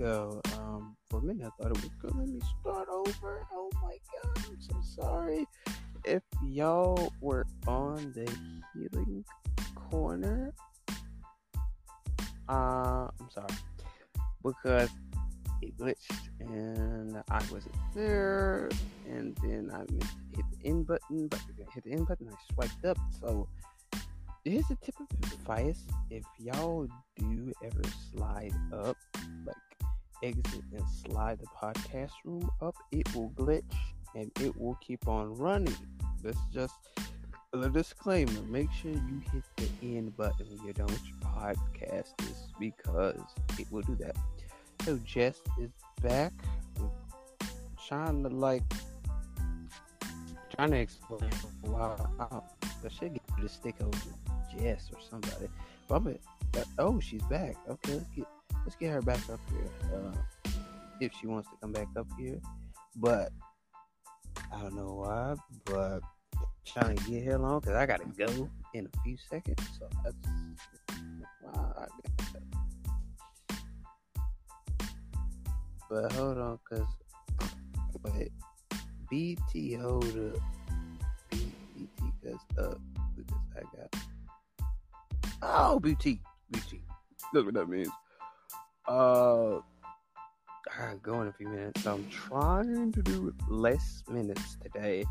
go. For me, I thought it was good. Let me start over. Oh my God, I'm so sorry. If y'all were on the healing corner, I'm sorry, because it glitched and I wasn't there, and then I hit the end button, but I hit the end button, I swiped up. So here's a tip of advice: if y'all do ever slide up, like exit and slide the podcast room up, it will glitch and it will keep on running. That's just a little disclaimer. Make sure you hit the end button when you're done with your podcast, because it will do that. So Jess is back. I'm trying to explain for a while. I should get you to stick over to Jess or somebody. But she's back. Okay, let's get her back up here if she wants to come back up here. But I don't know why, but I'm trying to get here long because I gotta go in a few seconds. So that's wow. But hold on, because I got BT. Look what that means. I gotta go in a few minutes. So I'm trying to do less minutes today.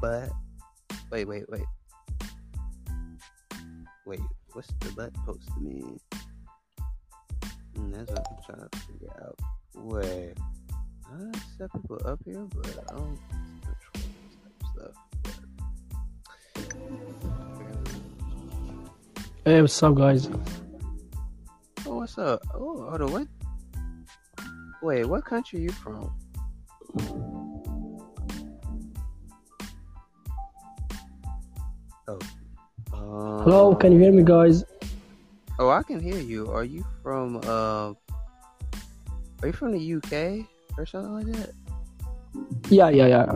But wait. Wait, what's the butt supposed to mean? That's what I'm trying to figure out. Wait, I set people up here, but I don't control this type of stuff. But... Hey, what's up, guys? Oh, what's up? Oh, hold on, what? Wait, what country are you from? Oh. Hello, can you hear me, guys? Oh, I can hear you. Are you from the UK or something like that? Yeah.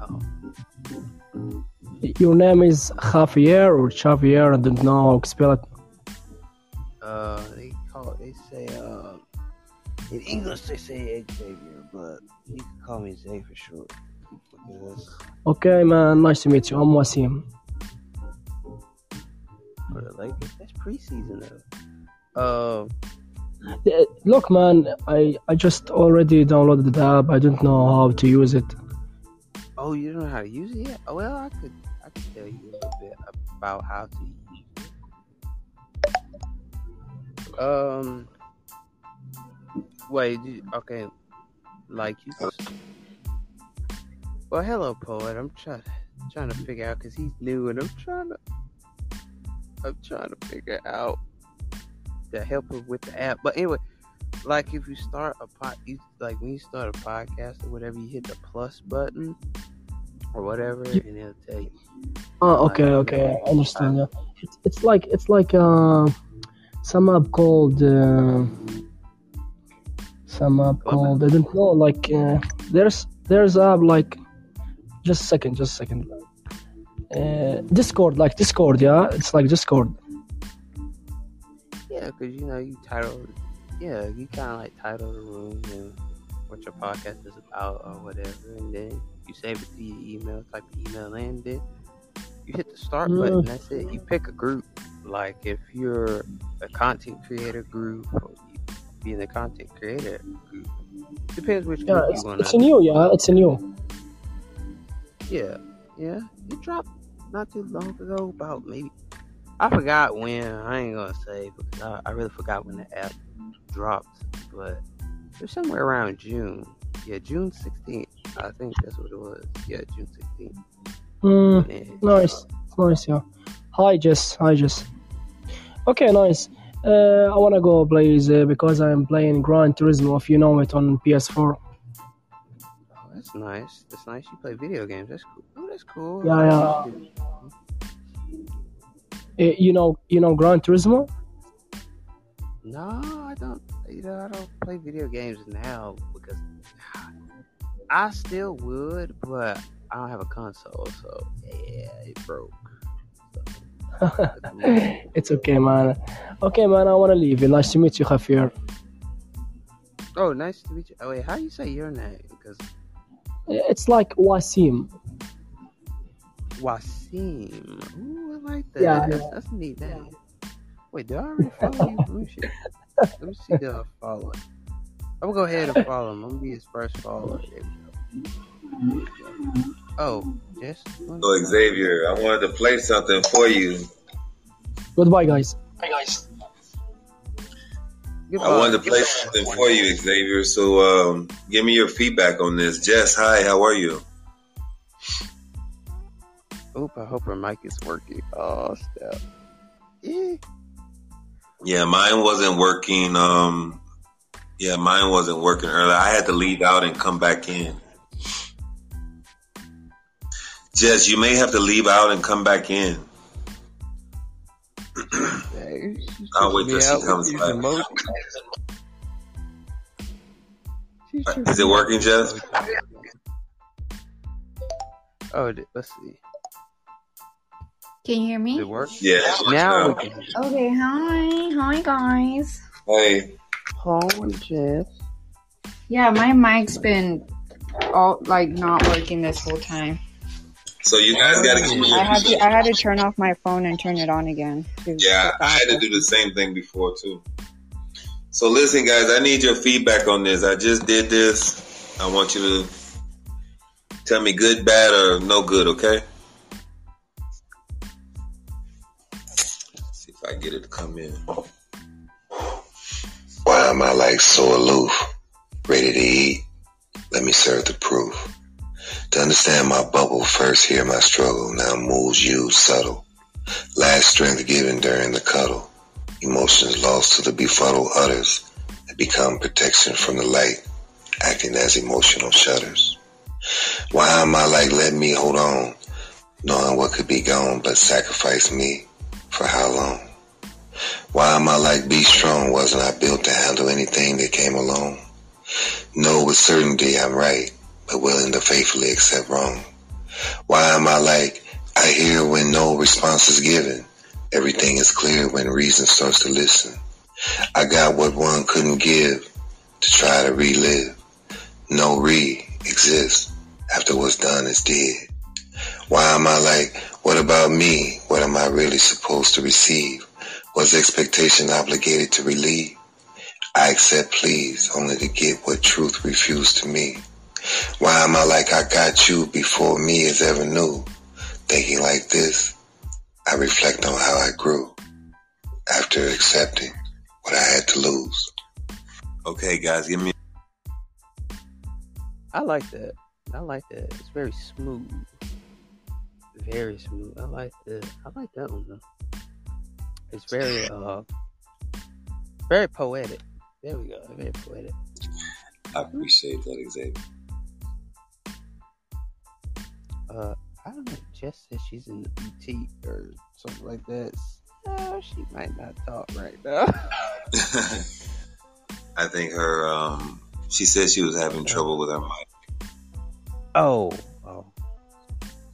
Oh. Your name is Xavier or Xavier? I don't know how to spell it. They say in English they say Xavier, but you can call me Zay for short. Okay, man. Nice to meet you. I'm Wasim. Like that's preseason though. Look, man, I just already downloaded the app. I don't know how to use it. Oh, you don't know how to use it yet? Oh, well, I could tell you a little bit about how to use it. Okay. Like you. Well, hello, poet. I'm trying to figure out because he's new, and I'm trying to figure out the help with the app. But anyway, like if you start when you start a podcast or whatever, you hit the plus button or whatever, and it'll tell you. Oh, okay, I understand. It's like some app called I don't know. Like there's app like just a second. Discord, yeah, it's like Discord. Yeah, because you kind of like title the room and what your podcast is about or whatever, and then you save it to your email, type your email in, then you hit the start button. That's it. You pick a group, like if you're a content creator group or you be in the content creator group. Depends which group you want. It's new. Yeah, it dropped not too long ago, about maybe, I forgot when, I ain't gonna say, because I really forgot when the app dropped, but it was somewhere around June. Yeah, June 16th, I think that's what it was. Yeah, June 16th. Nice, yeah. Hi, Jess. Okay, nice. I wanna go play because I'm playing Gran Turismo, if you know it, on PS4. Oh, that's nice. You play video games, that's cool. Oh, that's cool. Yeah. You know Gran Turismo? No, I don't. I don't play video games now because I still would, but I don't have a console, so yeah, it broke. It's okay, man. Okay, man, I want to leave. Nice to meet you, Xavier. Oh, nice to meet you. Oh, wait, how do you say your name? Because it's like Wasim. Wasim. Ooh, I like that. Yeah, that's a neat name. Yeah. Wait, do I already follow you? Let me see the follow. I'm going to go ahead and follow him. I'm going to be his first follower. Oh, yes. So, Xavier, I wanted to play something for you. Goodbye, guys. Bye, guys. Goodbye. I wanted to play something for you, Xavier. So, give me your feedback on this. Jess, hi. How are you? Oop, I hope her mic is working. Oh, step. Yeah, mine wasn't working. Yeah, mine wasn't working earlier. I had to leave out and come back in. Jess, you may have to leave out and come back in. I'll wait till she comes back. Is it working, Jess? Oh, let's see. Can you hear me? Did it work? Yeah. Now. Okay, hi. Hi, guys. Hey. Paul and Jeff. Yeah, my mic's been not working this whole time. So you guys gotta give me. I had to turn off my phone and turn it on again. Yeah, I had to do the same thing before too. So listen, guys, I need your feedback on this. I just did this. I want you to tell me good, bad, or no good. Okay. Let's see if I get it to come in. Why am I like so aloof? Ready to eat? Let me serve the proof. To understand my bubble, first hear my struggle. Now moves used subtle. Last strength given during the cuddle. Emotions lost to the befuddled utters that become protection from the light, acting as emotional shutters. Why am I like, let me hold on, knowing what could be gone, but sacrifice me for how long? Why am I like, be strong, wasn't I built to handle anything that came along? Know with certainty I'm right, but willing to faithfully accept wrong. Why am I like, I hear when no response is given. Everything is clear when reason starts to listen. I got what one couldn't give to try to relive. No exists after what's done is dead. Why am I like, what about me? What am I really supposed to receive? Was expectation obligated to relieve? I accept pleas only to get what truth refused to me. Why am I like I got you before me is ever new? Thinking like this, I reflect on how I grew after accepting what I had to lose. Okay, guys, give me. I like that. I like that. It's very smooth. Very smooth. I like that. I like that one though. It's very, very poetic. There we go. Very poetic. I appreciate that, Xavier. I don't know. Jess says she's in the BT or something like that. No, she might not talk right now. I think her. She said she was having trouble with her mic. Oh,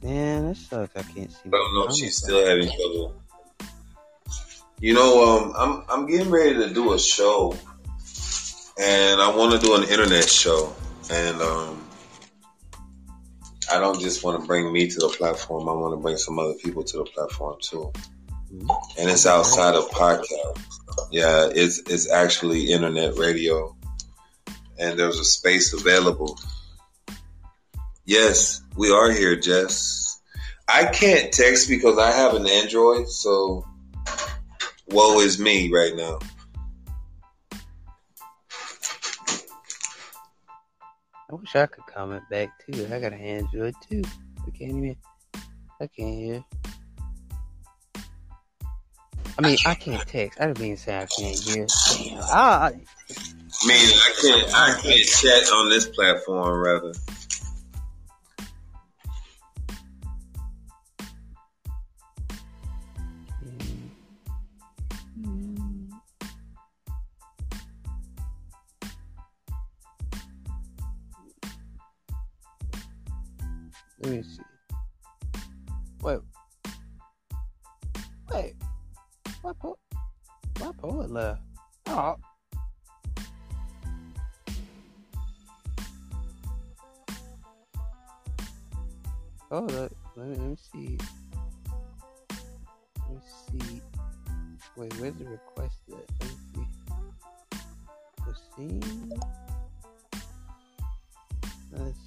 man, that sucks. I can't see. I don't know if she's still having trouble. You know, I'm getting ready to do a show, and I want to do an internet show, and I don't just want to bring me to the platform. I want to bring some other people to the platform too, and it's outside of podcast. Yeah, it's actually internet radio, and there's a space available. Yes, we are here, Jess. I can't text because I have an Android, so woe is me right now. I wish I could comment back too. I got an Android too. I can't hear. I mean, I can't text. I didn't mean to say I can't hear. I can't chat on this platform, rather. Let me see. Wait. Why our poet left. Oh. Oh, let me see. Let me see. Wait, where's the request at? Let me see. Let's see. Let's see.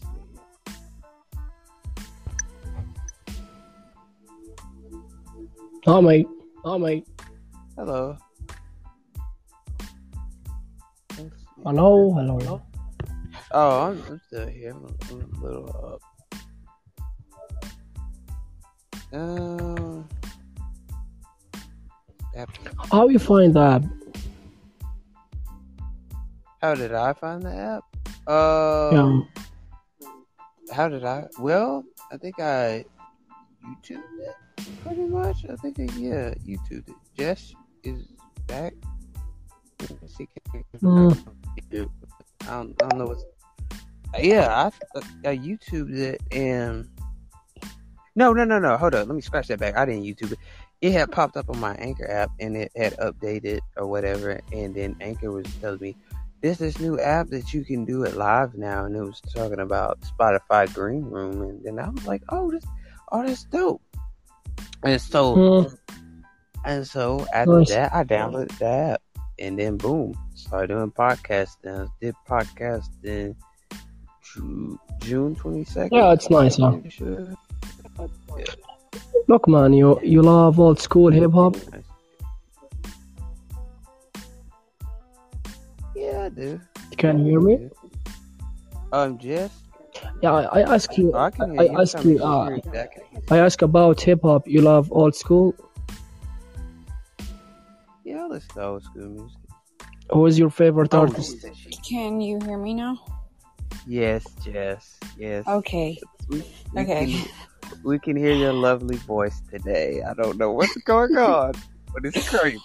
Oh, mate. Hello. Hello. Oh, I'm still here. I'm a little up. How you find the app? How did I find the app? Well, I think I YouTubed it pretty much. I YouTubed it. Jess is back. I don't know what's. Yeah, I YouTubed it and. No. Hold up. Let me scratch that back. I didn't YouTube it. It had popped up on my Anchor app, and it had updated or whatever. And then Anchor was telling me, there's this new app that you can do it live now. And it was talking about Spotify Green Room. And then I was like, that's dope. And so after that, I downloaded the app. And then, boom, started doing podcasting. Did podcasting June 22nd. Yeah, it's nice, man. Sure. Yeah. Look, man, you love old school hip hop. Yeah, I do. Can you hear me? Jess. Yeah, I ask you. I ask about hip hop. You love old school? Yeah, I listen to old school music. Who is your favorite artist? Can you hear me now? Yes, Jess. Yes. Okay. Okay. We can hear your lovely voice today. I don't know what's going on, but it's crazy.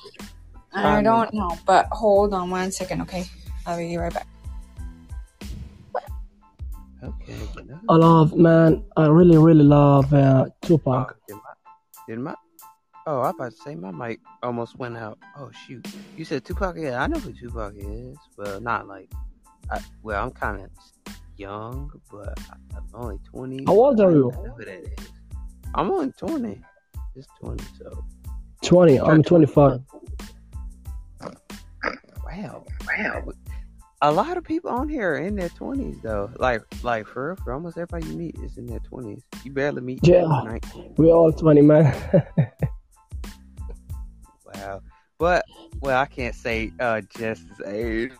I don't know, but hold on one second, okay? I'll be right back. Okay. I really, really love Tupac. Oh, I was about to say my mic almost went out. Oh, shoot. You said Tupac? Yeah, I know who Tupac is. Well, not like... I'm kind of... young, but I'm only 20. How old are you? I'm only 20. It's 20, so. 20. I'm 25. Wow. A lot of people on here are in their 20s, though. Like for almost everybody you meet is in their 20s. You barely meet. Yeah, we're all 20, man. Wow. But I can't say just his age.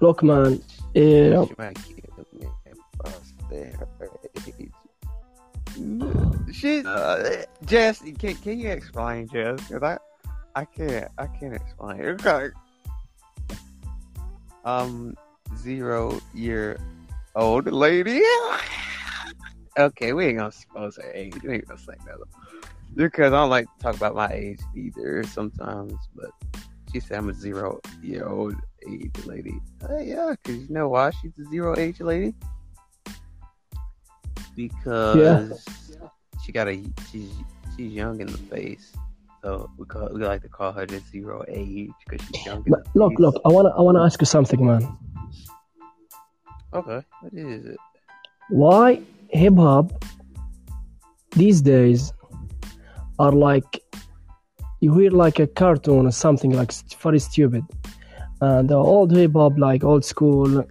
Look, man. Yeah. She's Jess. Can you explain, Jess? Cause I can't explain. Okay. 0-year-old lady. Okay, we ain't gonna expose her age. We ain't gonna say that. Because I don't like to talk about my age either sometimes. But she said I'm a 0-year-old age lady. Yeah, because you know why she's a 0-age lady? Because she's young in the face. So we like to call her the 0-age because she's young in the face. Look, I wanna ask you something, man. Okay, what is it? Why? Hip hop these days are like you hear like a cartoon or something like very stupid. The old hip hop, like old school,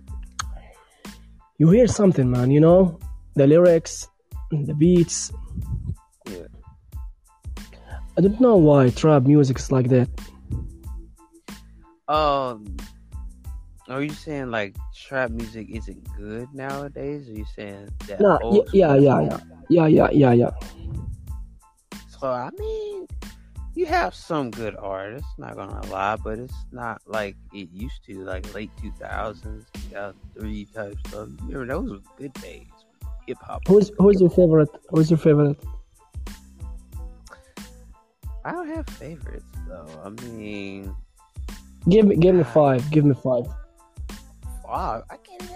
you hear something, man. You know the lyrics, the beats. Yeah. I don't know why trap music is like that. Are you saying like trap music isn't good nowadays? Are you saying that? Nah, yeah. So I mean, you have some good artists, not gonna lie, but it's not like it used to, like late 2000s, 2003 type stuff. Remember those were good days, hip hop. Who's your favorite? Who's your favorite? I don't have favorites though. I mean, give me five. five. I can't even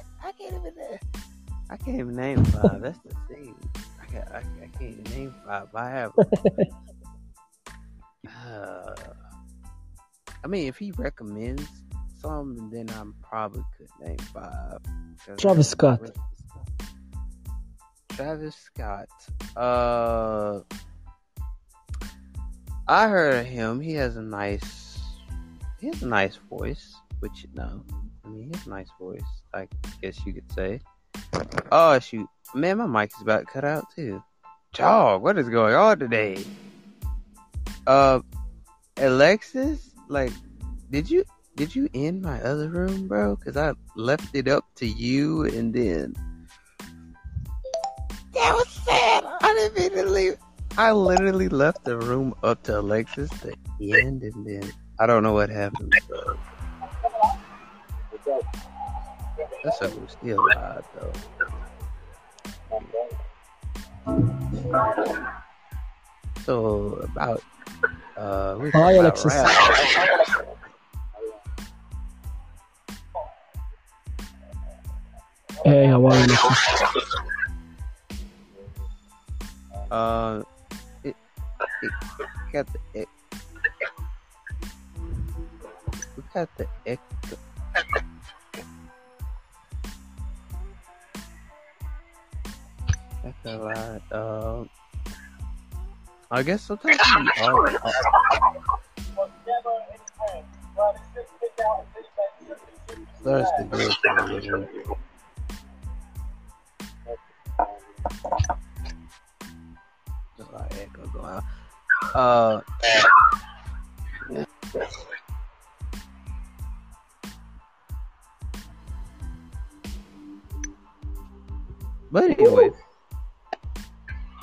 name five. That's the thing. I can't even name five. But I have. I mean, if he recommends some, then I probably could name five. Travis Scott. I heard of him. He has a nice voice, which you know. I mean, he has a nice voice, I guess you could say. Oh shoot, man, my mic is about to cut out too. Dog, what is going on today? Alexis, like, did you end my other room, bro? Because I left it up to you, and then that was sad. I didn't mean to leave. I literally left the room up to Alexis to end, and then I don't know what happened. Bro. That's like we're still alive, though. So about hi, Alexis. Hey, how are you? We got the echo. That's a lot. I guess sometimes we are. Starts to do it for a little bit. There's a lot of echo going on. Yeah. But anyway.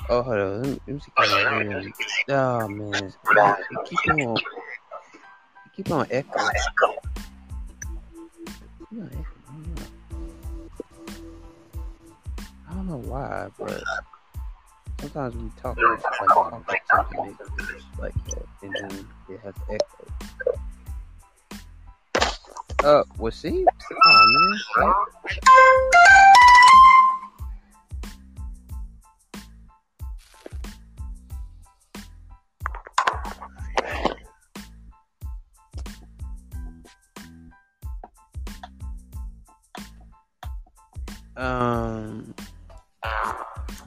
Oh, hold on. Let me see. Oh, man. It keep on echoing. I don't know why, but sometimes we talk about something like that, and then it has echo. Well, see? Oh, man.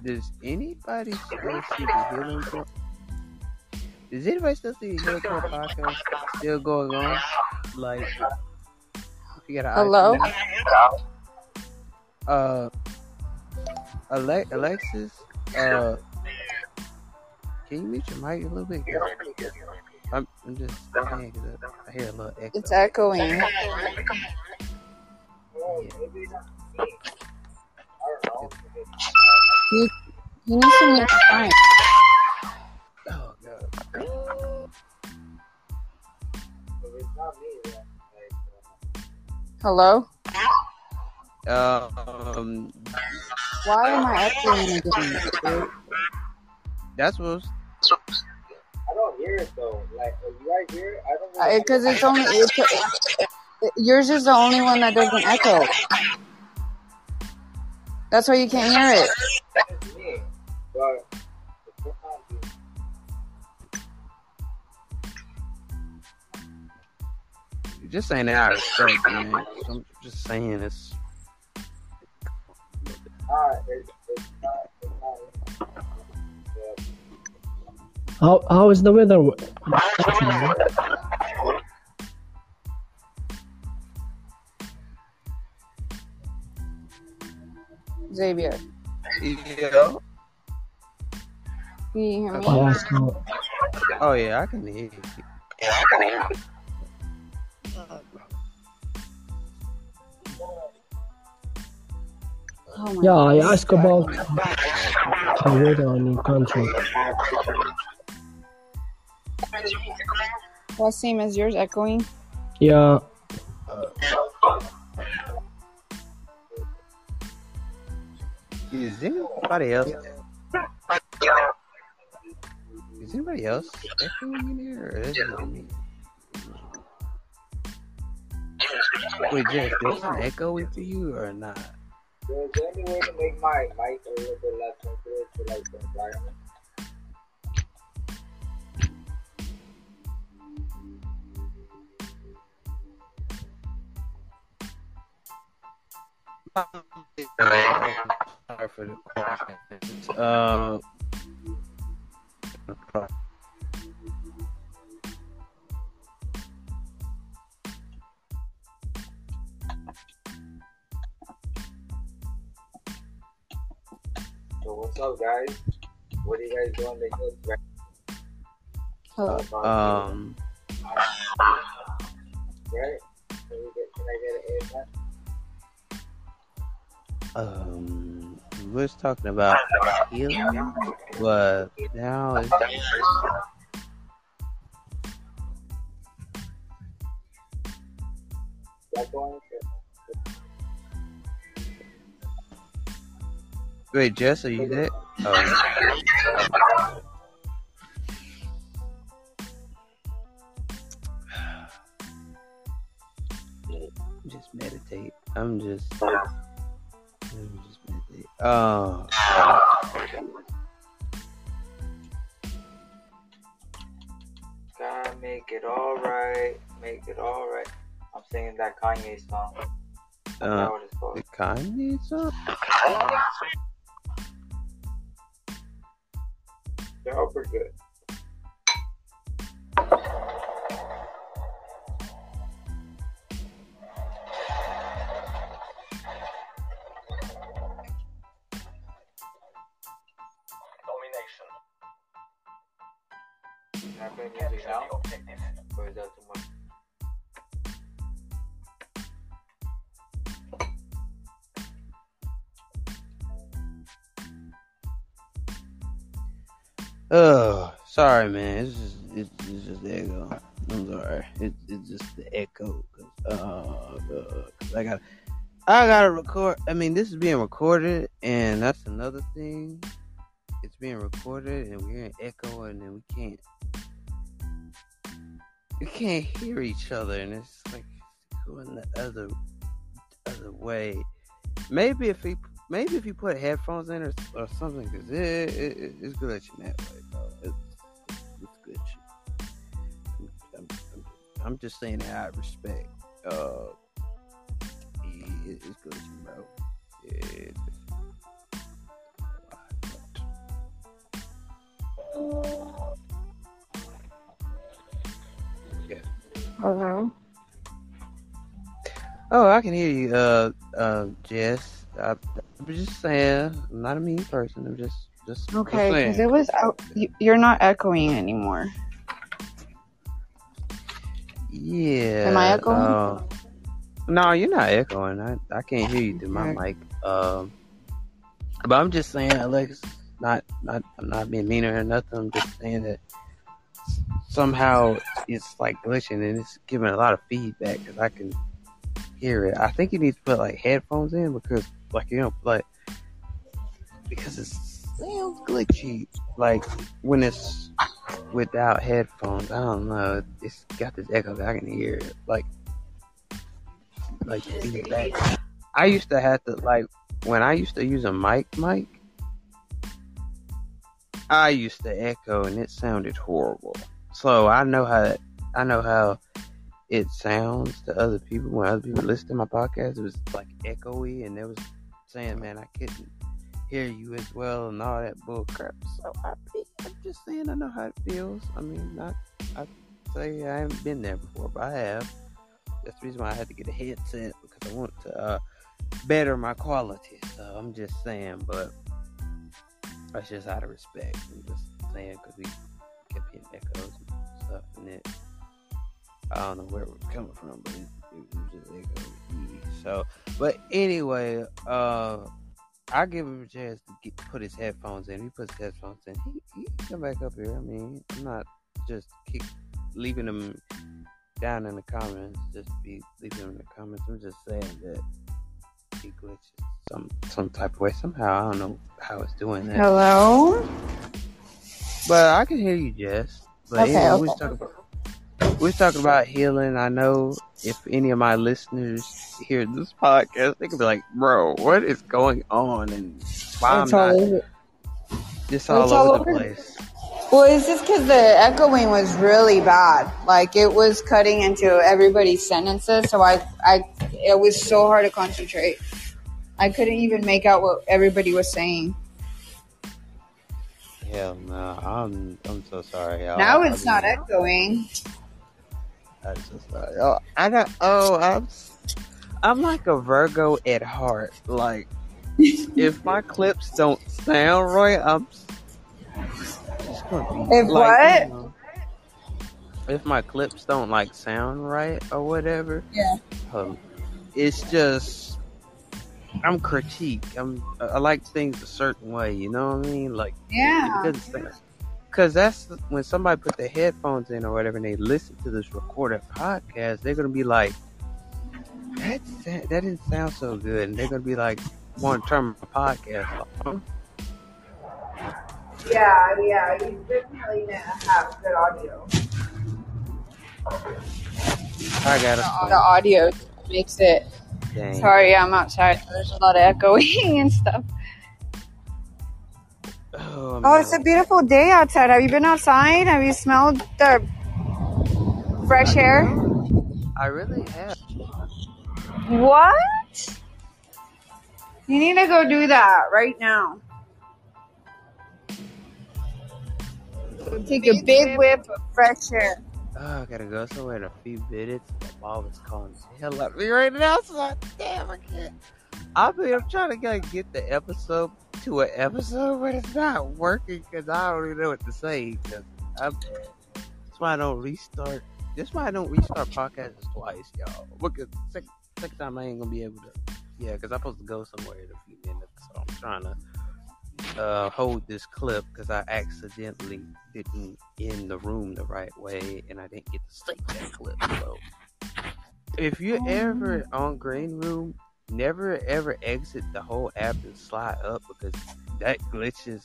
Does anybody still see the Healing Code podcast still going on? Like, if you got an hello? Alexis, can you mute your mic a little bit? I'm just saying, because I hear a little echo. It's echoing. Yeah. You need to make time. Oh, God. Hello? Why am I echoing again? That's what... I don't hear it, though. Like, are you right here? I don't... Because it's only... yours is the only one that doesn't echo. That's why you can't hear it. Just saying that out of strength, man. I'm just saying this. How is the weather? Xavier. Yeah. Can you hear me? Oh, yeah, I can hear you. Yeah, I asked about the weather in the country. Well, same as yours, echoing? Yeah. Is anybody else? Is anybody else echoing in here? Or is it me? Wait, Jess, does it echo with you or not? There's any way to make my mic a little bit less sensitive to like the environment? Sorry for the questions. So what's up, guys? What are you guys doing? Right? We was talking about healing, but now it's wait, Jess, are you there? Oh. Just meditate. God, make it alright. Make it alright. I'm singing that Kanye song. The Kanye song? They're all pretty good. Oh, sorry, man. It's just the echo. I'm sorry. It's just the echo. Cause I gotta record. I mean, this is being recorded, and that's another thing. It's being recorded, and we're in echo, and then we can't hear each other, and it's like going the other way. Maybe if you put headphones in or something, because it's good at you that way, bro. It's good shit. I'm just saying that out of respect. It's good at you, bro. Yeah. Hello? Oh, I can hear you, Jess. I'm just saying, I'm not a mean person. I'm just okay. Because it was out, you're not echoing anymore. Yeah. Am I echoing? No, you're not echoing. I can't hear you through my mic. But I'm just saying, Alex, not I'm not being mean or nothing. I'm just saying that somehow it's like glitching and it's giving a lot of feedback because I can hear it. I think you need to put like headphones in because. Like, you know, like, because it sounds glitchy, like, when it's without headphones, I don't know, it's got this echo that I can hear it, like, feedback. I used to have to, like, when I used to use a mic, I used to echo, and it sounded horrible, so I know how it sounds to other people, when other people listen to my podcast, it was, like, echoey, and there was saying, man, I couldn't hear you as well and all that bull crap. So I'm just saying I know how it feels. I mean, I say I haven't been there before, but I have. That's the reason why I had to get a headset, because I want to better my quality. So I'm just saying, but that's just out of respect. I'm just saying because we kept hitting echoes and stuff, and it, I don't know where it was coming from, but it was just echoey. So, but anyway, I give him a chance to put his headphones in. He puts his headphones in. He come back up here. I mean, I'm not just leaving him down in the comments. Just be leaving him in the comments. I'm just saying that he glitches some type of way somehow. I don't know how it's doing that. Hello. But I can hear you, Jess. But okay, anyway, okay. We was talking about. We're talking about healing. I know if any of my listeners hear this podcast, they could be like, bro, what is going on? And why I'm not just all over the place. Well, it's just because the echoing was really bad. Like, it was cutting into everybody's sentences, so it was so hard to concentrate. I couldn't even make out what everybody was saying. Hell no, I'm so sorry, y'all. Now it's not echoing. That's just not. I'm like a Virgo at heart. Like, if my clips don't sound right, I'm. If like, what? You know, if my clips don't like sound right or whatever, yeah, it's just I'm critique. I like things a certain way, you know what I mean? Like, yeah, because that's when somebody put their headphones in or whatever, and they listen to this recorded podcast, they're gonna be like, that didn't sound so good, and they're gonna be like, want to turn my podcast off. Yeah, you definitely didn't have good audio. I got it. The audio makes it. Dang. Sorry, I'm outside. There's a lot of echoing and stuff. Oh, it's a beautiful day outside. Have you been outside? Have you smelled the fresh air? I really have. What? You need to go do that right now. Take a big whip of fresh air. Oh, I gotta go somewhere in a few minutes. My mom is calling the hell out of me right now, so I damn I can't. I'm trying to get the episode to an episode, but it's not working because I don't even know what to say. That's why I don't restart. That's why I don't restart podcasts twice, y'all. Because next time I ain't gonna be able to. Yeah, because I'm supposed to go somewhere in a few minutes, so I'm trying to. Hold this clip because I accidentally didn't end the room the right way and I didn't get to save that clip. So, if you're ever on Green Room, never ever exit the whole app and slide up because that glitches.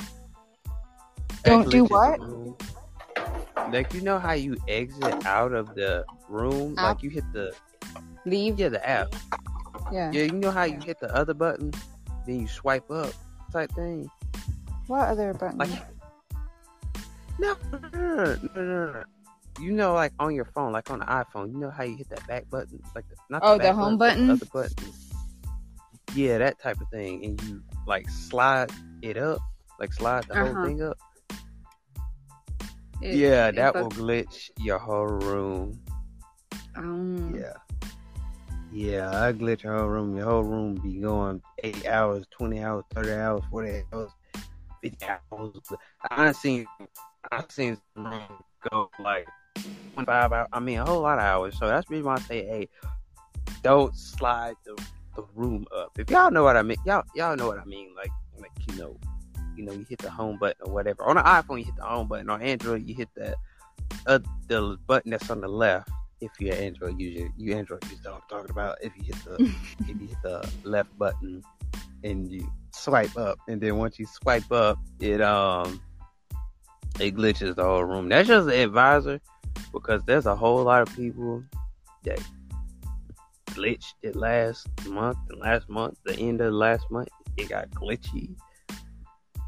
Don't do what? Like, you know how you exit out of the room? App? Like, you hit the leave? Yeah, the app. Yeah, you know how you hit the other button, then you swipe up type thing. What other button? Like, no. You know, like on your phone, like on the iPhone, you know how you hit that back button, like the home button, the other button. Yeah, that type of thing, and you slide the whole thing up. That will glitch your whole room. Yeah, I glitch your whole room. Your whole room be going 8 hours, 20 hours, 30 hours, 40 hours, 50 hours. I've seen some room go like 25 hours. I mean, a whole lot of hours. So that's the reason why I say, hey, don't slide the room up. If y'all know what I mean, y'all know what I mean. Like you know, you hit the home button or whatever. On the iPhone, you hit the home button. On Android, you hit the button that's on the left. If you're an Android user, know what I'm talking about. If you hit the left button and you swipe up, and then once you swipe up, it glitches the whole room. That's just an advisor because there's a whole lot of people that glitched it last month, the end of last month, it got glitchy.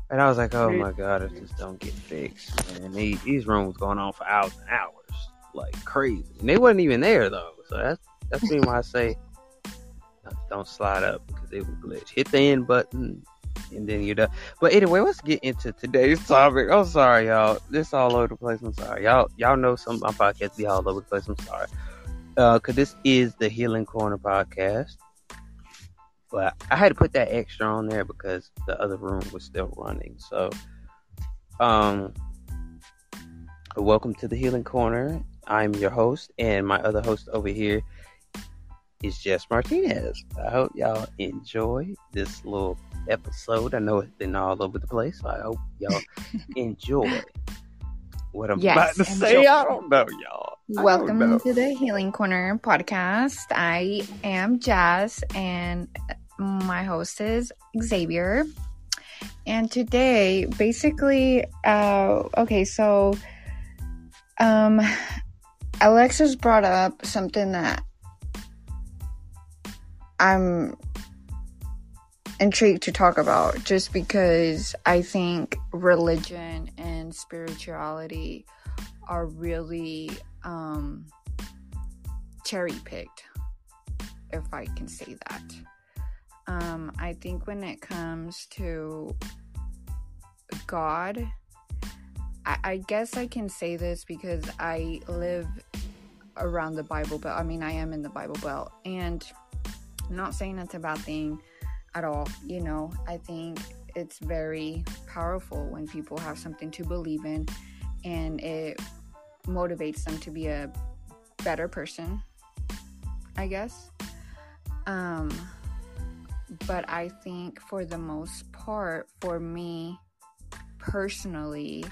And I was like, oh my God, it just don't get fixed. And these rooms going on for hours and hours. Like crazy, and they wasn't even there though. So that's the reason why I say don't slide up because it will glitch. Hit the end button, and then you're done. But anyway, let's get into today's topic. I'm sorry, y'all. This all over the place. I'm sorry, y'all know some of my podcasts be all over the place. I'm sorry, because this is the Healing Corner podcast. But I had to put that extra on there because the other room was still running. So, welcome to the Healing Corner. I'm your host, and my other host over here is Jess Martinez. I hope y'all enjoy this little episode. I know it's been all over the place, so I hope y'all enjoy what I'm about to say. I don't know, y'all. Welcome to the Healing Corner podcast. I am Jess, and my host is Xavier. And today, basically, Alexa's brought up something that I'm intrigued to talk about, just because I think religion and spirituality are really cherry-picked, if I can say that. I think when it comes to God, I guess I can say this because I live around the Bible Belt. I mean, I am in the Bible Belt, and I'm not saying it's a bad thing at all. You know, I think it's very powerful when people have something to believe in, and it motivates them to be a better person, I guess. But I think for the most part, for me personally,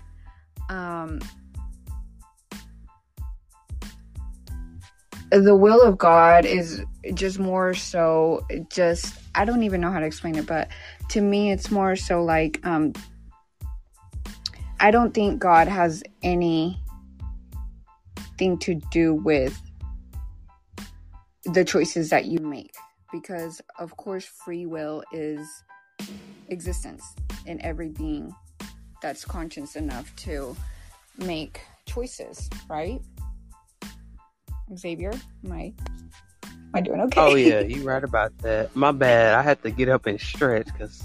the will of God is just more so just, I don't even know how to explain it, but to me it's more so like, I don't think God has anything to do with the choices that you make, because of course free will is existence in every being that's conscious enough to make choices, right? Xavier, am I doing okay? Oh yeah, you're right about that. My bad. I had to get up and stretch because,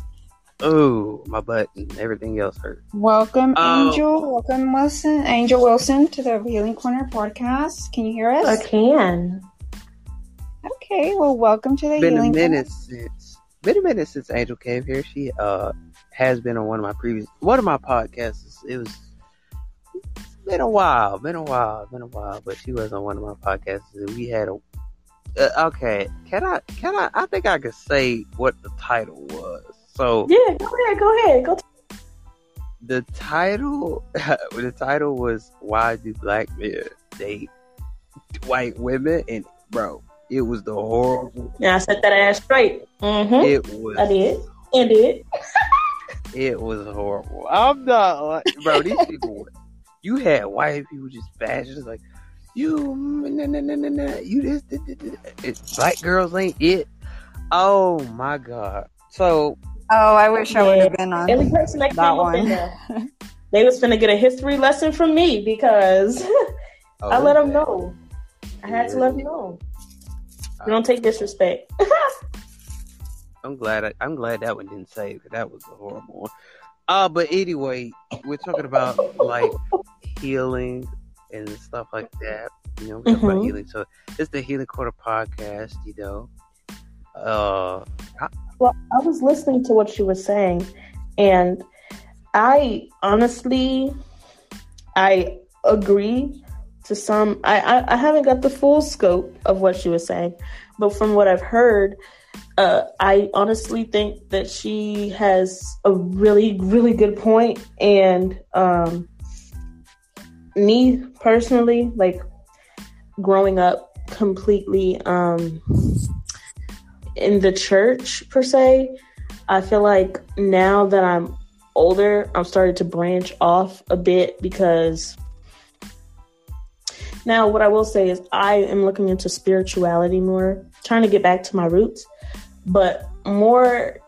my butt and everything else hurt. Welcome, Angel. Welcome, Wilson. Angel Wilson, to the Healing Corner podcast. Can you hear us? I can. Okay. Well, welcome to the Healing Corner. Been a minute since Angel came here. She has been on one of my podcasts. It was. Been a while, but she was on one of my podcasts, and we had a, okay, can I, I think I could say what the title was, so. Yeah, go ahead, go. The title was, Why Do Black Men Date White Women? And, bro, it was the horrible. Yeah, I set that ass straight. Mm-hmm. I did. It was horrible. I'm not like, bro, these people. You had white people just bashing, just like, you this, it's black girls ain't it. Oh my god! So, I wish I would have been on that one. They was finna get a history lesson from me because I let them know. I had to let them know. You don't take disrespect. I'm glad that one didn't save because that was a horrible one. But anyway, we're talking about like healing and stuff like that. You know, we're talking about healing. So it's the Healing Quarter podcast, you know. I was listening to what you were saying, and I honestly, I agree to some. I haven't got the full scope of what she was saying, but from what I've heard, I honestly think that she has a really, really good point. And me personally, like growing up completely in the church per se, I feel like now that I'm older, I'm starting to branch off a bit because now what I will say is I am looking into spirituality more, trying to get back to my roots. But more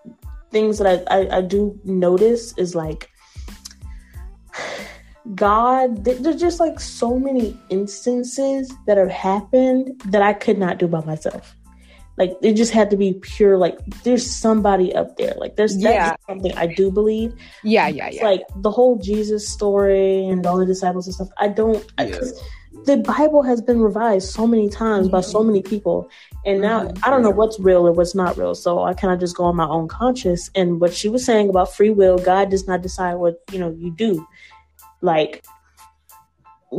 things that I do notice is like God, there's just like so many instances that have happened that I could not do by myself. Like it just had to be pure, like there's somebody up there. Like that's something I do believe. Yeah. It's like the whole Jesus story and all the disciples and stuff. The Bible has been revised so many times by so many people, and now I don't know what's real and what's not real, so I kind of just go on my own conscience. And what she was saying about free will, God does not decide what you do. Like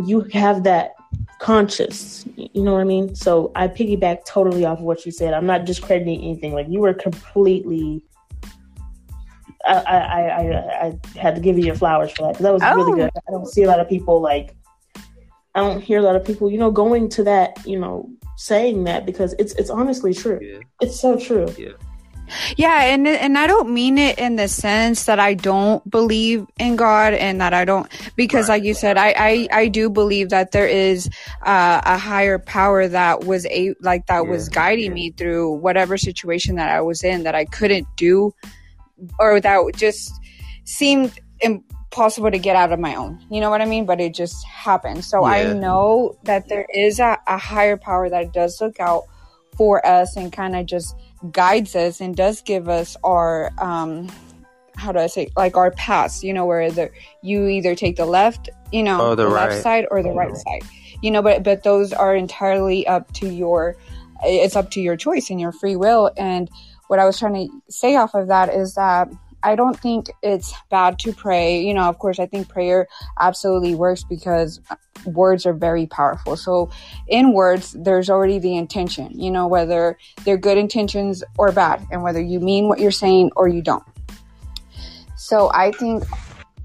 you have that conscience, you know what I mean? So I piggyback totally off of what she said. I'm not discrediting anything. Like you were completely I had to give you your flowers for that, because that was really good. I don't see a lot of people I don't hear a lot of people, going to that, saying that, because it's honestly true. Yeah. It's so true. Yeah. Yeah, and I don't mean it in the sense that I don't believe in God and that I don't, because like you said, I do believe that there is a higher power that was was guiding me through whatever situation that I was in that I couldn't do or that just seemed impossible to get out of my own. You know what I mean? But it just happened. So I know that there is a higher power that does look out for us and kind of just guides us and does give us our our paths, you know, where you either take the left, you know, left side or the right side, you know, but those are entirely up to your choice and your free will. And what I was trying to say off of that is that I don't think it's bad to pray. You know, of course, I think prayer absolutely works because words are very powerful. So in words, there's already the intention, you know, whether they're good intentions or bad, and whether you mean what you're saying or you don't. So I think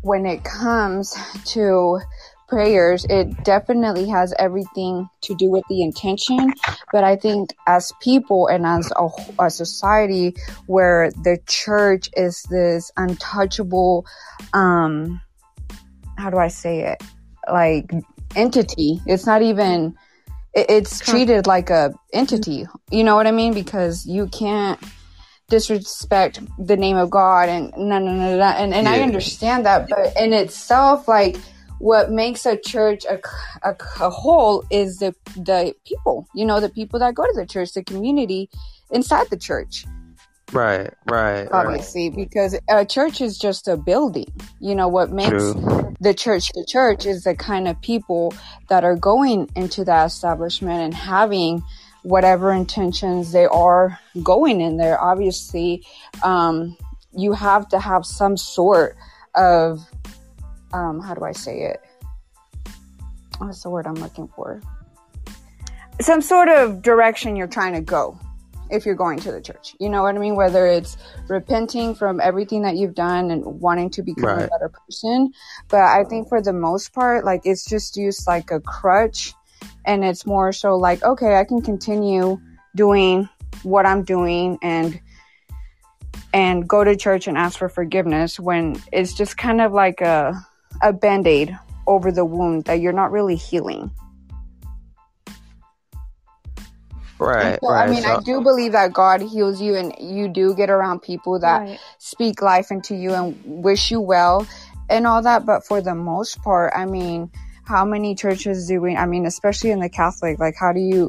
when it comes to prayers, it definitely has everything to do with the intention. But I think as people and as a society where the church is this untouchable, entity, it's not even, it's treated like a entity. You know what I mean? Because you can't disrespect the name of God and I understand that, but in itself, like, what makes a church a whole is the people, you know, the people that go to the church, the community inside the church. Right. Obviously, because a church is just a building. You know, what makes the church is the kind of people that are going into that establishment and having whatever intentions they are going in there. Obviously, you have to have some sort of... What's the word I'm looking for? Some sort of direction you're trying to go if you're going to the church. You know what I mean? Whether it's repenting from everything that you've done and wanting to become a better person. But I think for the most part, like, it's just used like a crutch. And it's more so like, okay, I can continue doing what I'm doing and go to church and ask for forgiveness, when it's just kind of like a band-aid over the wound that you're not really healing. Right. So, right. I mean, I do believe that God heals you, and you do get around people that speak life into you and wish you well and all that. But for the most part, I mean, how many churches do we, I mean, especially in the Catholic, like, how do you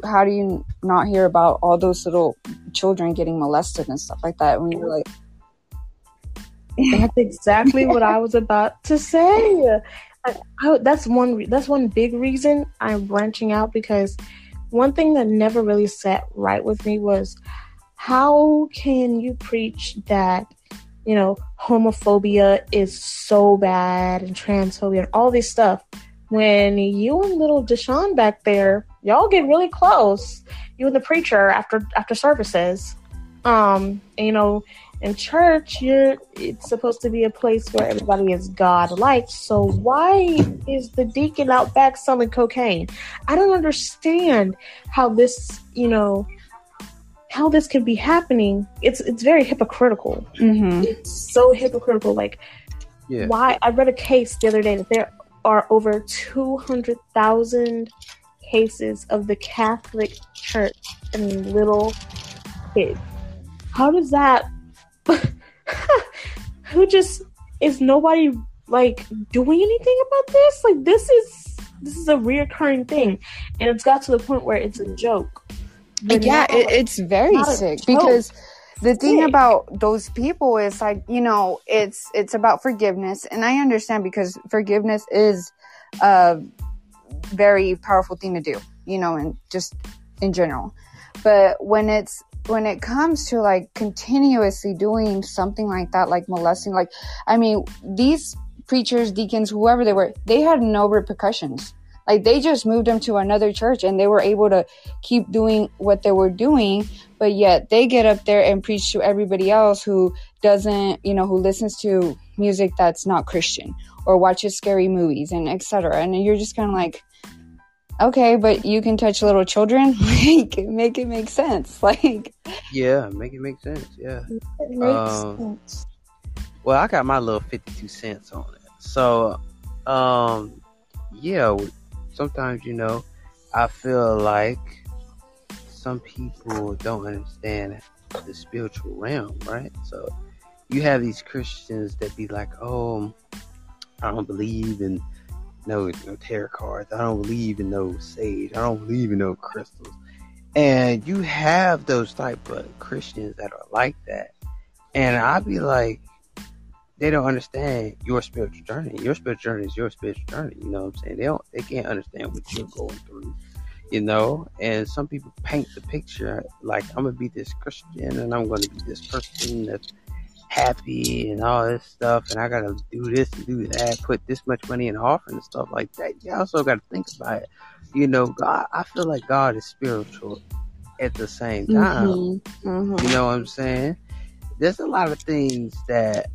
not hear about all those little children getting molested and stuff like that? When you're like, that's exactly what I was about to say. That's one big reason I'm branching out, because one thing that never really sat right with me was, how can you preach that, you know, homophobia is so bad and transphobia and all this stuff, when you and little Deshaun back there, y'all get really close, you and the preacher after services. And, you know, in church, it's supposed to be a place where everybody is God-like. So why is the deacon out back selling cocaine? I don't understand how this, you know, how this could be happening. It's very hypocritical. Mm-hmm. It's so hypocritical. Like, why? I read a case the other day that there are over 200,000 cases of the Catholic Church and little kids. How does that? Who just is nobody like doing anything about this? Like, this is a reoccurring thing, and it's got to the point where it's a joke. But yeah, it's very sick, because the thing about those people is, like, you know, it's about forgiveness, and I understand, because forgiveness is a very powerful thing to do, you know, and just in general. But when it comes to, like, continuously doing something like that, like molesting, like, I mean, these preachers, deacons, whoever they were, they had no repercussions. Like, they just moved them to another church, and they were able to keep doing what they were doing. But yet they get up there and preach to everybody else who doesn't, you know, who listens to music that's not Christian or watches scary movies and etc. And you're just kind of like, okay, but you can touch little children. Like, make it make sense. Like, yeah, make it make sense. Yeah. It makes sense. Well, I got my little 52 cents on it. So, yeah, sometimes, you know, I feel like some people don't understand the spiritual realm, right? So you have these Christians that be like, oh, I don't believe in no tarot cards. I don't believe in no sage. I don't believe in no crystals. And you have those type of Christians that are like that. And I be like, they don't understand your spiritual journey. Your spiritual journey is your spiritual journey. You know what I'm saying? They can't understand what you're going through, you know? And some people paint the picture like, I'm going to be this Christian and I'm going to be this person that's happy and all this stuff, and I got to do this and do that, put this much money in offering and stuff like that. You also got to think about it. You know, God, I feel like God is spiritual at the same time. Mm-hmm. Mm-hmm. You know what I'm saying? There's a lot of things that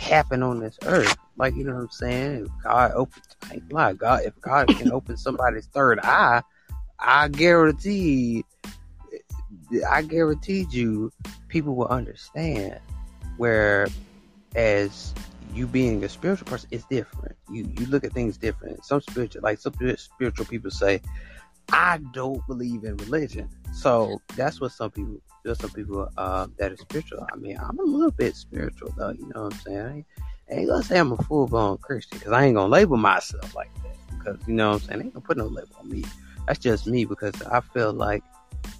happen on this earth, like, you know what I'm saying? If God opens, I ain't lying, God, if God can open somebody's third eye, I guaranteed you people will understand. Where as you being a spiritual person, it's different. You look at things different. Some spiritual people say, I don't believe in religion. So that's what some people that are spiritual. I mean, I'm a little bit spiritual though, you know what I'm saying? I ain't gonna say I'm a full blown Christian, because I ain't gonna label myself like that, because, you know what I'm saying, I ain't gonna put no label on me. That's just me, because I feel like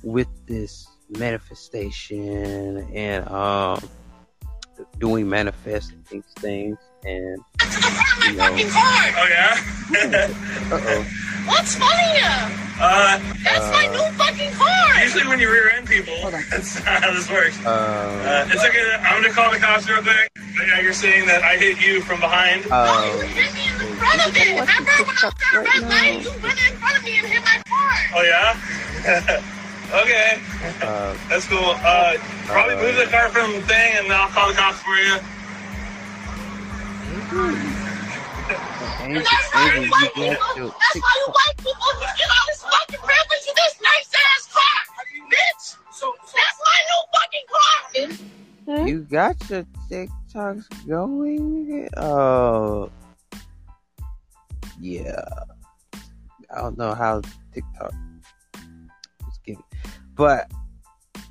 with this manifestation and doing manifest these things, and you know, fucking hard. Oh yeah. Uh-oh. What's funny now? That's my new fucking car. Usually when you rear end people, that's not how this works. It's okay. I'm gonna call the cops real quick. But yeah, you're saying that I hit you from behind. You hit me in the front of it. Remember when I was at a red light? You went in front of me and hit my car. Oh yeah. Okay, that's cool. Probably move the car from the thing, and I'll call the cops for you. That's why you white people. Get all this fucking privilege in this nice ass car, bitch. That's my new fucking car. You got your TikToks going? Oh, yeah. I don't know how TikTok. But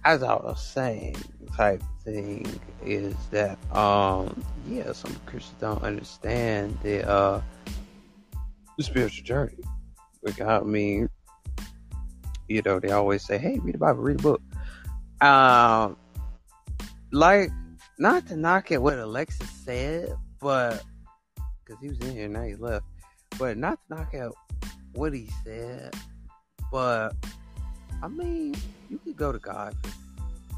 as I was saying, type thing is that yeah, some Christians don't understand the spiritual journey. Like, I mean, you know, they always say, hey, read the Bible, read a book. Like, not to knock at what Alexis said, but because he was in here and now he left. But not to knock at what he said, but I mean, you could go to God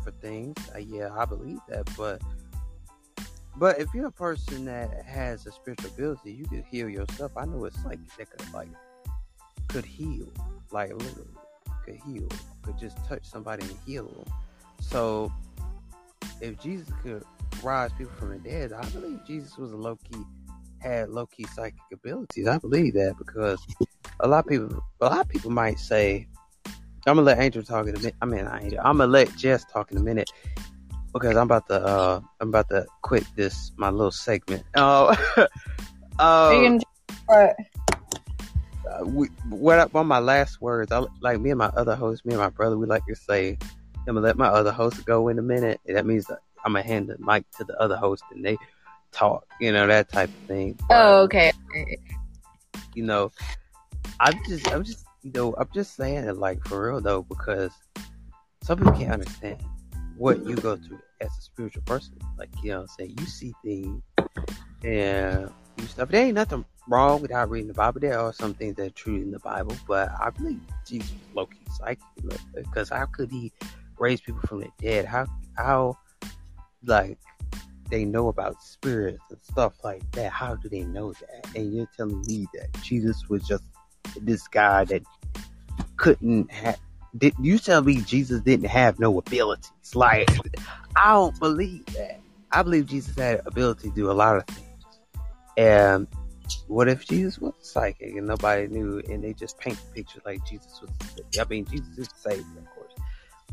for things. Yeah, I believe that. But if you're a person that has a spiritual ability, you could heal yourself. I know it's like that could heal, like literally could heal, could just touch somebody and heal them. So if Jesus could rise people from the dead, I believe Jesus was had low key psychic abilities. I believe that, because a lot of people might say. I'm gonna let Angel talk in a minute. I mean, I'm gonna let Jess talk in a minute, because I'm about to quit this my little segment. Oh, on my last words, like me and my other host, me and my brother, we like to say, I'm gonna let my other host go in a minute. And that means I'm gonna hand the mic to the other host and they talk, you know, that type of thing. Oh, okay. You know, I'm just. You know, I'm just saying it like for real though, because some people can't understand what you go through as a spiritual person. Like, you know what I'm saying? You see things and you stuff. There ain't nothing wrong without reading the Bible. There are some things that are true in the Bible, but I believe Jesus was low-key psychic. Because how could he raise people from the dead? How like they know about spirits and stuff like that? How do they know that? And you're telling me that Jesus was just this guy that couldn't have. You tell me Jesus didn't have no abilities? Like, I don't believe that. I believe Jesus had ability to do a lot of things, and what if Jesus was psychic and nobody knew, and they just paint the picture like Jesus is the Savior, of course.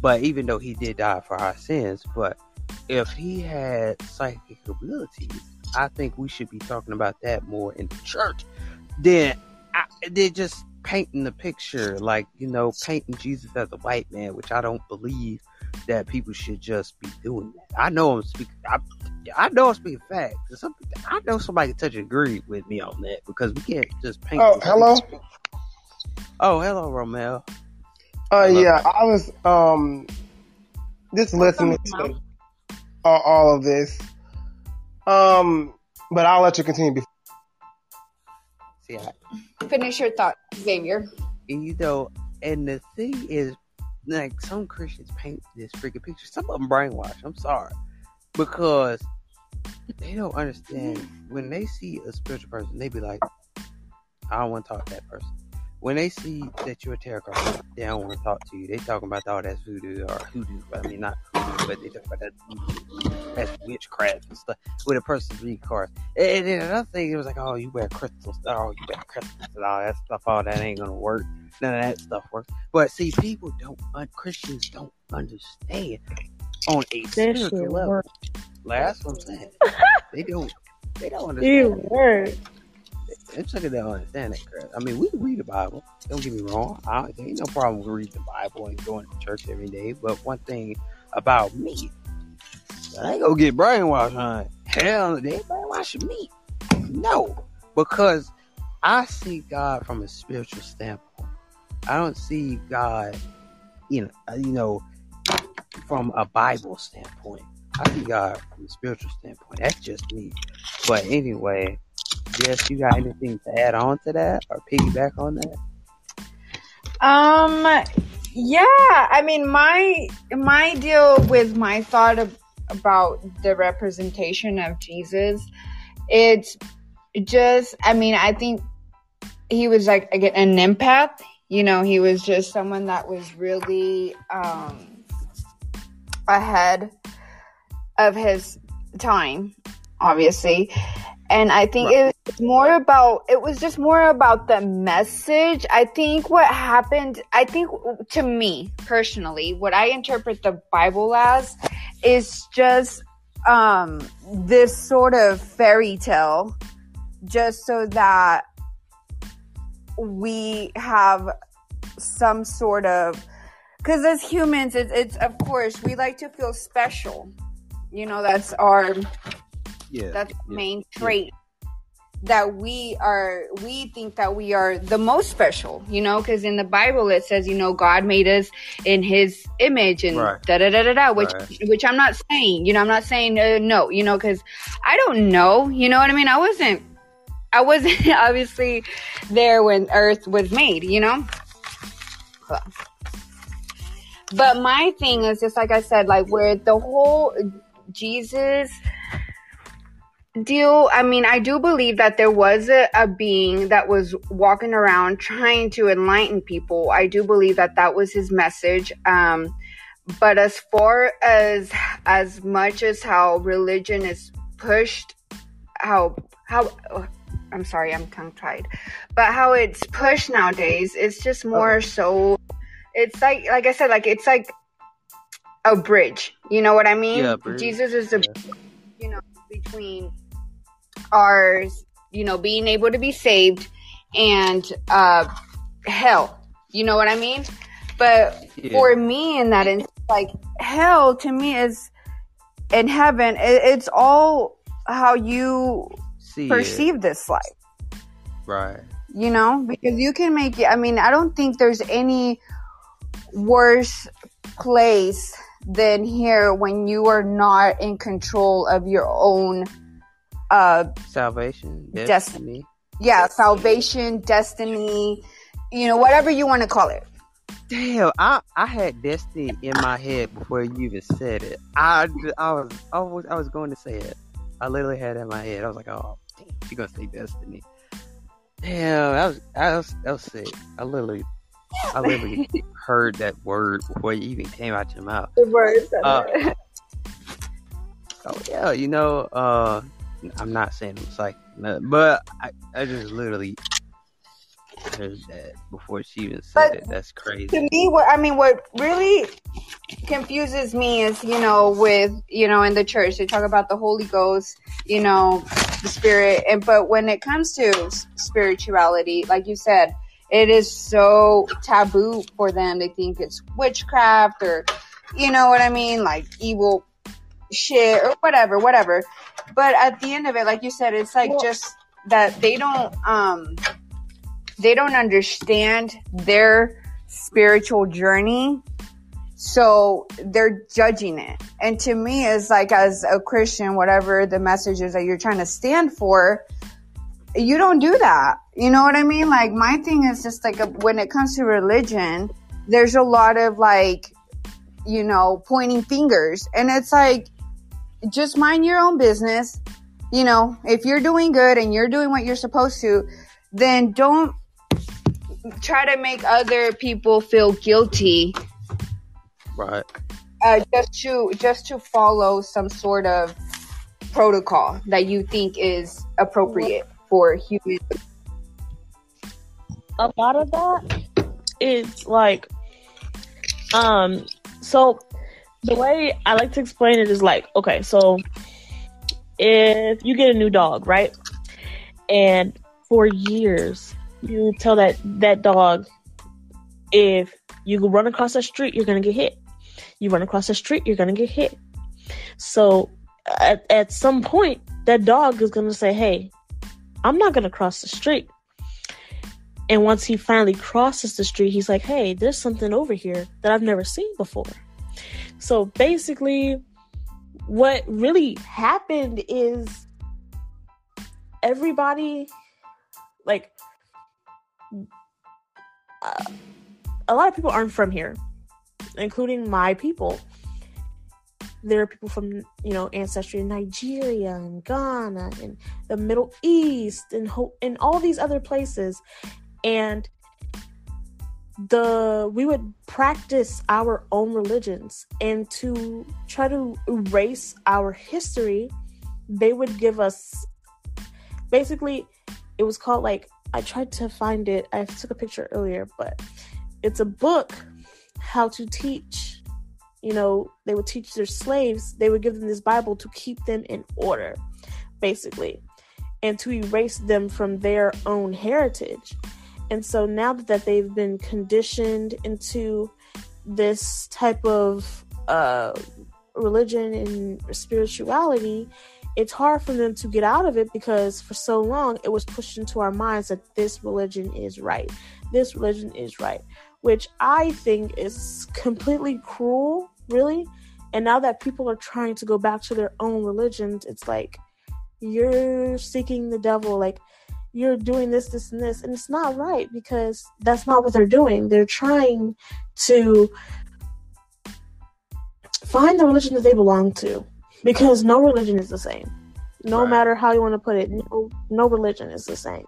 But even though he did die for our sins, but if he had psychic abilities, I think we should be talking about that more in the church than just painting the picture, like, you know, painting Jesus as a white man, which I don't believe that people should just be doing that. I know I'm speaking facts. I know somebody can touch and agree with me on that, because we can't just paint. Oh, hello. Picture. Oh, hello, Romel. Hello. Yeah, I was just listening to all of this. But I'll let you continue. Finish your thought, Xavier. You know, and the thing is, like, some Christians paint this freaking picture. Some of them brainwashed. I'm sorry, because they don't understand. When they see a spiritual person, they be like, "I don't want to talk to that person." When they see that you're a tarot card, they don't want to talk to you. They talking about all that voodoo or hoodoo. I mean, not hoodoo, but they talking about that that's witchcraft and stuff with a person's read cards. And then another thing, it was like, oh, you wear crystals and all that stuff. All that ain't gonna work. None of that stuff works. But see, people don't, Christians don't understand on a spiritual level. Work. That's what I'm saying. They don't understand. I'm sure they don't understand that crap. I mean, we can read the Bible. Don't get me wrong. There ain't no problem with reading the Bible and going to church every day. But one thing about me, I ain't gonna get brainwashed, huh? Hell, they brainwashing me. No, because I see God from a spiritual standpoint. I don't see God, you know, from a Bible standpoint. I see God from a spiritual standpoint. That's just me. But anyway. Jess, you got anything to add on to that or piggyback on that? Yeah, I mean, my deal with my thought about the representation of Jesus, it's just, I mean, I think he was like, again, an empath. You know, he was just someone that was really ahead of his time, obviously. And I think it was just more about the message. I think what happened, to me personally, what I interpret the Bible as is just this sort of fairy tale, just so that we have some sort of, because as humans, it's of course, we like to feel special. You know, that's our... Yeah, that's the main trait that we think that we are the most special, you know, because in the Bible it says, you know, God made us in his image and which I'm not saying, you know, no, you know, because I don't know, you know what I mean? I wasn't obviously there when earth was made, you know? But my thing is just like I said, like where the whole Jesus... deal. I mean, I do believe that there was a being that was walking around trying to enlighten people. I do believe that that was his message. But as far as much as how religion is pushed, I'm sorry, I'm tongue-tied, but how it's pushed nowadays, it's just more so. It's like I said, like it's like a bridge. You know what I mean? Yeah, Jesus is the, you know, between ours, you know, being able to be saved and hell, you know what I mean? But for me, in that instance, like hell to me is in heaven, it's all how you perceive this life, right? You know, because you can make it. I mean, I don't think there's any worse place than here when you are not in control of your own salvation, destiny. Yeah, salvation, destiny, you know, whatever you want to call it. Damn, I had destiny in my head before you even said it. I was going to say it. I literally had it in my head. I was like, oh, she's gonna say destiny. Damn, that was sick. I literally heard that word before it even came out your mouth. The word. Oh yeah, you know, I'm not saying it's like, but I just literally heard that before she even said it. That's crazy. To me, what really confuses me is, in the church, they talk about the Holy Ghost, the Spirit. But when it comes to spirituality, like you said, it is so taboo for them. They think it's witchcraft or, you know what I mean? Like evil shit or whatever. But at the end of it, like you said, it's like just that they don't understand their spiritual journey. So they're judging it. And to me, it's like, as a Christian, whatever the message is that you're trying to stand for, you don't do that. You know what I mean? Like, my thing is just like, when it comes to religion, there's a lot of like, pointing fingers. And it's like, just mind your own business. If you're doing good and you're doing what you're supposed to, then don't try to make other people feel guilty. Right. Just to follow some sort of protocol that you think is appropriate for humans. A lot of that is like, so the way I like to explain it is like, okay, so if you get a new dog, right? And for years, you tell that dog, if you run across the street, you're going to get hit. You run across the street, you're going to get hit. So at some point, that dog is going to say, hey, I'm not going to cross the street. And once he finally crosses the street, he's like, hey, there's something over here that I've never seen before. So basically, what really happened is everybody, like, a lot of people aren't from here, including my people. There are people from, ancestry in Nigeria and Ghana and the Middle East and all these other places. And we would practice our own religions, and to try to erase our history, they would give us, basically, it was called, like, I tried to find it. I took a picture earlier, but it's a book, how to teach, they would teach their slaves. They would give them this Bible to keep them in order, basically, and to erase them from their own heritage. And so now that they've been conditioned into this type of religion and spirituality, it's hard for them to get out of it, because for so long it was pushed into our minds that this religion is right. This religion is right, which I think is completely cruel, really. And now that people are trying to go back to their own religions, it's like, you're seeking the devil, like, you're doing this, this, and this. And it's not right, because that's not what they're doing. They're trying to find the religion that they belong to, because no religion is the same. No right. Matter how you want to put it, no religion is the same.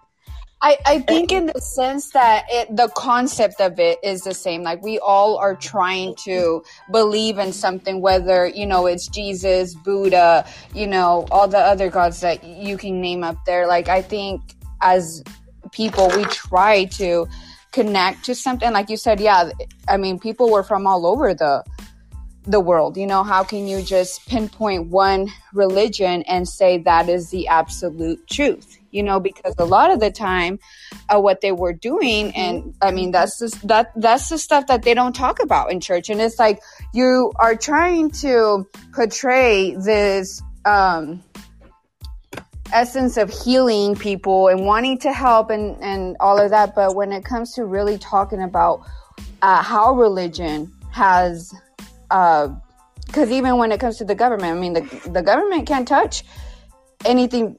I think in the sense that the concept of it is the same. Like, we all are trying to believe in something, whether, it's Jesus, Buddha, all the other gods that you can name up there. Like, I think as people, we try to connect to something. Like you said, yeah, I mean, people were from all over the world. How can you just pinpoint one religion and say that is the absolute truth? Because a lot of the time what they were doing, and I mean, that's the stuff that they don't talk about in church. And it's like, you are trying to portray this essence of healing people and wanting to help and all of that. But when it comes to really talking about how religion has, because even when it comes to the government, I mean, the government can't touch anything,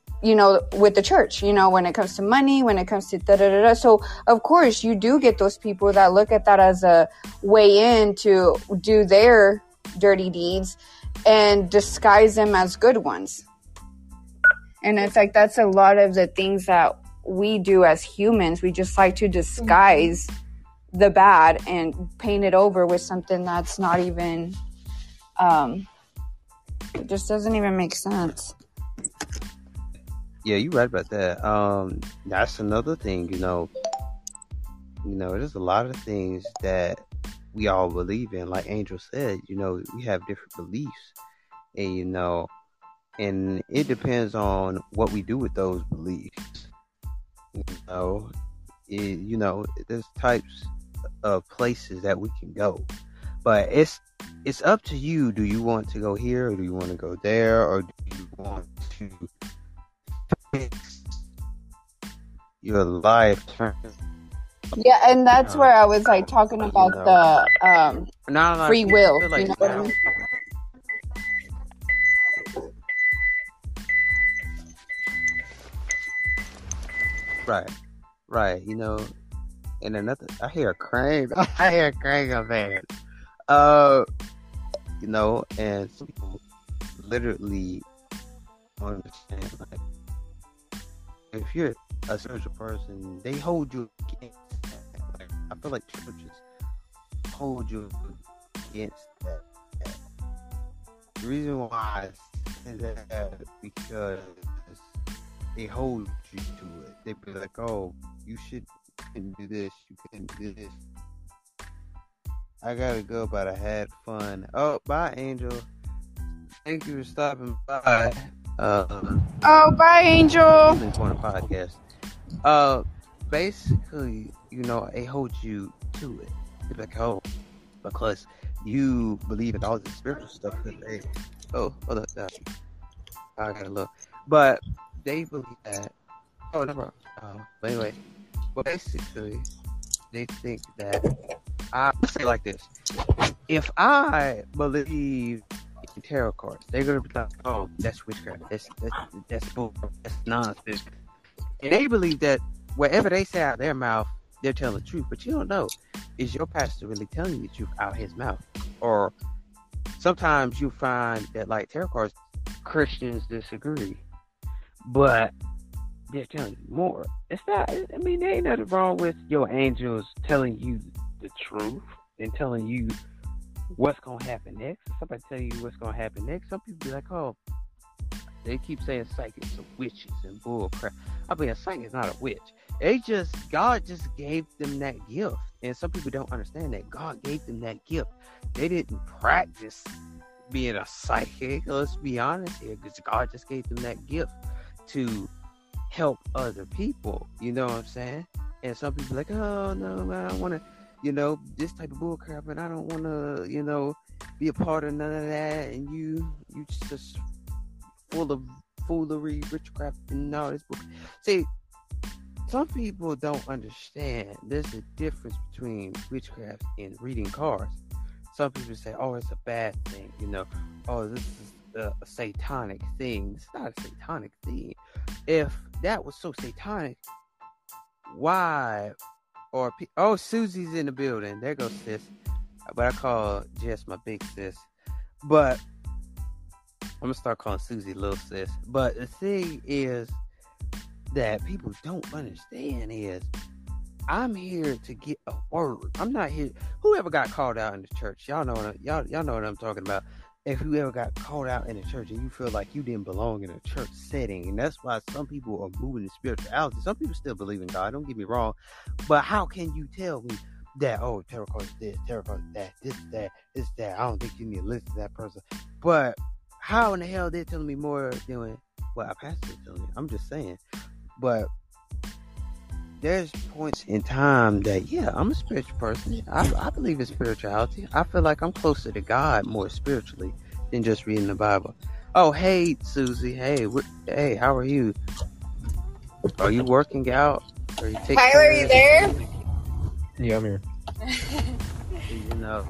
with the church, when it comes to money, when it comes to da-da-da-da. So, of course, you do get those people that look at that as a way in to do their dirty deeds and disguise them as good ones. And it's like, that's a lot of the things that we do as humans. We just like to disguise the bad and paint it over with something that's not even, it just doesn't even make sense. Yeah, you're right about that. That's another thing, there's a lot of things that we all believe in. Like Angel said, we have different beliefs, and and it depends on what we do with those beliefs. There's types of places that we can go, but it's up to you. Do you want to go here, or do you want to go there, or do you want to fix your life? Yeah, and that's where I was talking about the free will. You know what I mean? Right. And another, I hear a crane up there. And some people literally understand, if you're a spiritual person, they hold you against that. I feel like churches hold you against that. The reason why I say that is because they hold you to it. They be like, oh, you couldn't do this. I gotta go, but I had fun. Oh, bye, Angel. Thank you for stopping by. Bye, Angel. Important podcast. Basically, they hold you to it. They're like, oh, because you believe in all the spiritual stuff. Oh, hold up. I gotta look. But they believe that. Oh, no problem. But anyway, basically, they think that. Let's say it like this. If I believe in tarot cards, they're going to be like, oh, that's witchcraft. That's bull. That's nonsense. And they believe that whatever they say out of their mouth, they're telling the truth. But you don't know. Is your pastor really telling you the truth out of his mouth? Or sometimes you find that, like tarot cards, Christians disagree. But they're telling you more. It's not, there ain't nothing wrong with your angels telling you the truth and telling you what's gonna happen next. Somebody tell you what's gonna happen next. Some people be like, oh, they keep saying psychics are witches and bull crap. I mean, a psychic is not a witch. God just gave them that gift. And some people don't understand that God gave them that gift. They didn't practice being a psychic. Let's be honest here, because God just gave them that gift to help other people. You know what I'm saying? And some people like, oh no, I don't want to, this type of bullcrap, and I don't want to, be a part of none of that. And you just full of foolery, witchcraft, and all this. See, some people don't understand. There's a difference between witchcraft and reading cards. Some people say, oh, it's a bad thing, oh, this is a satanic thing. It's not a satanic thing. If that was so satanic, why? Oh, Susie's in the building. There goes sis. But I call Jess my big sis. But I'm going to start calling Susie little sis. But the thing is that people don't understand is I'm here to get a word. I'm not here. Whoever got called out in the church, y'all know what I'm talking about. If you ever got called out in a church and you feel like you didn't belong in a church setting, and that's why some people are moving in spirituality. Some people still believe in God, don't get me wrong, but how can you tell me that, oh, tarot cards is this, tarot cards is that, this, that, this, that, I don't think you need to listen to that person. But how in the hell they're telling me more than what a pastor is telling me? I'm just saying. But there's points in time that, yeah, I'm a spiritual person. I believe in spirituality. I feel like I'm closer to God more spiritually than just reading the Bible. Oh, hey, Susie. Hey, how are you? Are you working out? Tyler, are you there? Yeah, I'm here. You're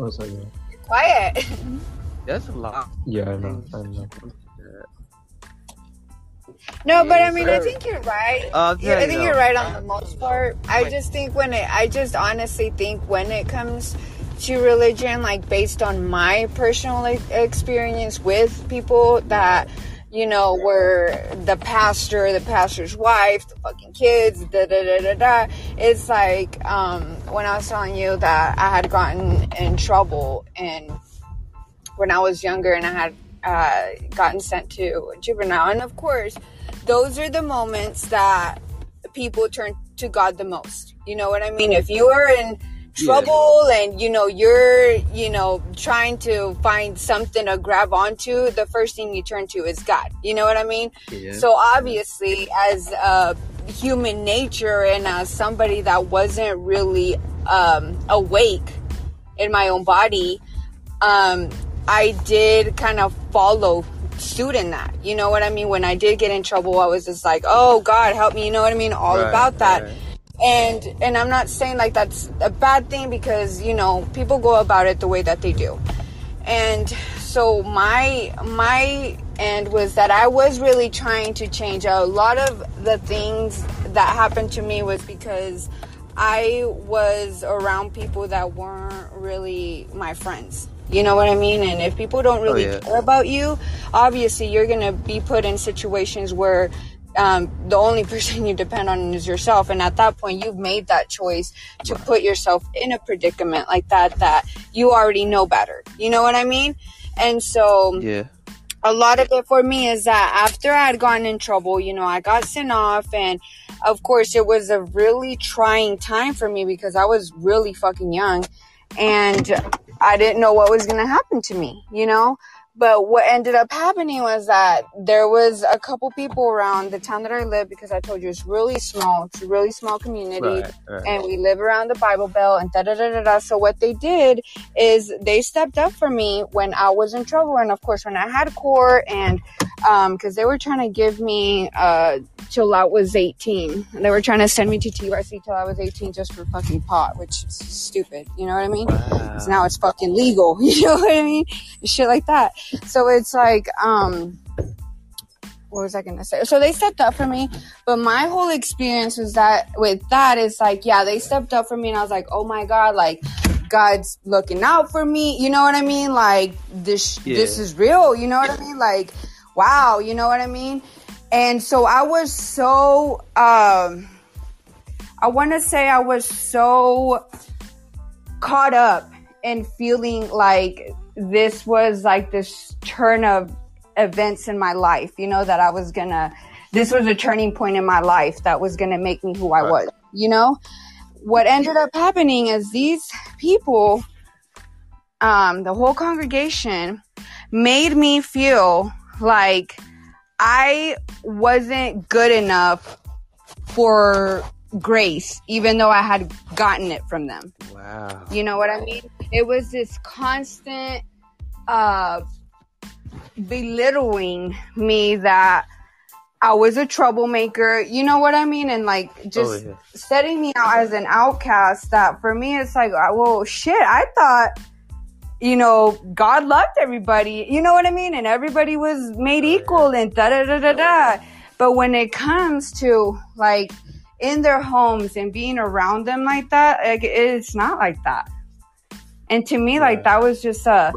quiet. That's a lot. Yeah, I know. No, but I think you're right. I think you're right on the most part. I just think when it comes to religion, like based on my personal experience with people that, were the pastor, the pastor's wife, the fucking kids, It's like, when I was telling you that I had gotten in trouble and when I was younger and I had gotten sent to juvenile. And of course, those are the moments that people turn to God the most. You know what I mean? If you are in trouble and, you know, you're, you know, trying to find something to grab onto, the first thing you turn to is God. You know what I mean? Yeah. So obviously, as a human nature and as somebody that wasn't really awake in my own body, I did kind of follow suit in that. You know what I mean? When I did get in trouble, I was just like, oh God, help me. You know what I mean? All about that. And I'm not saying like that's a bad thing, because, you know, people go about it the way that they do. And so my end was that I was really trying to change. A lot of the things that happened to me was because I was around people that weren't really my friends. You know what I mean? And if people don't really care about you, obviously you're going to be put in situations where the only person you depend on is yourself. And at that point, you've made that choice to put yourself in a predicament like that, that you already know better. You know what I mean? And so a lot of it for me is that after I had gotten in trouble, you know, I got sent off. And of course, it was a really trying time for me because I was really fucking young. And I didn't know what was going to happen to me, you know? But what ended up happening was that there was a couple people around the town that I lived, because I told you it's really small. It's a really small community. Right. And we live around the Bible Belt and da-da-da-da-da. So what they did is they stepped up for me when I was in trouble. And, of course, when I had court and because they were trying to give me till I was 18. They were trying to send me to TYC till I was 18 just for fucking pot, which is stupid. You know what I mean? Because now it's fucking legal. You know what I mean? Shit like that. So it's like, what was I going to say? So they stepped up for me. But my whole experience was that with that, it's like, yeah, they stepped up for me. And I was like, oh, my God, like, God's looking out for me. You know what I mean? Like, this is real. You know what I mean? Like, wow. You know what I mean? And so I was so, I want to say I was so caught up in feeling like this was like this turn of events in my life, you know, that I was gonna, this was a turning point in my life that was gonna make me who I was, you know? What ended up happening is these people, the whole congregation, made me feel like I wasn't good enough for grace, even though I had gotten it from them. Wow. You know what I mean? It was this constant belittling me that I was a troublemaker. You know what I mean? And like just setting me out as an outcast, that for me, it's like, well, shit, I thought, you know, God loved everybody, you know what I mean? And everybody was made equal and da-da-da-da-da. But when it comes to, like, in their homes and being around them like that, like, it's not like that. And to me, like, that was just a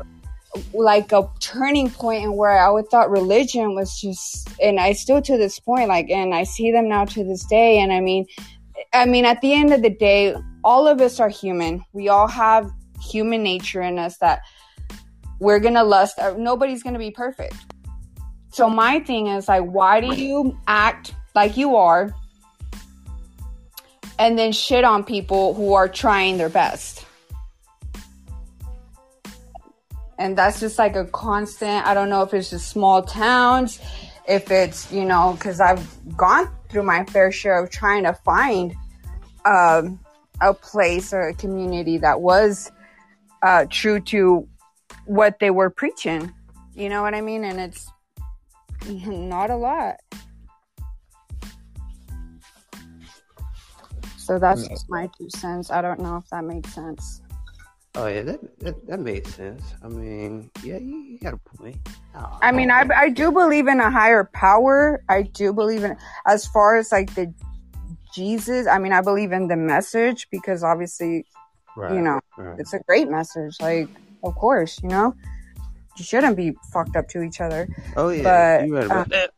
turning point in where I would thought religion was just, and I still to this point, like, and I see them now to this day. And I mean, at the end of the day, all of us are human. We all have human nature in us that we're gonna lust. Nobody's gonna be perfect. So my thing is like, why do you act like you are and then shit on people who are trying their best? And that's just like a constant. I don't know if it's just small towns, if it's, you know, because I've gone through my fair share of trying to find a place or a community that was true to what they were preaching, you know what I mean? And it's not a lot. So that's just my 2 cents. I don't know if that made sense. Oh yeah, that made sense. I mean, yeah, you got a point. I mean, I do believe in a higher power. I do believe in, as far as like the Jesus. I mean, I believe in the message because obviously. Right, you know, It's a great message. Like, of course, you know, you shouldn't be fucked up to each other. Oh yeah, but, you're right about that.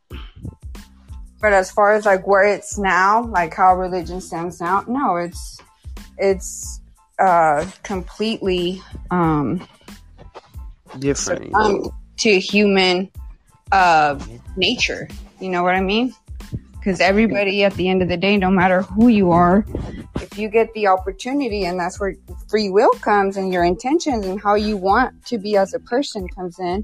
But as far as like where it's now, like how religion stands now, no, it's completely different. to human nature. You know what I mean? Because everybody at the end of the day, no matter who you are, if you get the opportunity, and that's where free will comes and your intentions and how you want to be as a person comes in.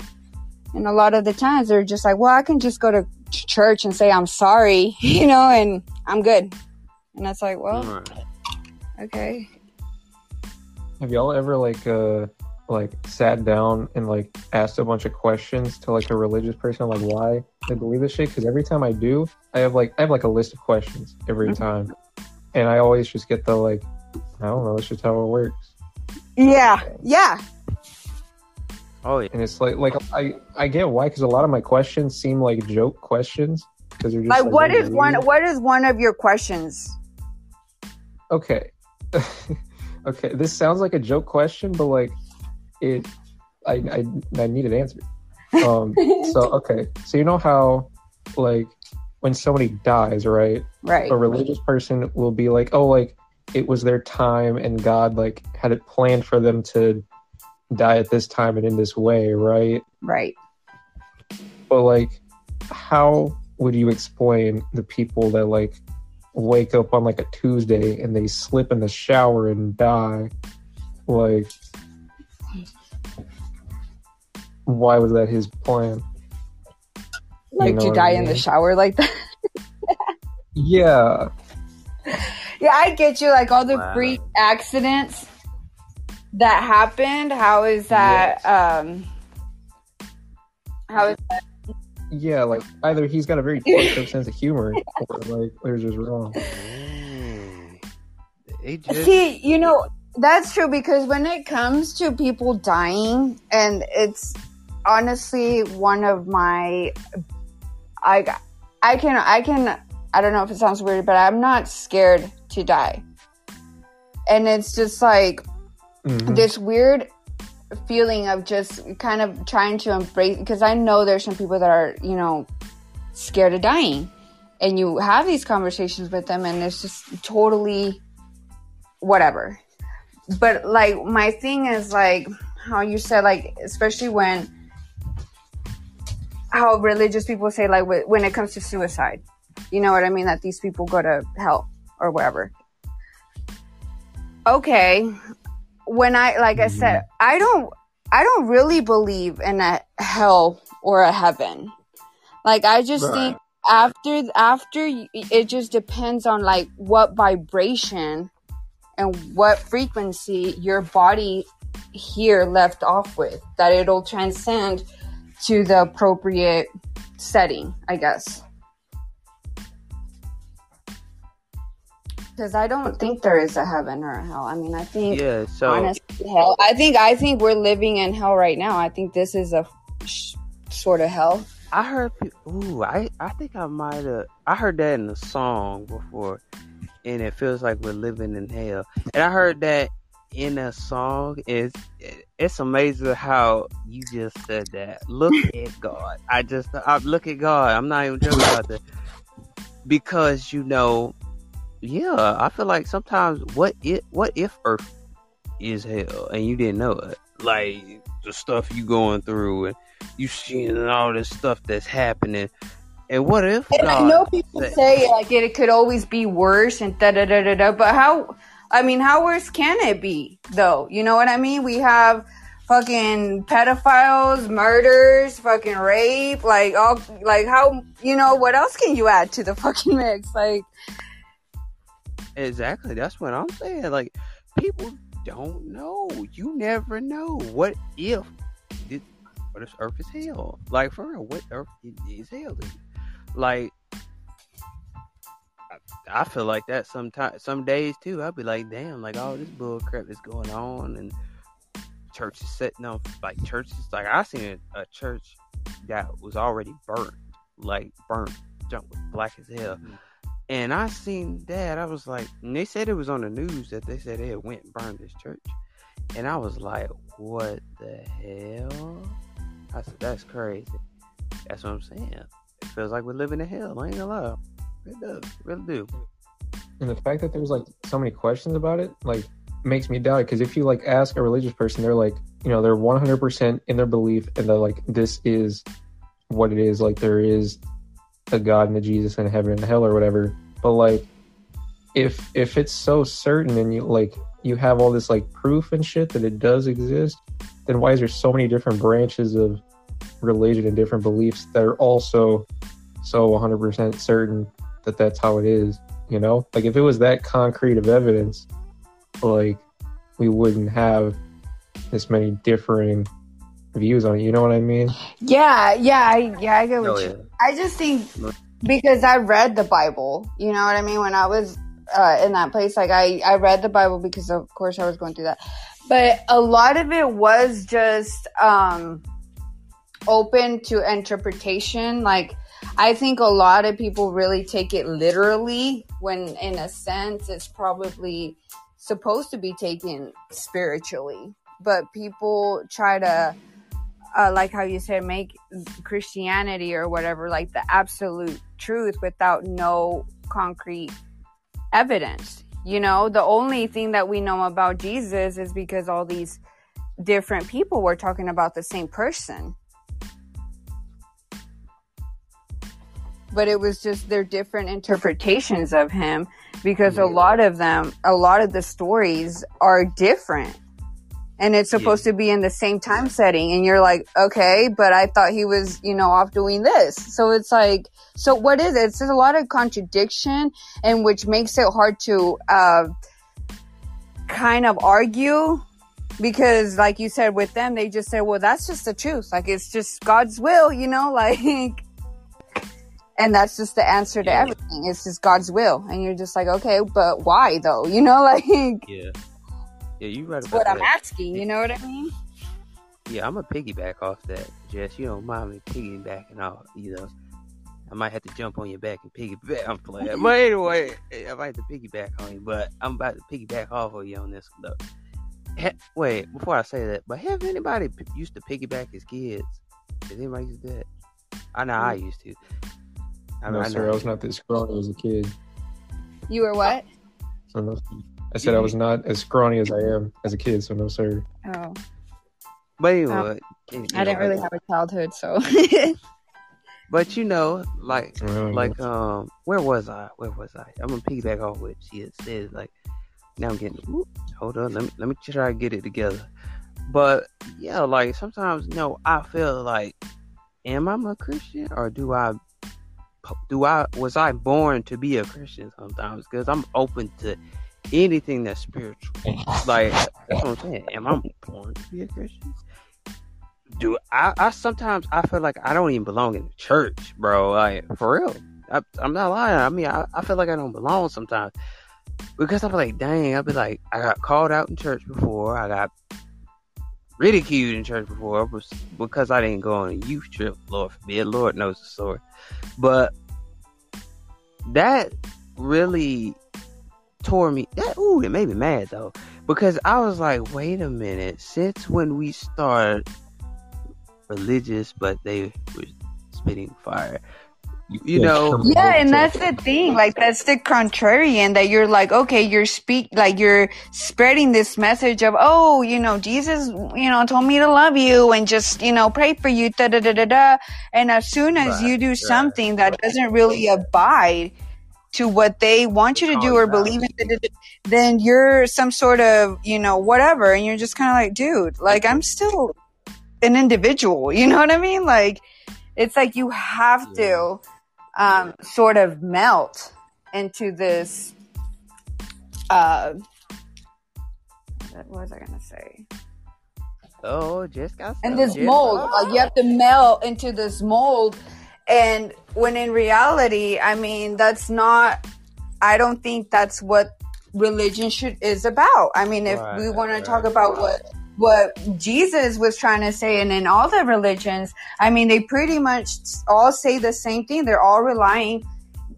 And a lot of the times they're just like, well, I can just go to church and say, I'm sorry, you know, and I'm good. And that's like, well, okay. Have y'all ever like sat down and like asked a bunch of questions to like a religious person, like why they believe this shit? Because every time I do, I have like a list of questions every time, and I always just get the like, I don't know, it's just how it works. Yeah, yeah. Oh, yeah. And it's like I get why, because a lot of my questions seem like joke questions because they're just like what is one of your questions? Okay, okay. This sounds like a joke question, but like I need an answer. So okay, so you know how like when somebody dies, right? Right. A religious person will be like, oh, like it was their time, and God like had it planned for them to die at this time and in this way, right? Right. But like, how would you explain the people that like wake up on like a Tuesday and they slip in the shower and die? Like, why was that his plan? Like, you know, to die in the shower like that? Yeah. Yeah, I get you. Like all the freak accidents that happened, how is that? Yes. How is that? Yeah, like either he's got a very fucked up sense of humor, or like there's just wrong. See, you know, that's true, because when it comes to people dying, and it's honestly one of my, I don't know if it sounds weird, but I'm not scared to die, and it's just like. Mm-hmm. This weird feeling of just kind of trying to embrace, because I know there's some people that are, you know, scared of dying, and you have these conversations with them and it's just totally whatever. But like my thing is like how you said, like especially when how religious people say like when it comes to suicide, you know what I mean, that these people go to hell or whatever. Okay. When I, like I said, I don't really believe in a hell or a heaven. Like I just think after it just depends on like what vibration and what frequency your body here left off with, that it'll transcend to the appropriate setting, I guess. Because I don't think there is a heaven or a hell. I mean, I think, honestly, hell. I think we're living in hell right now. I think this is a sort of hell. I heard, I think I might have, I heard that in a song before, and it feels like we're living in hell. And I heard that in a song. It's amazing how you just said that. Look at God. I look at God. I'm not even joking about that. Because, you know, yeah, I feel like sometimes what if Earth is hell and you didn't know it? Like the stuff you going through and you seeing all this stuff that's happening. And what if? And I know people say like it could always be worse and but how? I mean, how worse can it be though? You know what I mean? We have fucking pedophiles, murders, fucking rape. Like all like how, you know, what else can you add to the fucking mix? Like. Exactly, that's what I'm saying. Like, people don't know. You never know. What if Earth is hell? Like, for real, what Earth is hell? Like, I feel like that sometimes. Some days too, I'll be like, damn, like all this bull crap is going on, and churches setting up like churches. Like I seen a church that was already burnt, junk was black as hell. And I seen that. I was like, and they said it was on the news that they said they had went and burned this church. And I was like, what the hell? I said, that's crazy. That's what I'm saying. It feels like we're living in hell. I ain't gonna lie. It does. It really do. And the fact that there's like so many questions about it, like makes me doubt it, because if you like ask a religious person, they're like, you know, they're 100% in their belief, and they're like, this is what it is, like there is a God and a Jesus and a heaven and a hell or whatever. But like, if it's so certain and you have all this like proof and shit that it does exist, then why is there so many different branches of religion and different beliefs that are also so 100% certain that that's how it is, you know? Like, if it was that concrete of evidence, like, we wouldn't have this many differing views on it, you know what I mean? I get what you... I just think, because I read the Bible, you know what I mean? When I was in that place, like, I read the Bible because, of course, I was going through that. But a lot of it was just open to interpretation. Like, I think a lot of people really take it literally, when, in a sense, it's probably supposed to be taken spiritually. But people try to, like how you said, make Christianity or whatever, like the absolute truth without no concrete evidence. You know, the only thing that we know about Jesus is because all these different people were talking about the same person. But it was just their different interpretations of him, because a lot of the stories are different. And it's supposed to be in the same time setting. And you're like, okay, but I thought he was, you know, off doing this. So it's like, so what is it? It's a lot of contradiction, and which makes it hard to kind of argue. Because like you said, with them, they just said, well, that's just the truth. Like, it's just God's will, you know, like... And that's just the answer to everything. It's just God's will. And you're just like, okay, but why though? You know, like... Yeah. Yeah, you're right about that. What I'm asking, you know what I mean? Yeah, I'm going to piggyback off that, Jess. You don't mind me piggybacking off, you know. I might have to jump on your back and piggyback. I'm playing. But anyway, I might have to piggyback on you, but I'm about to piggyback off of you on this stuff. Wait, before I say that, but have anybody used to piggyback as kids? Did anybody use that? I know I used to. I was not this scrawny as a kid. You were what? I said I was not as scrawny as I am as a kid, so no, sir. Oh. But anyway. I didn't really have a childhood, so. But, you know, where was I? I'm going to piggyback off what she had said. Like, now I'm getting, hold on, let me try to get it together. But, yeah, like, sometimes, you know, I feel like, am I a Christian, or was I born to be a Christian sometimes? Because I'm open to anything that's spiritual. Like, that's what I'm saying. Am I born to be a Christian? I sometimes I feel like I don't even belong in the church, bro. Like, for real. I'm not lying. I mean, I feel like I don't belong sometimes. Because I'm like, dang, I'll be like, I got called out in church before. I got ridiculed in church before because I didn't go on a youth trip. Lord forbid. Lord knows the story. But that really tore me. It made me mad though, because I was like, wait a minute. Since when we started religious, but they were spitting fire, you know? Yeah, and that's the thing. Like, that's the contrarian, that you're like, okay, you're spreading this message of, oh, you know, Jesus, you know, told me to love you and just, you know, pray for you, da da da da da. And as soon as you do something that doesn't really abide to what they want you to do or believe in, then you're some sort of, you know, whatever. And you're just kind of like, dude, like, I'm still an individual, you know what I mean? Like, it's like you have to sort of melt into this, what was I going to say? Oh, just got started. And this mold, like, you have to melt into this mold. And when in reality, I mean, that's not, I don't think that's what religion is about. I mean, if we want to talk about what Jesus was trying to say, and in all the religions, I mean, they pretty much all say the same thing. They're all relaying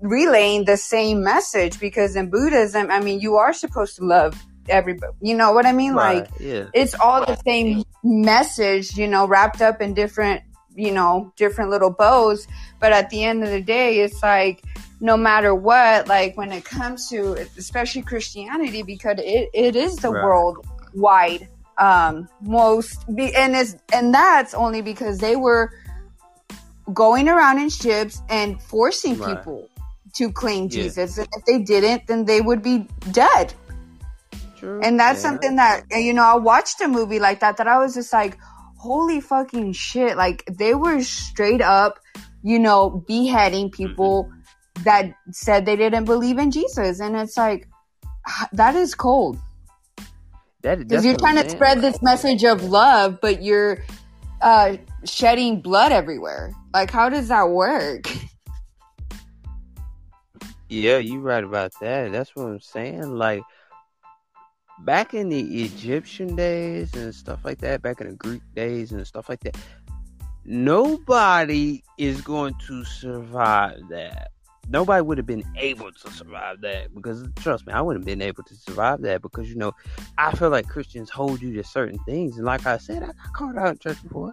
the same message, because in Buddhism, I mean, you are supposed to love everybody. You know what I mean? It's all the same message, you know, wrapped up in different little bows. But at the end of the day, it's like, no matter what, like when it comes to especially Christianity, because it is the worldwide and that's only because they were going around in ships and forcing people to claim Jesus, and if they didn't, then they would be dead. True. And that's something that, you know, I watched a movie like that I was just like, holy fucking shit, like they were straight up, you know, beheading people that said they didn't believe in Jesus, and it's like, that is cold. Because you're trying to spread this message of love, but you're shedding blood everywhere. Like, how does that work? Yeah, you're right about that. That's what I'm saying. Like, back in the Egyptian days and stuff like that, back in the Greek days and stuff like that, nobody is going to survive that. Nobody would have been able to survive that, because trust me, I wouldn't have been able to survive that, because, you know, I feel like Christians hold you to certain things. And like I said, I got called out in church before.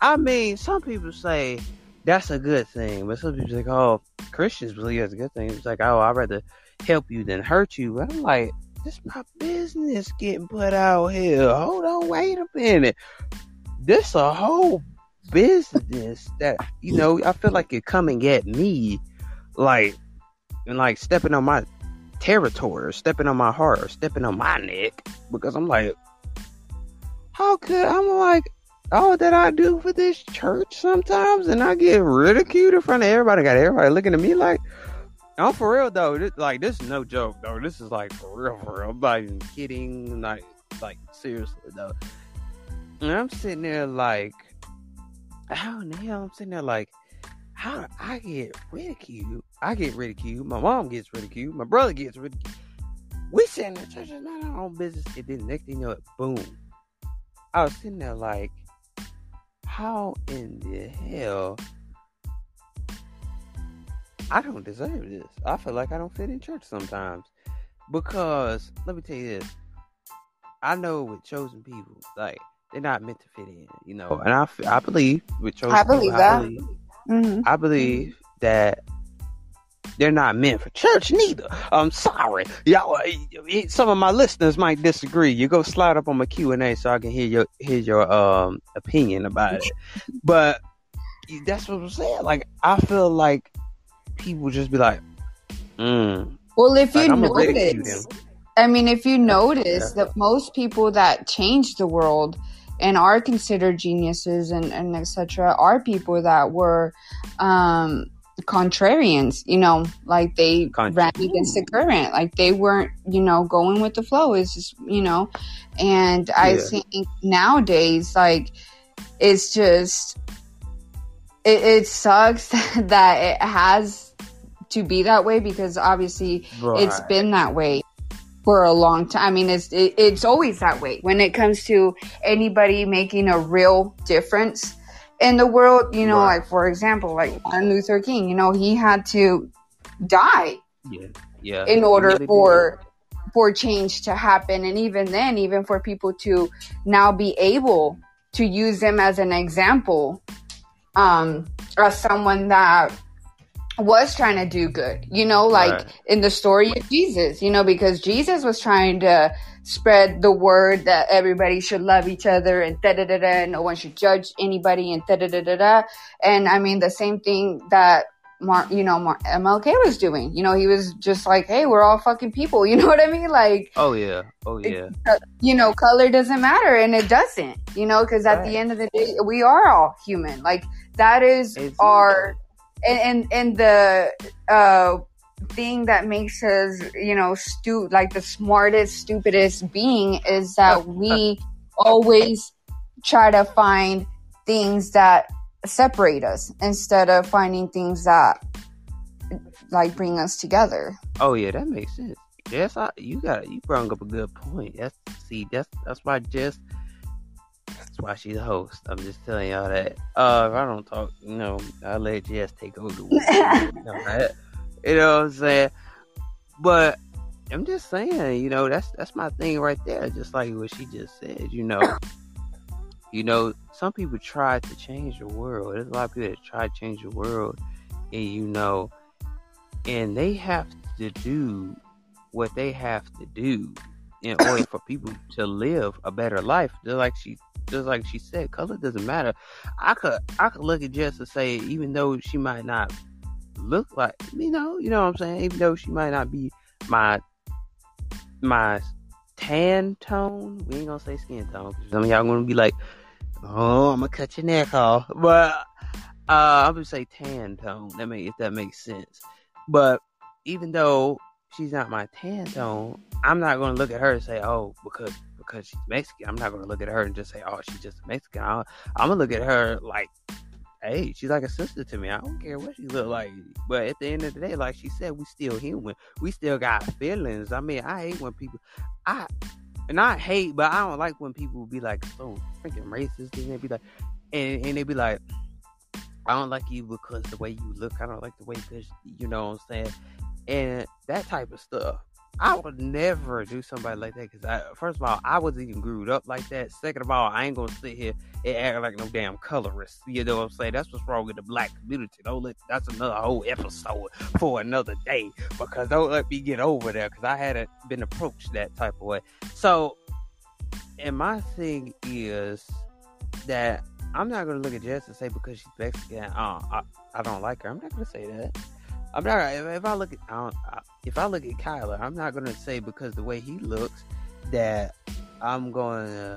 I mean, some people say that's a good thing, but some people say, oh, Christians believe that's a good thing. It's like, oh, I'd rather help you than hurt you. But I'm like, this is my business getting put out here. Hold on, wait a minute. This a whole business that, you know, I feel like you're coming at me. Like stepping on my territory, or stepping on my heart, or stepping on my neck, because I'm like, how could I'm like, all that I do for this church sometimes, and I get ridiculed in front of everybody. Got everybody looking at me like, I'm for real though. This is no joke though. This is like for real. I'm not even kidding. Like seriously though. And I'm sitting there like, how in the hell I'm sitting there like. How do I get ridiculed? I get ridiculed. My mom gets ridiculed. My brother gets ridiculed. We sitting in the church. It's not our own business. And then next thing you know, it, boom. I was sitting there like, how in the hell? I don't deserve this. I feel like I don't fit in church sometimes. Because, let me tell you this. I know with chosen people, like, they're not meant to fit in, you know. And I believe with chosen people. I believe that. I believe that they're not meant for church neither. I'm sorry, y'all. Some of my listeners might disagree. You go slide up on my Q&A so I can hear your opinion about it. But that's what I'm saying. Like, I feel like people just be like, well, if like, you notice, that most people that change the world and are considered geniuses and etc. are people that were contrarians, you know, like they ran against the current, like they weren't, you know, going with the flow. It's just, you know, and I think nowadays, like, it's just, it sucks that it has to be that way, because obviously it's been that way for a long time. I mean, it's always that way when it comes to anybody making a real difference in the world. You know, like, for example, like Martin Luther King, you know, he had to die in order for change to happen. And even then, even for people to now be able to use him as an example, as someone that was trying to do good, you know, like in the story of Jesus, you know, because Jesus was trying to spread the word that everybody should love each other and da-da-da-da, and no one should judge anybody and da-da-da-da-da. And I mean, the same thing that, MLK was doing, you know, he was just like, hey, we're all fucking people, you know what I mean? Like, oh yeah. You know, color doesn't matter, and it doesn't, you know, because at the end of the day, we are all human. Like, that is our... And the thing that makes us, you know, like the smartest, stupidest being is that we always try to find things that separate us instead of finding things that, like, bring us together. Oh, yeah, that makes sense. Jess, you brought up a good point. That's why Jess... That's why she's a host. I'm just telling y'all that. If I don't talk, you know, I let Jess take over. You know what I'm saying? But I'm just saying, you know, that's my thing right there. Just like what she just said, you know. You know, some people try to change the world. There's a lot of people that try to change the world. And, you know, and they have to do what they have to do in order for people to live a better life. Just like she said, color doesn't matter. I could look at Jess and say, even though she might not look like, you know what I'm saying, even though she might not be my tan tone, we ain't gonna say skin tone, because some of y'all gonna be like, oh, I'm gonna cut your neck off. But I'm gonna say tan tone. If that makes sense. But even though she's not my tan tone, I'm not gonna look at her and say, oh, because she's Mexican. I'm not gonna look at her and just say, oh, she's just Mexican. I'm gonna look at her like, hey, she's like a sister to me. I don't care what she look like. But at the end of the day, like she said, we still human. We still got feelings. I mean, I hate when people, I don't like when people be like, so freaking racist, and they be like, and they be like, I don't like you because the way you look. I don't like the way, because, you know what I'm saying, and that type of stuff. I would never do somebody like that, because first of all, I wasn't even grewed up like that. Second of all, I ain't gonna sit here and act like no damn colorist. You know what I'm saying? That's what's wrong with the black community. That's another whole episode for another day, because don't let me get over there, because I hadn't been approached that type of way. So, and my thing is that I'm not gonna look at Jess and say, because she's Mexican, I don't like her. I'm not gonna say that. I'm not. If I look at Kyler, I'm not gonna say because the way he looks that I'm gonna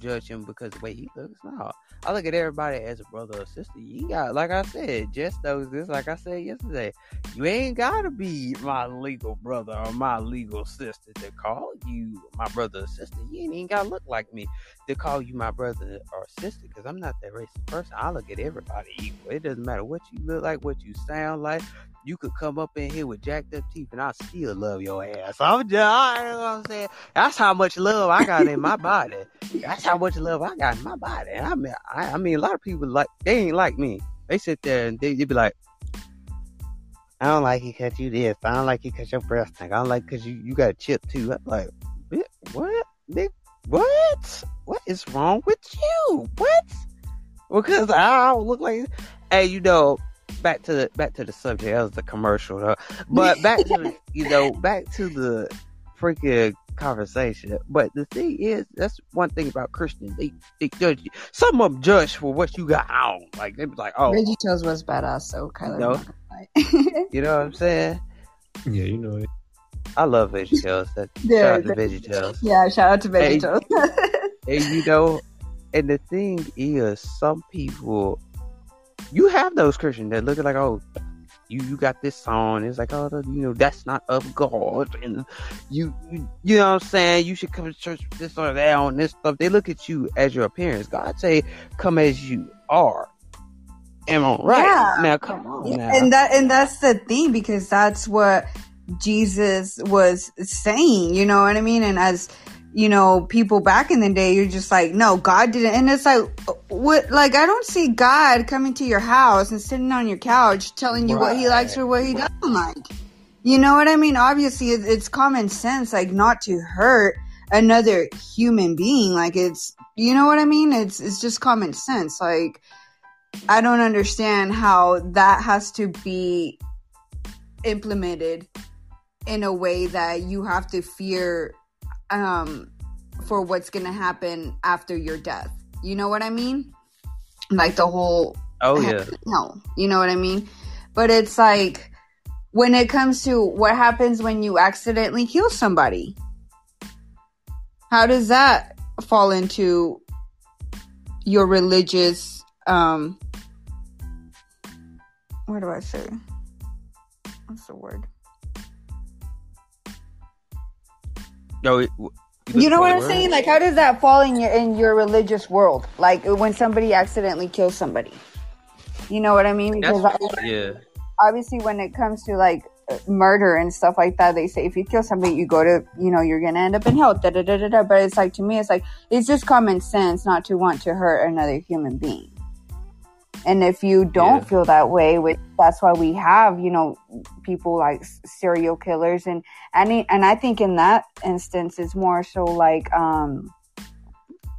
judge him because the way he looks. No, I look at everybody as a brother or sister. You got, like I said, Jess knows this. Like I said yesterday, you ain't gotta be my legal brother or my legal sister to call you my brother or sister. You ain't even gotta look like me to call you my brother or sister, because I'm not that racist person. I look at everybody equal. It doesn't matter what you look like, what you sound like. You could come up in here with jacked up teeth and I still love your ass. I'm just, you know what I'm saying? That's how much love I got in my body. That's how much love I got in my body. And I mean, a lot of people, like, they ain't like me. They sit there and they be like, I don't like you because you this. I don't like you because your breast thing. I don't like because you got a chip too. I'm like, what? What? What is wrong with you? What? Because I don't look like, hey, you know, back to the subject. That was the commercial, though. But back to the freaking conversation. But the thing is, that's one thing about Christians. They judge you. Some of them judge for what you got on. Like, they be like, oh, Reggie chose what's badass, so Kyler. You know what I'm saying? Yeah, you know it. I love VeggieTales. Shout out to VeggieTales. Yeah, shout out to VeggieTales. And you know, and the thing is, some people. You have those Christians that look like, oh, you got this song. It's like, oh, you know, that's not of God. And you know what I'm saying? You should come to church with this or that on this stuff. They look at you as your appearance. God say, come as you are. Am I right? Yeah. Now, come on now. And that's the thing, because that's what Jesus was saying. You know what I mean? And as... you know, people back in the day, you're just like, no, God didn't. And it's like, what? Like, I don't see God coming to your house and sitting on your couch telling you what he likes or what he doesn't like. You know what I mean? Obviously, it's common sense, like, not to hurt another human being. Like, it's, you know what I mean? It's just common sense. Like, I don't understand how that has to be implemented in a way that you have to fear for what's gonna happen after your death. You know what I mean? Like the whole you know what I mean? But it's like when it comes to what happens when you accidentally kill somebody, how does that fall into your religious what do I say? What's the word? No, you know what I'm saying? Like, how does that fall in your religious world? Like, when somebody accidentally kills somebody, you know what I mean? Because obviously, when it comes to like murder and stuff like that, they say if you kill somebody, you go to, you know, you're gonna end up in hell. Da da da da da. But it's like, to me, it's like, it's just common sense not to want to hurt another human being. And if you don't feel that way, which that's why we have, you know, people like serial killers, and I think in that instance, it's more so like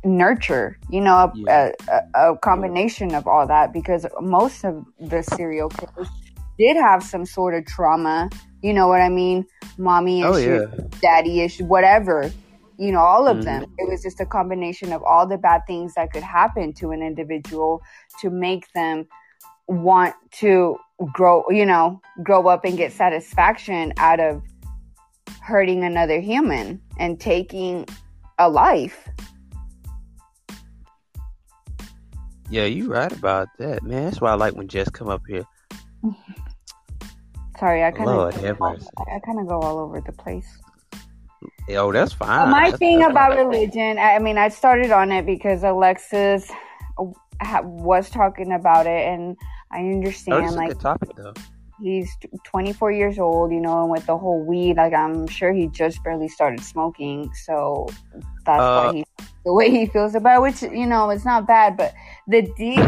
nurture, you know, a combination of all that, because most of the serial killers, did have some sort of trauma, you know what I mean? Mommy issues, daddy issues, whatever, you know, all of them. It was just a combination of all the bad things that could happen to an individual to make them want to grow up and get satisfaction out of hurting another human and taking a life. Yeah, you right about that, man. That's why I like when Jess come up here. Sorry, I kind of go all over the place. Oh, that's fine. So my thing about religion, I mean, I started on it because Alexis was talking about it, and I understand. That's a good topic, though. He's 24 years old, you know, and with the whole weed, like, I'm sure he just barely started smoking, so that's why the way he feels about it, which, you know, it's not bad, but the thing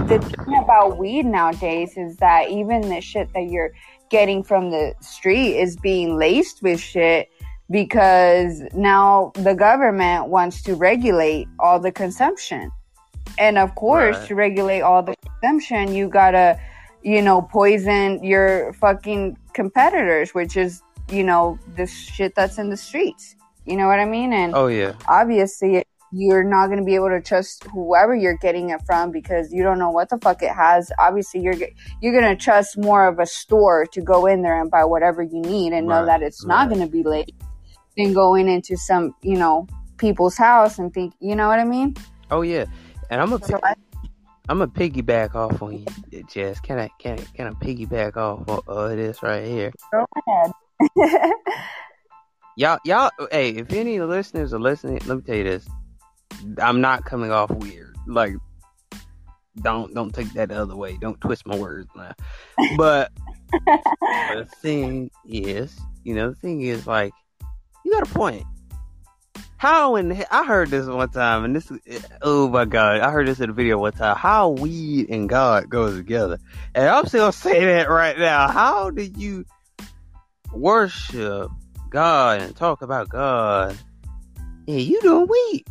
about weed nowadays is that even the shit that you're getting from the street is being laced with shit, because now the government wants to regulate all the consumption. And of course, to regulate all the consumption, you gotta, you know, poison your fucking competitors, which is, you know, this shit that's in the streets. You know what I mean? And obviously, you're not going to be able to trust whoever you're getting it from because you don't know what the fuck it has. Obviously, you're going to trust more of a store to go in there and buy whatever you need and know that it's not going to be late than going into some, you know, people's house and think, you know what I mean? Oh, yeah. And I'm a piggyback off on you, Jess. Can I piggyback off on this right here? Go ahead. y'all. Hey, if any of the listeners are listening, let me tell you this. I'm not coming off weird. Like, don't take that the other way. Don't twist my words now. But the thing is, like, you got a point. How in the heck, I heard this one time, and this, oh my God, I heard this in a video one time, how weed and God goes together. And I'm still saying that right now. How do you worship God and talk about God and you doing weed?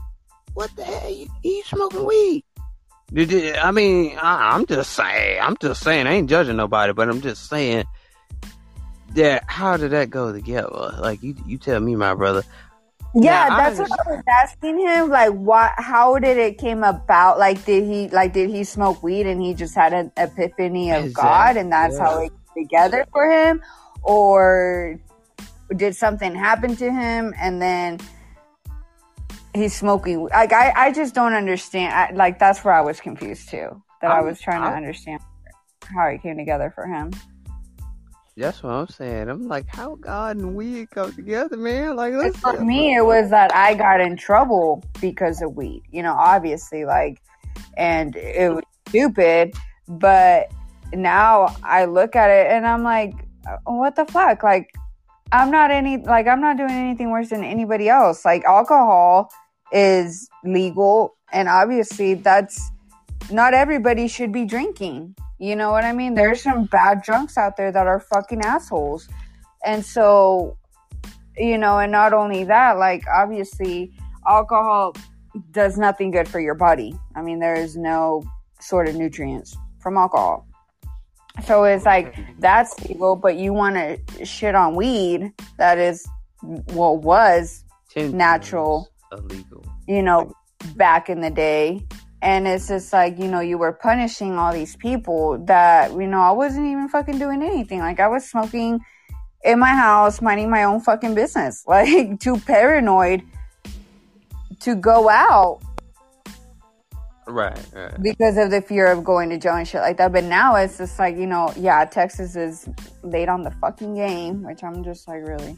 What the hell? You smoking weed? I mean, I'm just saying, I ain't judging nobody, but I'm just saying that how did that go together? Like, you tell me, my brother. Yeah, now, that's what I was asking him. Like, what? How did it came about? Like, did he smoke weed and he just had an epiphany of God, and that's how it came together for him? Or did something happen to him and then he's smoking? Like, I just don't understand. Like, that's where I was confused too. That I was trying to understand how it came together for him. That's what I'm saying. I'm like, how God and weed come together, man? Like, for me, it was that I got in trouble because of weed. You know, obviously, like, and it was stupid. But now I look at it and I'm like, what the fuck? Like, I'm not doing anything worse than anybody else. Like, alcohol is legal, and obviously, that's not everybody should be drinking. You know what I mean? There's some bad drunks out there that are fucking assholes. And so, you know, and not only that, like, obviously, alcohol does nothing good for your body. I mean, there is no sort of nutrients from alcohol. So it's like, that's evil, but you want to shit on weed that is, well, was natural, illegal, you know, back in the day. And it's just like, you know, you were punishing all these people that, you know, I wasn't even fucking doing anything. Like, I was smoking in my house, minding my own fucking business. Like, too paranoid to go out. Right. Because of the fear of going to jail and shit like that. But now it's just like, you know, yeah, Texas is late on the fucking game, which I'm just like, really?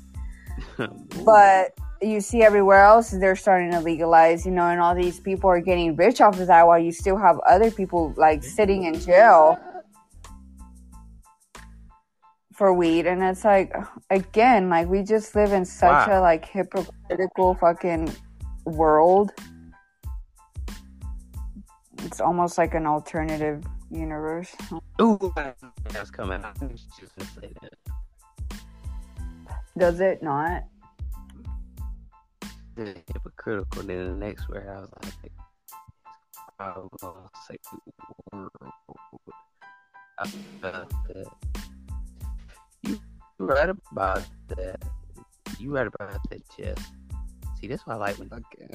But you see everywhere else they're starting to legalize, you know, and all these people are getting rich off of that while you still have other people like sitting in jail for weed. And it's like, again, like, we just live in such a like hypocritical fucking world. It's almost like an alternative universe. Ooh, that's coming. I was just gonna say that. Does it not? Hypocritical. Then the next word, I was like, I was gonna say, world. I felt that. You right about that, Jess. See, that's why I like when... Okay,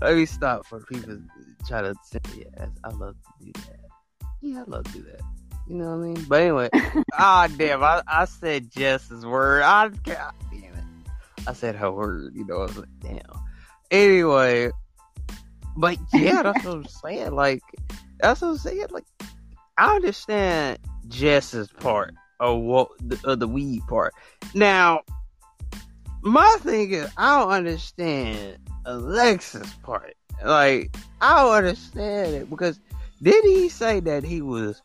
let me stop for people try to send me ass. I love to do that. Yeah, I love to do that. You know what I mean? But anyway... Ah, damn, I said Jess's word. God damn it. I said her word, you know. I was like, damn. Anyway... But yeah, that's what I'm saying. Like, that's what I'm saying. Like, I understand Jess's part of what the weed part. Now, my thing is, I don't understand Alexa's part. Like, I don't understand it because did he say that he was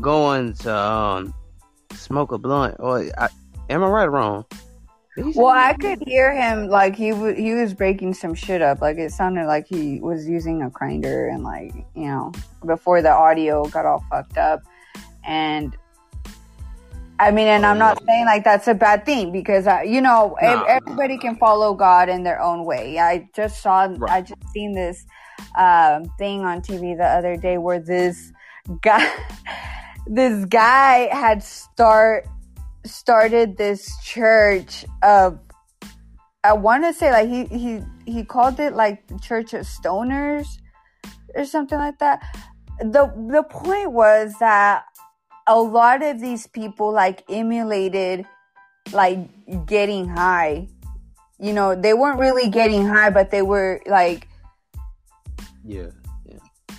going to smoke a blunt? Or am I right or wrong? Well, I could hear him, like, he was breaking some shit up. Like, it sounded like he was using a grinder and, like, you know, before the audio got all fucked up. And, I mean, and I'm not saying, like, that's a bad thing because, everybody can follow God in their own way. I just seen this thing on TV the other day where this guy had started this church of, I want to say, like, he called it like the Church of Stoners or something like that. The point was that a lot of these people, like, emulated, like, getting high. You know, they weren't really getting high, but they were like,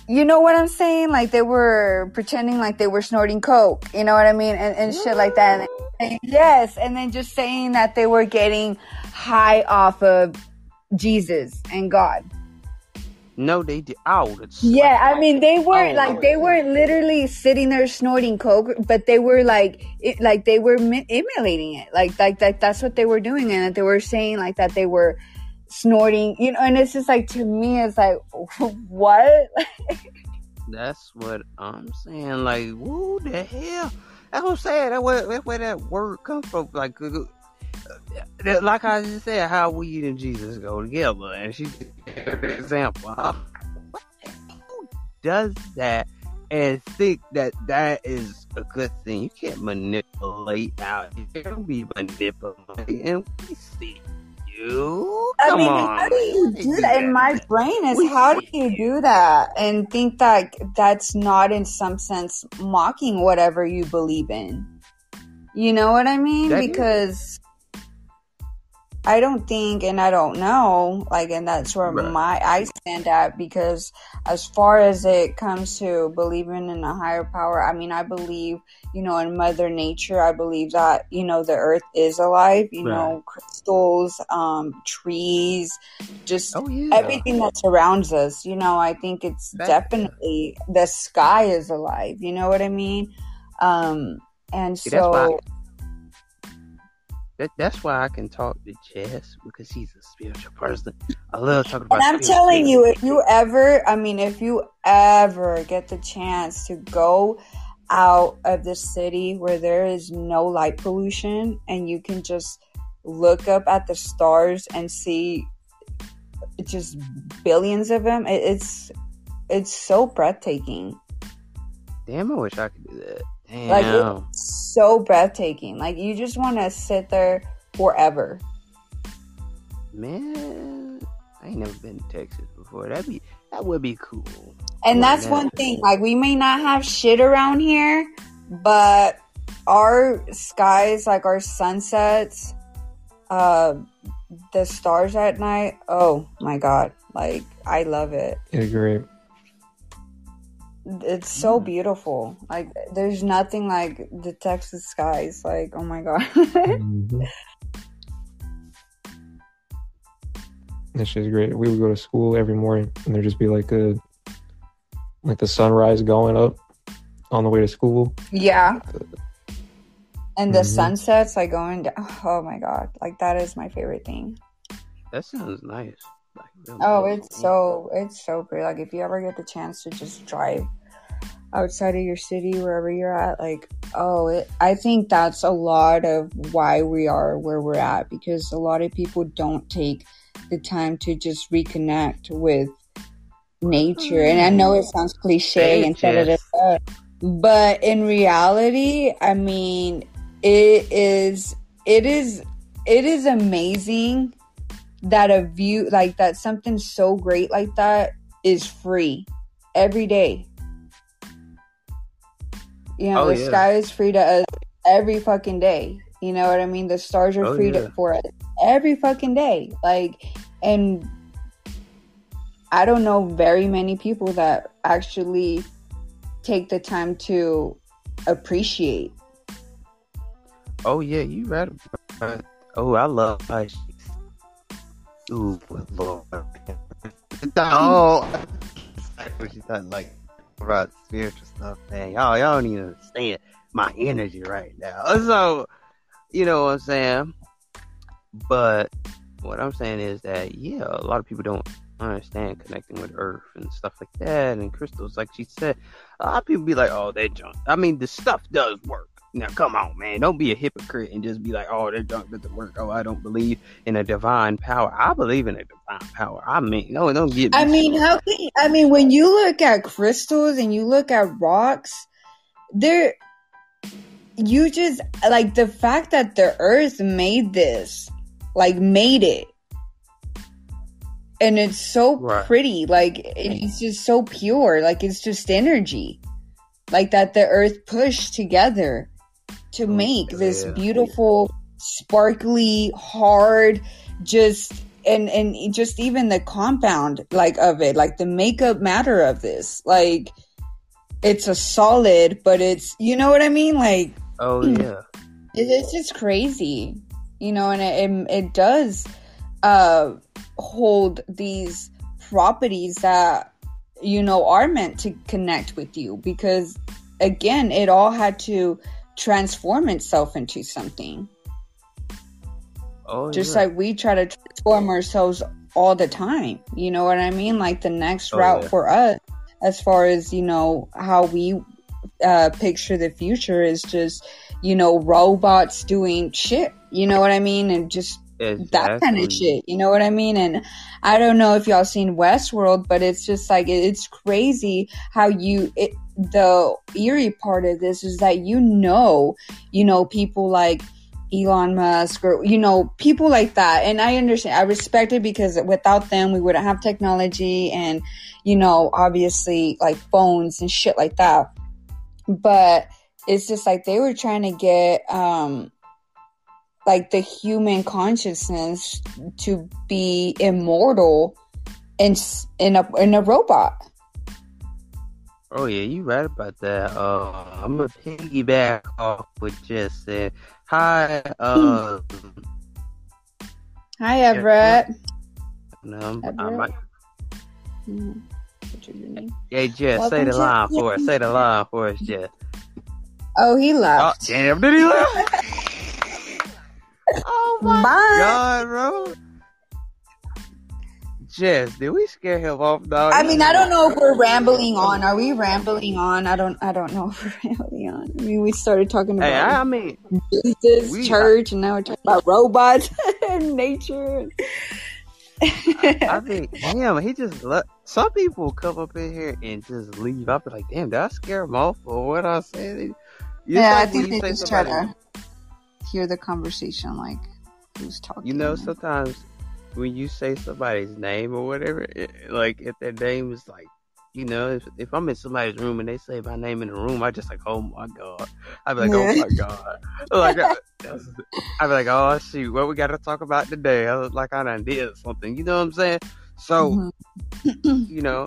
you know what I'm saying? Like, they were pretending like they were snorting coke, you know what I mean? And shit like that. And yes, and then just saying that they were getting high off of Jesus and God. No, they did. Yeah, I mean, they weren't literally sitting there snorting coke, but they were emulating it. Like that's what they were doing, and that they were saying like that they were snorting, you know, and it's just like, to me, it's like, what? That's what I'm saying. Like, who the hell? That's what I'm saying. That's where that word comes from. Like I just said, how weed and Jesus go together, and she gave an example. Who does that and think that is a good thing? You can't manipulate out. You can't be manipulated, and we see. How do you do that? And my brain is, how do you do that and think that that's not in some sense mocking whatever you believe in? You know what I mean? Because I don't think, and I don't know, like, and that's where I stand at, because as far as it comes to believing in a higher power, I mean, I believe, you know, in Mother Nature, I believe that, you know, the earth is alive, you know, crystals, trees, just everything that surrounds us, you know, I think it's definitely the sky is alive, you know what I mean? That's why I can talk to Jess, because he's a spiritual person. I love talking about. And I'm telling you, if you ever get the chance to go out of the city where there is no light pollution, and you can just look up at the stars and see just billions of them, it's so breathtaking. Damn, I wish I could do that. Damn. Like, it's so breathtaking. Like, you just want to sit there forever. Man, I ain't never been to Texas before. That would be cool. And that's one thing. Like, we may not have shit around here, but our skies, like our sunsets, the stars at night. Oh my God! Like, I love it. I agree. It's so beautiful. Like, there's nothing like the Texas skies. Like, oh my God. Mm-hmm. That shit's great. We would go to school every morning, and there'd just be like the sunrise going up on the way to school. Yeah. And the sunsets, like, going down. Oh my God. Like, that is my favorite thing. That sounds nice. Like, it's so great. Like, if you ever get the chance to just drive outside of your city, wherever you're at, like, I think that's a lot of why we are where we're at, because a lot of people don't take the time to just reconnect with nature. And I know it sounds cliche, but in reality, I mean, It is amazing that a view like that, something so great like that, is free every day. You know, the sky is free to us every fucking day. You know what I mean? The stars are free for us every fucking day. Like, and I don't know very many people that actually take the time to appreciate. Oh, yeah, you right. Oh, I love ice. Ooh, Lord. Oh, she doesn't like about spiritual stuff, man. Y'all don't even understand my energy right now. So, you know what I'm saying? But what I'm saying is that, yeah, a lot of people don't understand connecting with earth and stuff like that and crystals. Like she said, a lot of people be like, oh, that junk. I mean, the stuff does work. Now, come on, man. Don't be a hypocrite and just be like, oh, that junk doesn't work. Oh, I don't believe in a divine power. I believe in a divine power. I mean, no, don't get me. I mean, how can you, I mean, when you look at crystals and you look at rocks, they're, you just, like, the fact that the earth made this, like, made it. And it's so pretty. Like, it's just so pure. Like, it's just energy. Like, that the earth pushed together to make this beautiful, sparkly, hard, just and just even the compound like of it, like the makeup matter of this, like it's a solid, but it's, you know what I mean, like it's just crazy, you know, and it does hold these properties that, you know, are meant to connect with you, because again, it all had to transform itself into something. Just like we try to transform ourselves all the time, you know what I mean? Like the next route for us, as far as, you know, how we picture the future is just, you know, robots doing shit, you know what I mean? And just that kind of shit, you know what I mean? And I don't know if y'all seen Westworld, but it's just like, it's crazy how the eerie part of this is that, you know, people like Elon Musk or, you know, people like that. And I understand, I respect it, because without them, we wouldn't have technology and, you know, obviously like phones and shit like that. But it's just like, they were trying to get, like the human consciousness to be immortal in a robot. Oh yeah, you right about that. I'm gonna piggyback off what Jess said. Hi Everett. What's your name? Hey Jess, say the line for us. Say the line for us, Jess. Oh, he laughed. Oh, damn, did he laugh? Oh my God, bro. Jess, did we scare him off, dog? I mean, I don't know if we're rambling on. Are we rambling on? I don't know if we're rambling on. I mean, we started talking about Jesus, church, and now we're talking about robots and nature. I think, damn, he just some people come up in here and just leave. I'll be like, damn, did I scare him off or what I said? I think they just try to hear the conversation, like who's talking, you know. Sometimes when you say somebody's name or whatever, like if their name is like, you know, if I'm in somebody's room and they say my name in the room, I just like, oh my God, I'd be like, oh my God, like I'd be like, oh shoot, what we gotta talk about today? I was like, I done did something, you know what I'm saying? So you know,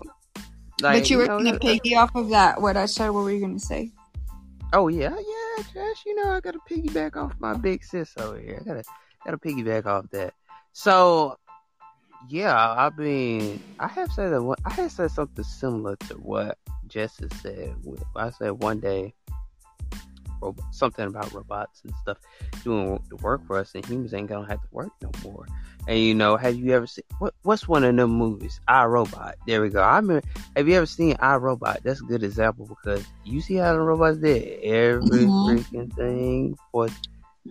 like, but you were, you know, gonna piggy off of that, what I said. What were you gonna say? Oh yeah, Josh. You know, I gotta piggyback off my big sis over here. I gotta piggyback off that. So, yeah, I mean, I had said something similar to what Jess said. I said one day something about robots and stuff doing the work for us, and humans ain't gonna have to work no more. And you know, have you ever seen what's one of them movies? iRobot. There we go. I mean, have you ever seen iRobot? That's a good example, because you see how the robots did every freaking thing.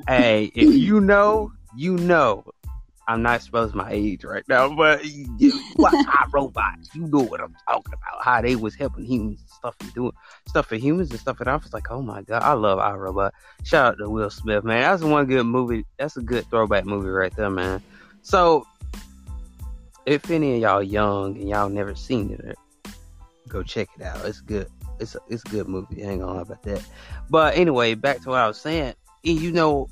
Hey, if you know, I'm not exposing my age right now, but iRobot, you know what I'm talking about. How they was helping humans and stuff and doing stuff for humans and stuff. And I was like, oh my God, I love iRobot. Shout out to Will Smith, man. That's one good movie. That's a good throwback movie right there, man. So, if any of y'all young and y'all never seen it, go check it out. It's good. It's a good movie. I ain't gonna lie about that. But anyway, back to what I was saying. And you know,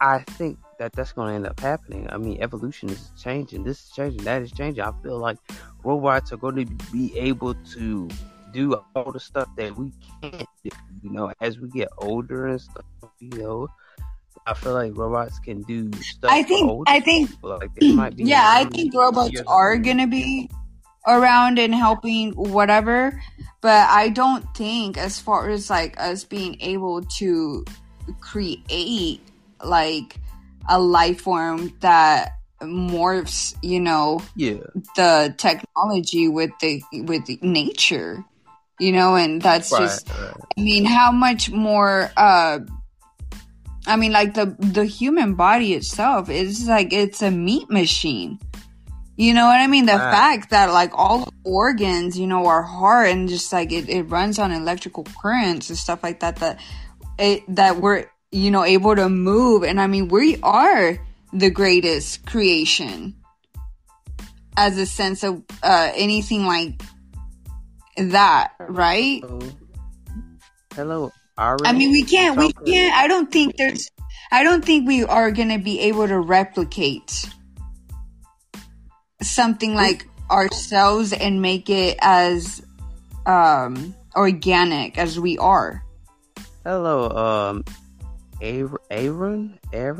I think that's going to end up happening. I mean, evolution is changing. This is changing. That is changing. I feel like robots are going to be able to do all the stuff that we can't do. You know, as we get older and stuff, you know, I feel like robots can do stuff. I think, like, they might be I think robots are going to be around and helping whatever. But I don't think, as far as like us being able to create like a life form that morphs, you know, the technology with nature, you know, and that's right, just, right. I mean, how much more, I mean, like the human body itself is like, it's a meat machine, you know what I mean? The fact that like all the organs, you know, our heart and just like, it runs on electrical currents and stuff like that, that we're, you know, able to move. And I mean, we are the greatest creation as a sense of anything like that, right? Hello. I mean, we can't, I don't think we are going to be able to replicate something like ourselves and make it as organic as we are. Hello, Aaron, I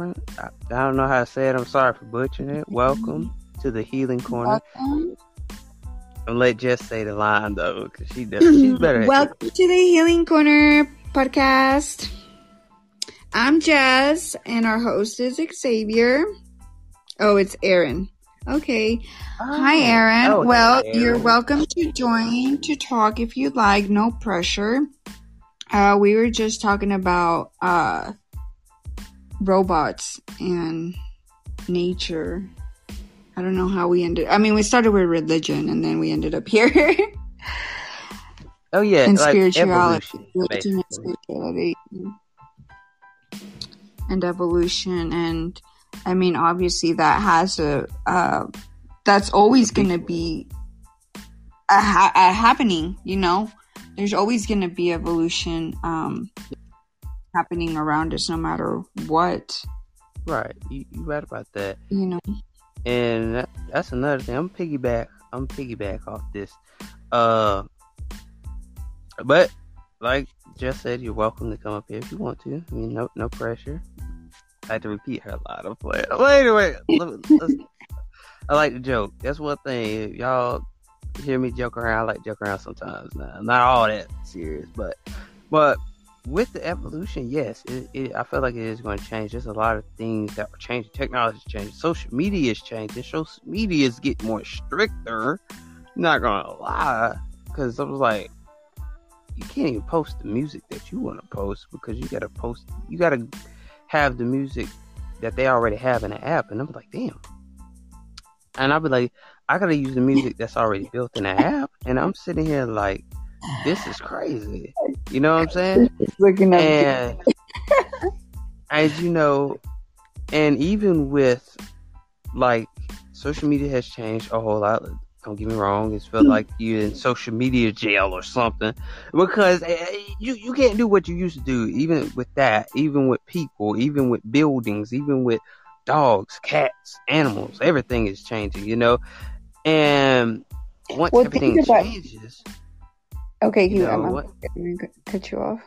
don't know how to say it. I'm sorry for butchering it. Welcome to the Healing Corner. Welcome. And let Jess say the line though, because she does. She's better. Welcome to the Healing Corner podcast. I'm Jess, and our host is Xavier. Oh, it's Aaron. Okay. Oh. Hi, Aaron. Oh, well, Aaron, you're welcome to join to talk if you'd like. No pressure. We were just talking about robots and nature. I don't know how we ended. I mean, we started with religion and then we ended up here. Oh yeah, and like spirituality, religion and spirituality, and evolution. And I mean, obviously, that has that's always going to be a happening. You know, there's always going to be evolution. Happening around us no matter what. Right. You're right about that. You know. And that's another thing. I'm piggyback off this. But like Jess said, you're welcome to come up here if you want to. I mean, no pressure. I had to repeat her a lot. I'm playing. Well, anyway, I like to joke. That's one thing. If y'all hear me joke around, I like to joke around sometimes. Now, not all that serious, but with the evolution, yes, I feel like it is going to change. There's a lot of things that are changing. Technology is changing. Social media is changing. Social media is getting more stricter. I'm not going to lie. Because I was like, you can't even post the music that you want to post. Because you got to post. You got to have the music that they already have in the app. And I'm like, damn. And I'll be like, I got to use the music that's already built in the app. And I'm sitting here like, this is crazy. You know what I'm saying? Looking at and you. As you know, and even with like social media has changed a whole lot. Don't get me wrong; it's felt like you're in social media jail or something because you can't do what you used to do. Even with that, even with people, even with buildings, even with dogs, cats, animals, everything is changing. You know, and once everything changes. Okay, I'm gonna cut you off.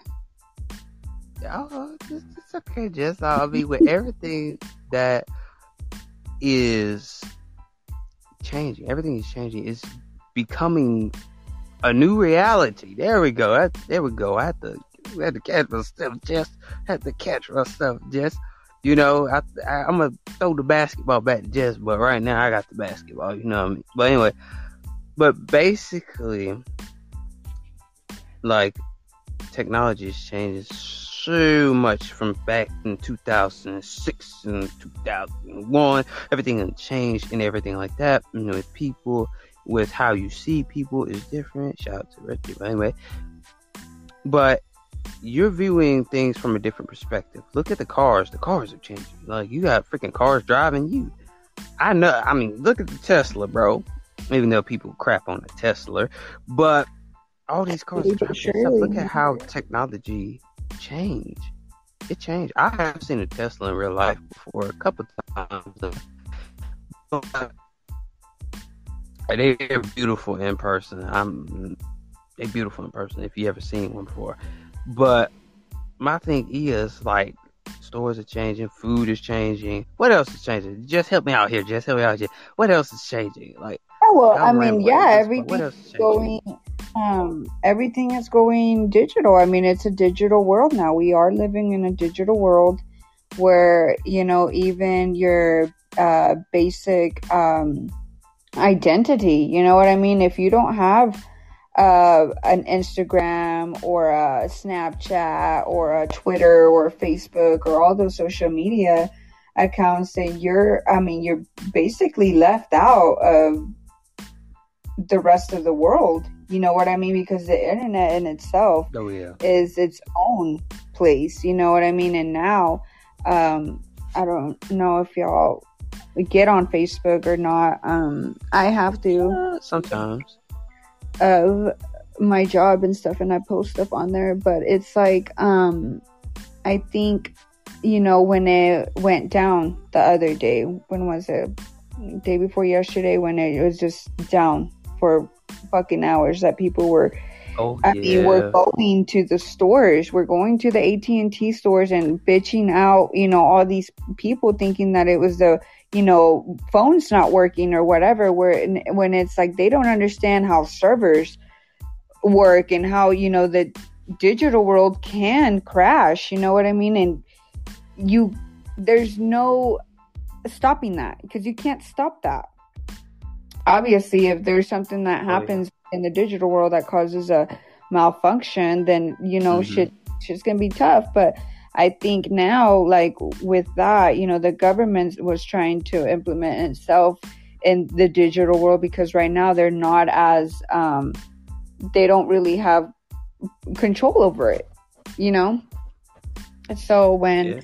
Oh, it's okay, Jess. I'll be with everything that is changing. Everything is changing. It's becoming a new reality. There we go. I had to catch myself, Jess. You know, I'm gonna throw the basketball back to Jess, but right now I got the basketball. You know what I mean? But anyway, basically, like, technology is changing so much from back in 2006 and 2001. Everything has changed and everything like that. You know, with people, with how you see people is different. Shout out to Ricky, but anyway. But you're viewing things from a different perspective. Look at the cars. The cars are changing. Like, you got freaking cars driving you. I know. I mean, look at the Tesla, bro. Even though people crap on the Tesla, but all these cars are driving. Look at how technology changed. It changed. I have seen a Tesla in real life before a couple times. But they're beautiful in person. They're beautiful in person if you ever seen one before. But my thing is, like, stores are changing, food is changing. What else is changing? Just help me out here. What else is changing? Like, well, I mean, everything is going digital. I mean, it's a digital world now. We are living in a digital world where, you know, even your basic identity, you know what I mean? If you don't have an Instagram or a Snapchat or a Twitter or Facebook or all those social media accounts, that you're basically left out of the rest of the world, you know what I mean? Because the internet in itself is its own place, you know what I mean? And now, I don't know if y'all get on Facebook or not. I have to sometimes of my job and stuff, and I post stuff on there, but it's like, I think, you know, when it went down the other day, when was it? Day before yesterday, when it was just down for fucking hours, that people were, were going to the stores, we're going to the AT&T stores and bitching out, you know, all these people thinking that it was the, you know, phone's not working or whatever, when it's like, they don't understand how servers work and how, you know, the digital world can crash, you know what I mean? And there's no stopping that, because you can't stop that. Obviously, if there's something that happens in the digital world that causes a malfunction, then, you know, shit's gonna be tough. But I think now, like, with that, you know, the government was trying to implement itself in the digital world, because right now they're not as, they don't really have control over it, you know? So when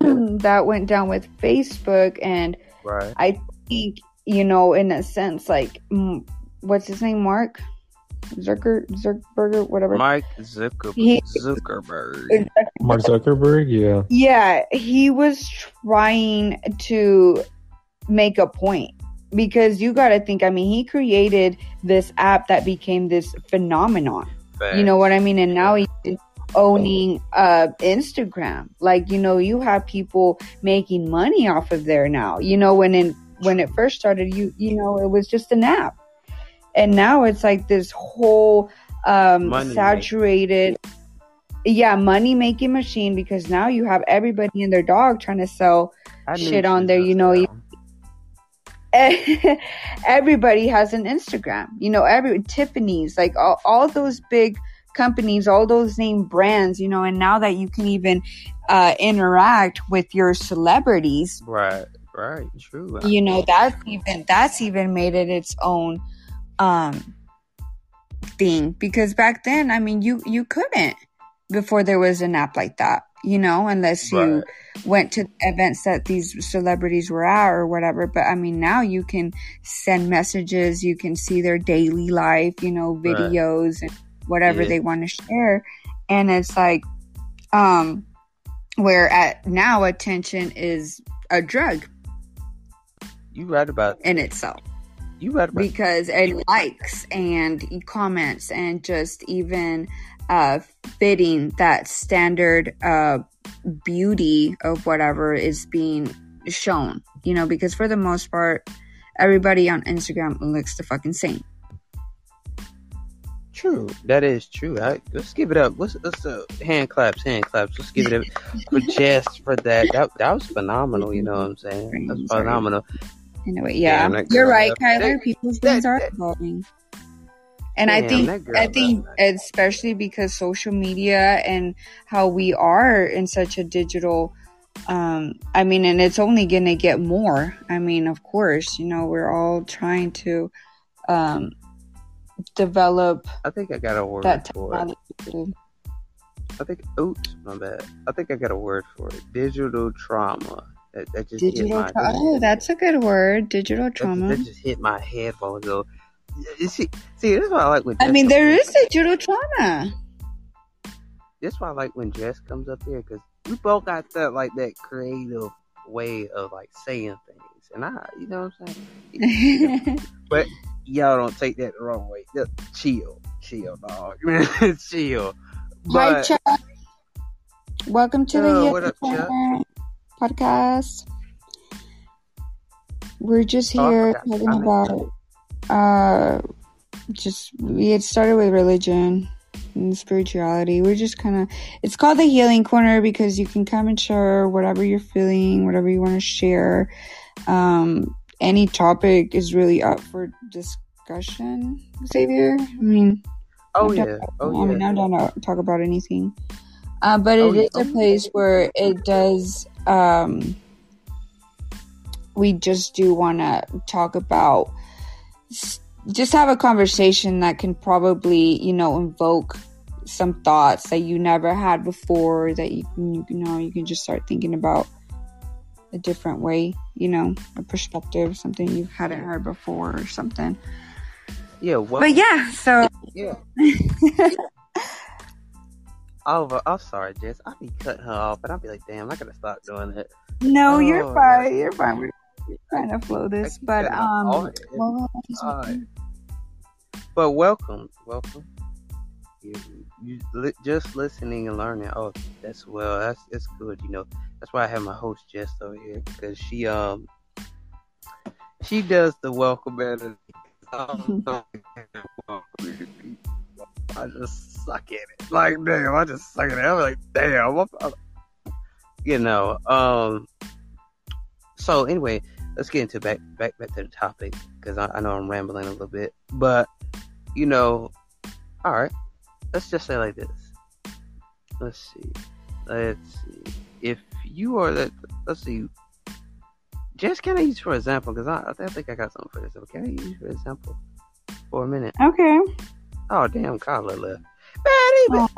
that went down with Facebook, and I think, you know, in a sense, like, what's his name? Mark Zuckerberg, yeah. Yeah, he was trying to make a point, because you got to think, I mean, he created this app that became this phenomenon. Thanks. You know what I mean? And now he's owning Instagram. Like, you know, you have people making money off of there now. You know, when it first started, you know, it was just an app. And now it's like this whole money-making machine, because now you have everybody and their dog trying to sell shit on there. You know, everybody has an Instagram. You know, Tiffany's, like all those big companies, all those name brands, you know. And now that you can even interact with your celebrities, right, true. You know, that's even made it its own thing, because back then, I mean, you couldn't before there was an app like that, you know, unless you went to events that these celebrities were at or whatever. But I mean, now you can send messages, you can see their daily life, you know, videos and whatever they want to share. And it's like, where at now attention is a drug. You read about in itself. Because it likes and comments and just even fitting that standard beauty of whatever is being shown, you know, because for the most part, everybody on Instagram looks the fucking same. True. That is true. Let's give it up. Let's hand claps. Let's give it up for Jess for that. That was phenomenal, you know what I'm saying? That's phenomenal. Anyway, yeah. You're right, Kyler. People's things are evolving. And I think especially because social media and how we are in such a digital, I mean, and it's only going to get more. I mean, of course, you know, we're all trying to develop. I think I got a word for it. I think I got a word for it. Digital trauma. That just that's a good word. Digital trauma. That just hit my head while ago. See, that's why I like when Jess there is digital trauma. That's why I like when Jess comes up here, because we both got that creative way of saying things, and you know what I'm saying. But y'all don't take that the wrong way. Just chill, dog. Chill. But, hi, Chuck. Welcome to the Hip Podcast. We're just here talking about we had started with religion and spirituality. We're just it's called the Healing Corner because you can come and share whatever you're feeling, whatever you want to share. Any topic is really up for discussion, Xavier. I don't know, talk about anything. But it is a place where it does, we just do want to talk about, just have a conversation that can probably, you know, invoke some thoughts that you never had before, that you can just start thinking about a different way, you know, a perspective, something you hadn't heard before or something. Yeah. Well, but yeah, so. Yeah. I'm sorry, Jess. I'll be cutting her off, but I'll be like, damn, I gotta stop doing it. No, you're fine. You're fine. We're trying to flow this, but but welcome. You just listening and learning. Oh, that's good. You know, that's why I have my host Jess over here, because she does the welcome better. I just suck at it. I'm like, damn. You know. So anyway, let's get into back to the topic, because I know I'm rambling a little bit, but you know, all right. Let's just say like this. Let's see. If you are that, let's see. Jess, can I use for example? Because I think I got something for this. Can I use for example for a minute? Okay. Oh, damn, Kyler left. Man,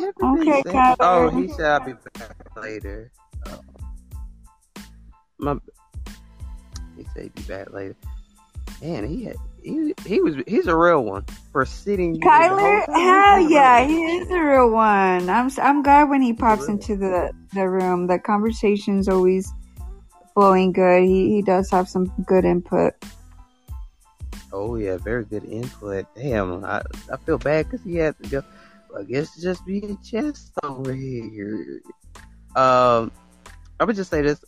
okay, Kyler. Oh, he said I'll be back later. He said he'd be back later. Man, he's a real one for sitting. Kyler, hell yeah, he is a real one. I'm glad when he pops into the room. The conversation's always flowing good. He does have some good input. Oh yeah, very good input. Damn, I feel bad because he had to go. I guess just being Jess over here. I would just say this: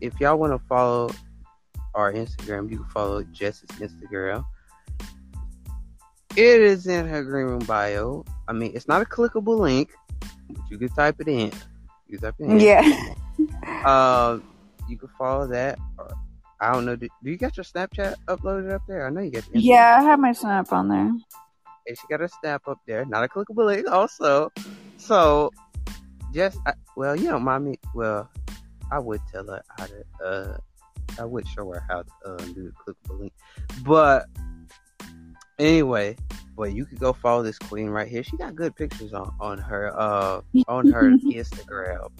if y'all want to follow our Instagram, you can follow Jess's Instagram. It is in her Green Room bio. I mean, it's not a clickable link, but you can type it in. Yeah. You can follow that. I don't know. Do you got your Snapchat uploaded up there? I know you got. Yeah, I have my Snap on there. And she got her Snap up there. Not a clickable link, also. So, just you don't mind me. Well, I would tell her how to. I would show her how to do the clickable link. But anyway, you could go follow this queen right here. She got good pictures on her Instagram.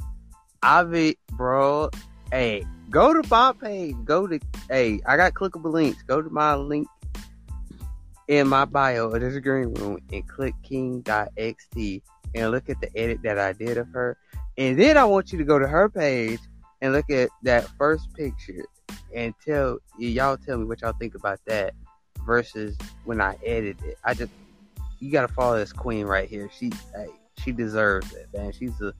Hey, go to my page. I got clickable links. Go to my link in my bio of this Green Room and click king.xt and look at the edit that I did of her. And then I want you to go to her page and look at that first picture and tell me what y'all think about that versus when I edit it. You gotta follow this queen right here. She deserves it, man. She's a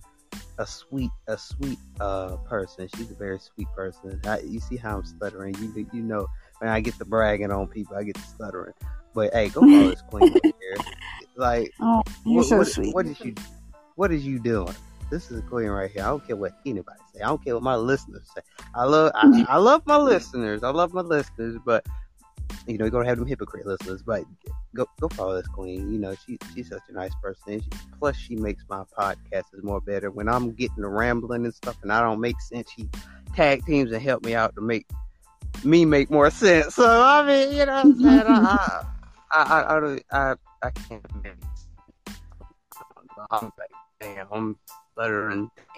sweet person. She's a very sweet person. You see how I'm stuttering? You know, when I get to bragging on people, I get to stuttering. But hey, go follow this queen right here. Sweet. What is you doing? This is a queen right here. I don't care what anybody say. I don't care what my listeners say. I love my listeners. But you know, gonna have them hypocrite listeners, but go follow this queen. You know, she's such a nice person. Plus, she makes my podcasts more better. When I'm getting to rambling and stuff, and I don't make sense, she tag teams and help me out to make me make more sense. So I mean, you know what I'm saying? I can't make sense. I'm like, damn, I'm fluttering. Damn,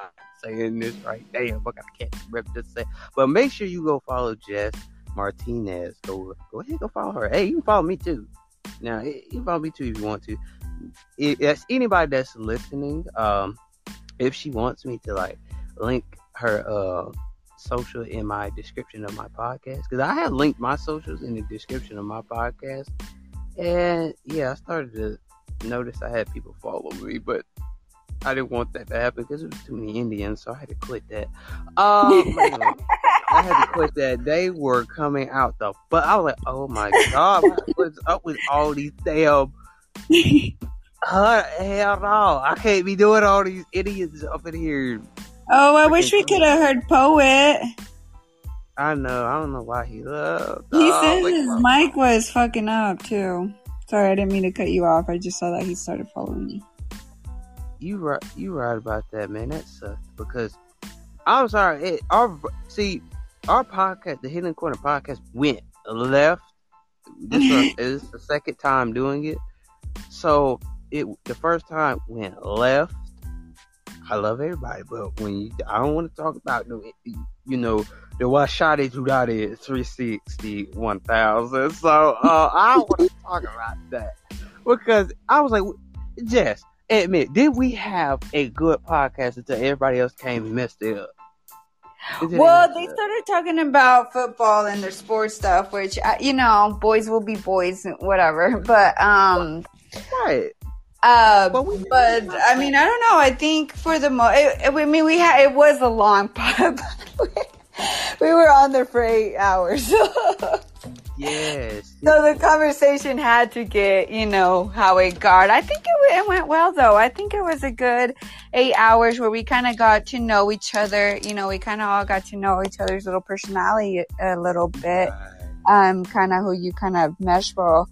I'm saying this right. Damn, I can't rip this. But make sure you go follow Jess Martinez. Go ahead, go follow her. Hey, you can follow me too. Now, you can follow me too if you want to. That's anybody that's listening. If she wants me to like link her social in my description of my podcast, because I have linked my socials in the description of my podcast, and yeah, I started to notice I had people follow me, but I didn't want that to happen because it was too many Indians, so I had to quit that. I had to quit that. They were coming out the butt. I was like, oh my God, what's up with all these damn hell no. I can't be doing all these idiots up in here. Oh, I wish we could have heard Poet. I know. I don't know why he left. He said his mic was fucking up, too. Sorry, I didn't mean to cut you off. I just saw that he started following me. You right about that, man. That sucks because I'm sorry. Our podcast, the Hidden Corner podcast, went left. This is the second time doing it. So the first time went left. I love everybody, but I don't want to talk about the Washadi Judati 360 1000. So I don't want to talk about that because I was like, Jess, admit, did we have a good podcast until everybody else came and messed it up? Well, they started talking about football and their sports stuff, which boys will be boys, whatever. But right. But I mean, I don't know. I think for the it was a long pod. We were on there for 8 hours. Yes. So the conversation had to get, how it got. I think it went well, though. I think it was a good 8 hours where we kind of got to know each other. We kind of all got to know each other's little personality a little bit. Right. Kind of who you kind of mesh well.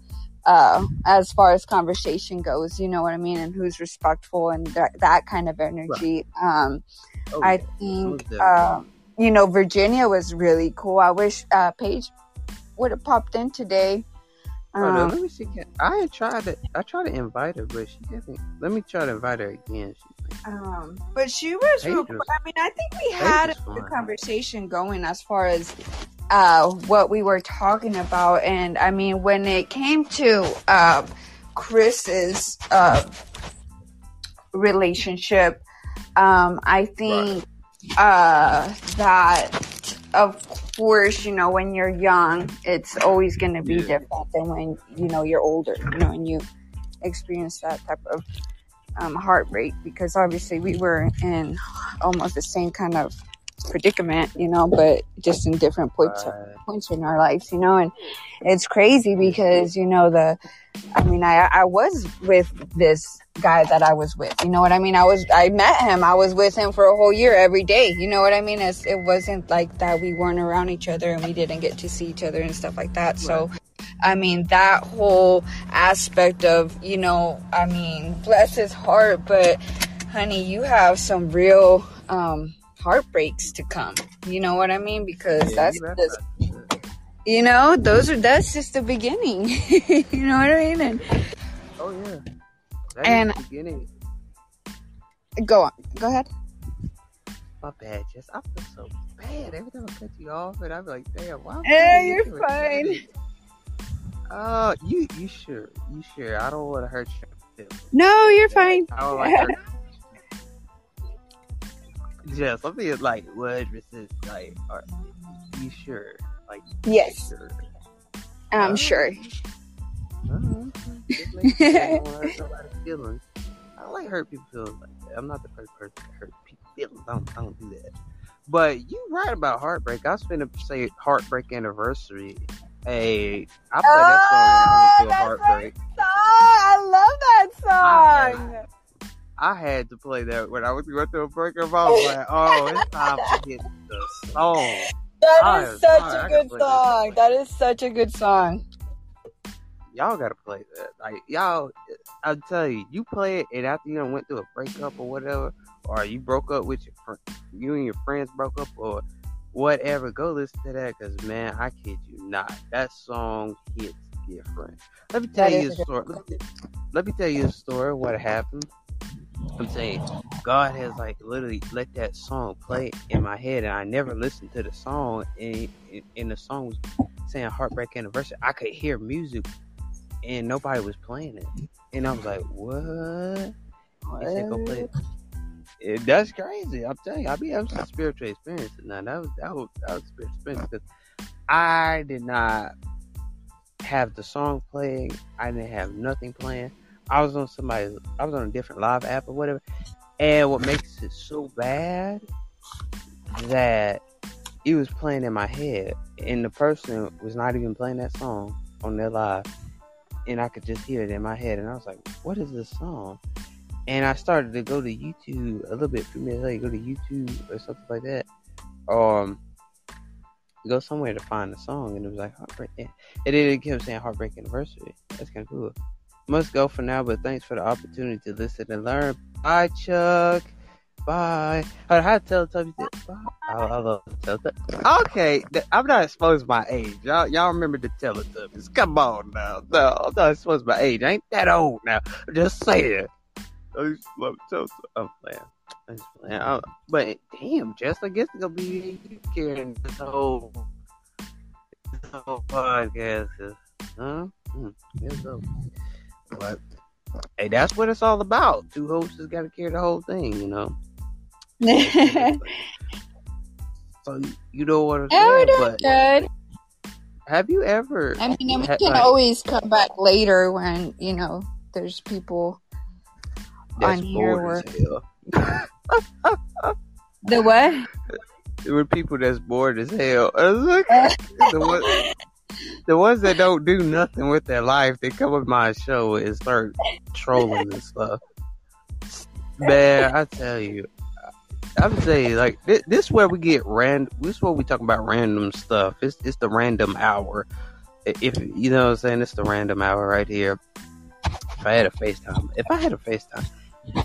As far as conversation goes, you know what I mean, and who's respectful and that kind of energy. Right. Okay. I think Virginia was really cool. I wish Paige would have popped in today. Oh, no, let me see. I tried to invite her, but she didn't. Let me try to invite her again. But she was real cool. I mean, I think we had a good conversation going as far as what we were talking about. And I mean, when it came to Chris's relationship, I think that, of course, when you're young, it's always going to be different than when, you're older, and you experience that type of heartbreak, because obviously we were in almost the same kind of predicament, but just in different points in our lives, and it's crazy because, I was with this guy that I was with, I met him, I was with him for a whole year every day, it wasn't like that we weren't around each other and we didn't get to see each other and stuff like that, so I mean, that whole aspect of, bless his heart, but honey, you have some real, heartbreaks to come, you know what I mean? Because that's just the beginning. You know what I mean? That is the beginning. Go ahead. My bad, Jess. I feel so bad every time I cut you off, and I'm like, damn, why? Hey, you're fine. You sure? You sure? I don't want to hurt you. No, you're fine. I don't like hurt. Yeah, something like would resist. Like, are you sure? Like, yes, sure. I'm sure. I don't like hurt people's feelings like that. I'm not the first person to hurt people's feelings. I don't do that. But you right about heartbreak. I was gonna say heartbreak anniversary. Hey, I play that song. I heartbreak. I love that song. I had to play that when I was going through a breakup. I was like, oh, it's time to get the song. That is such a good song. That is such a good song. Y'all gotta play that. Like, y'all, I'll tell you, you play it, and after you done went through a breakup or whatever, or you broke up with your you and your friends broke up or whatever, go listen to that, because, man, I kid you not, that song hits different. Let me tell you a story. Let me tell you a story of what happened. I'm saying, God has, like, literally let that song play in my head, and I never listened to the song, and the song was saying Heartbreak Anniversary. I could hear music, and nobody was playing it. And I was like, what? They gonna play it? That's crazy. I'm telling you, I be having some spiritual experiences. Now, that was spiritual experience, because I did not have the song playing. I didn't have nothing playing. I was on a different live app or whatever. And what makes it so bad that it was playing in my head, and the person was not even playing that song on their live, and I could just hear it in my head. And I was like, what is this song? And I started to go to YouTube a little bit, a few minutes later, go to YouTube or something like that, go somewhere to find the song. And it was like Heartbreak, and it kept saying Heartbreak Anniversary. That's kind of cool. Must go for now, but thanks for the opportunity to listen and learn. Bye, Chuck. Bye. How to tell Tubby this? Bye. I love Teletubbies. Okay, I'm not exposed to my age. Y'all remember the Teletubbies? Come on now. No, I'm not exposed to my age. I ain't that old now. I'm just saying. I used to love Teletubbies. I'm playing. But damn, Jess, I guess it's gonna be you carrying this whole podcast. Huh? But hey, that's what it's all about. Two hosts has got to carry the whole thing, you know. So you don't want to. Oh, that's good. Have you ever? I mean, we can always come back later when there's people on here. The what? There were people that's bored as hell. The ones that don't do nothing with their life, they come with my show and start trolling and stuff. Man, I tell you, I'm saying, like, this is where we get random. This is where we talk about random stuff. It's the random hour. If you know what I'm saying, it's the random hour right here. If I had a FaceTime,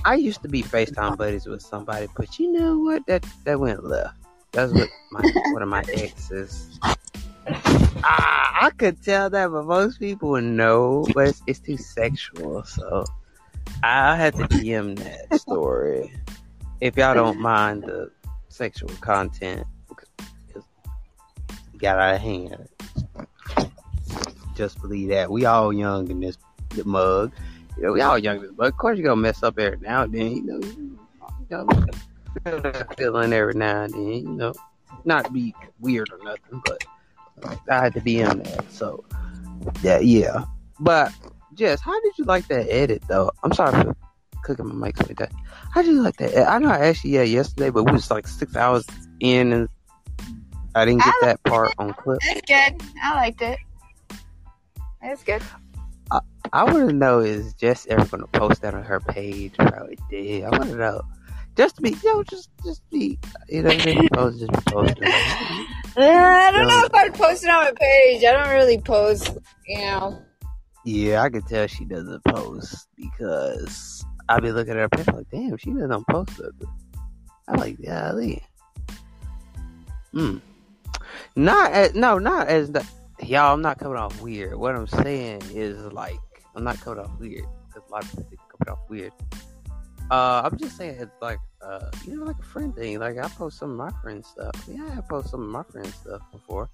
I used to be FaceTime buddies with somebody, but you know what? That went left. That's what one of my exes. I could tell that, but most people know, but it's too sexual, so I had to DM that story. If y'all don't mind the sexual content, it got out of hand. Just believe that. We all young in this mug. We all young in this mug. Of course, you're going to mess up every now and then. You know that feeling every now and then, Not be weird or nothing, but I had to be on that, so yeah. But Jess, how did you like that edit though? I'm sorry for cooking my mic like that. How did you like that? I know I asked you yesterday, but we was like 6 hours in, and I didn't get that part on clip. It's good. I liked it. It's good. I want to know, is Jess ever gonna post that on her page? Probably did. I want to know. Just to be, just be, just be posting. I don't know if I'd post it on my page. I don't really post, Yeah, I can tell she doesn't post, because I be looking at her page like, damn, she doesn't post nothing. I'm like, golly. Y'all, I'm not coming off weird. What I'm saying is, like, I'm not coming off weird, because a lot of people think I'm coming off weird. I'm just saying it's like, like a friend thing. Like, I post some of my friends' stuff. Yeah, I have posted some of my friends' stuff before.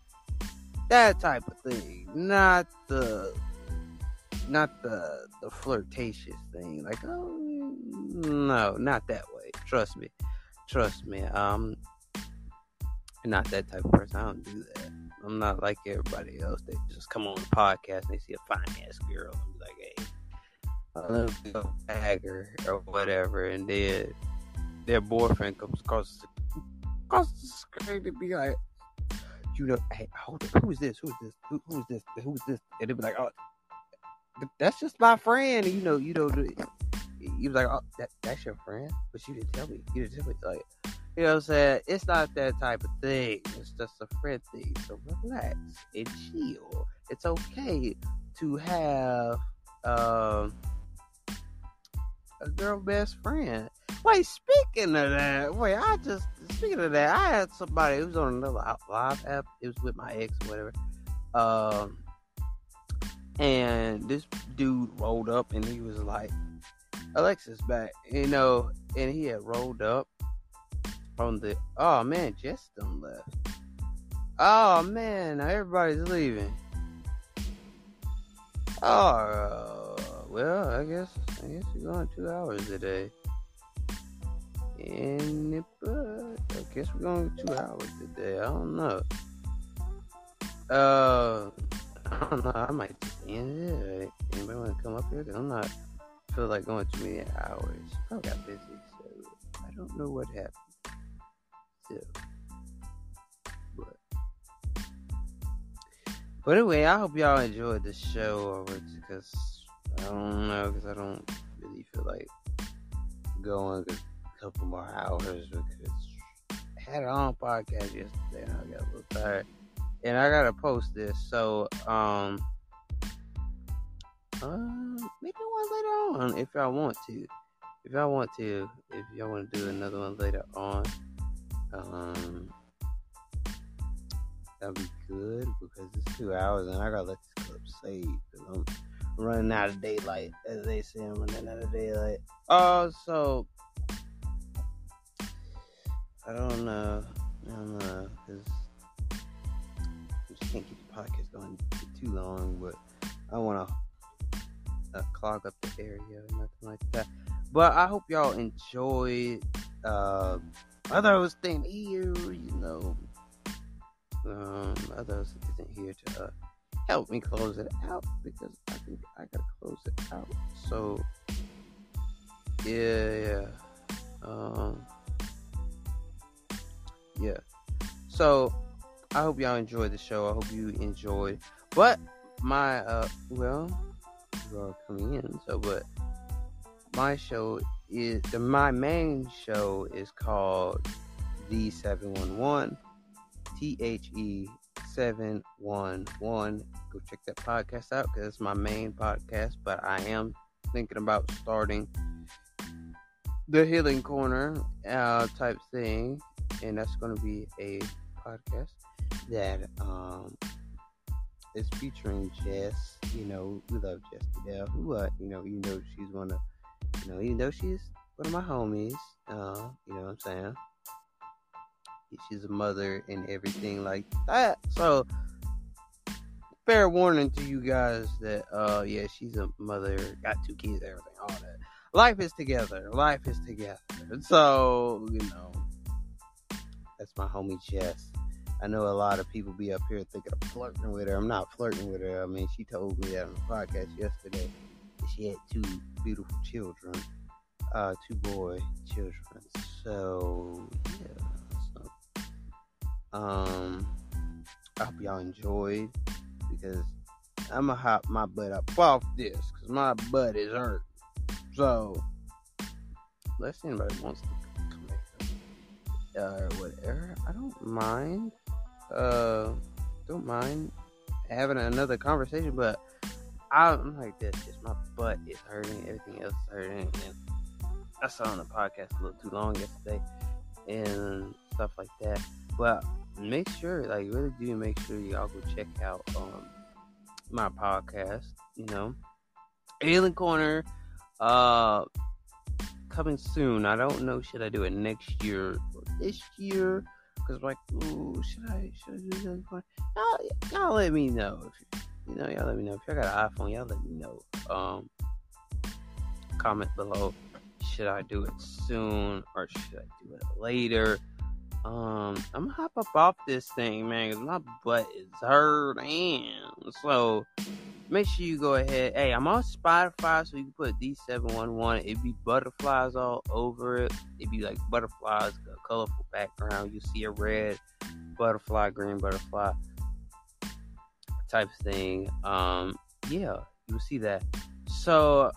That type of thing. Not the flirtatious thing. Like, oh, no, not that way. Trust me. I'm not that type of person. I don't do that. I'm not like everybody else. They just come on the podcast and they see a fine-ass girl and be like, hey, a little bit of bagger or whatever, and then their boyfriend comes across the screen to be like, hey, hold up, who is this? And they be like, oh, that's just my friend. And you was like, oh, that's your friend, but you didn't tell me. Like, You know what I'm saying? It's not that type of thing. It's just a friend thing. So relax and chill. It's okay to have a girl best friend. Wait, speaking of that, I had somebody who was on another live app. It was with my ex or whatever. And this dude rolled up and he was like, Alexa's back, you know, and he had rolled up on the, oh man, Jess done left. Oh man, now everybody's leaving. Oh, well, I guess we're going 2 hours today. And, I guess we're going 2 hours today. I don't know. I don't know. I might end it. Anybody want to come up here? Cause I'm not feel like going too many hours. I got busy, so I don't know what happened. So, but anyway, I hope y'all enjoyed the show. Because I don't know, because I don't really feel like going a couple more hours. Because I had it on a podcast yesterday, and I got a little tired. And I gotta post this, so, maybe one later on, if y'all want to do another one later on, that'll be good, because it's 2 hours, and I gotta let this clip save, because I'm running out of daylight, as they say, I'm running out of daylight. So, I don't know, because can't keep the podcast going too long, but I don't want to clog up the area or nothing like that. But I hope y'all enjoyed. Other was staying here, you know. Others isn't here to help me close it out, because I think I gotta close it out. So yeah. So. I hope y'all enjoyed the show. I hope you enjoyed. But my, you are coming in. So, but my show is, my main show is called The 711. THE 711. Go check that podcast out, because it's my main podcast. But I am thinking about starting the Healing Corner type thing. And that's going to be a podcast that is featuring Jess. You know, we love Jess to death. You know she's one of, you know, even though she's one of my homies, you know what I'm saying, she's a mother and everything like that. So fair warning to you guys that yeah, she's a mother, got 2 kids, everything, all that. Life is together. So, you know, that's my homie Jess. I know a lot of people be up here thinking of flirting with her. I'm not flirting with her. I mean, she told me that on the podcast yesterday. She had 2 beautiful children. 2 boy children. So, yeah. So, I hope y'all enjoyed. Because I'm going to hop my butt up off this. Because my butt is hurt. So, unless anybody wants to come here or whatever, I don't mind. Don't mind having another conversation, but I'm like this. Just my butt is hurting. Everything else is hurting. And I saw on the podcast a little too long yesterday and stuff like that. But make sure, like, really do make sure y'all go check out my podcast. You know, Alien Corner coming soon. I don't know. Should I do it next year or this year? Because, like, ooh, should I do something? Y'all let me know. Y'all let me know. If y'all got an iPhone, y'all let me know. Comment below. Should I do it soon? Or should I do it later? I'm going to hop up off this thing, man. Because my butt is hurting. So, make sure you go ahead. Hey, I'm on Spotify, so you can put D711. It'd be butterflies all over it. It'd be like butterflies, a colorful background. You see a red butterfly, green butterfly type thing. Yeah, you'll see that. So,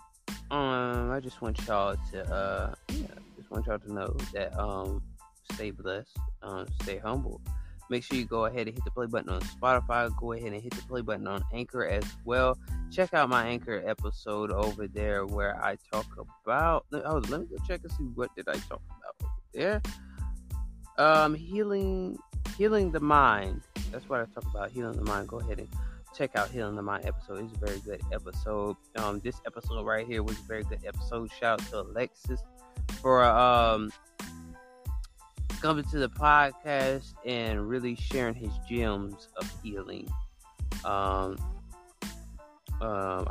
I just want y'all to know that stay blessed, stay humble. Make sure you go ahead and hit the play button on Spotify. Go ahead and hit the play button on Anchor as well. Check out my Anchor episode over there where I talk about... Oh, let me go check and see what did I talk about over there. Healing the mind. That's what I talk about, healing the mind. Go ahead and check out Healing the Mind episode. It's a very good episode. This episode right here was a very good episode. Shout out to Alexis for... coming to the podcast and really sharing his gems of healing. I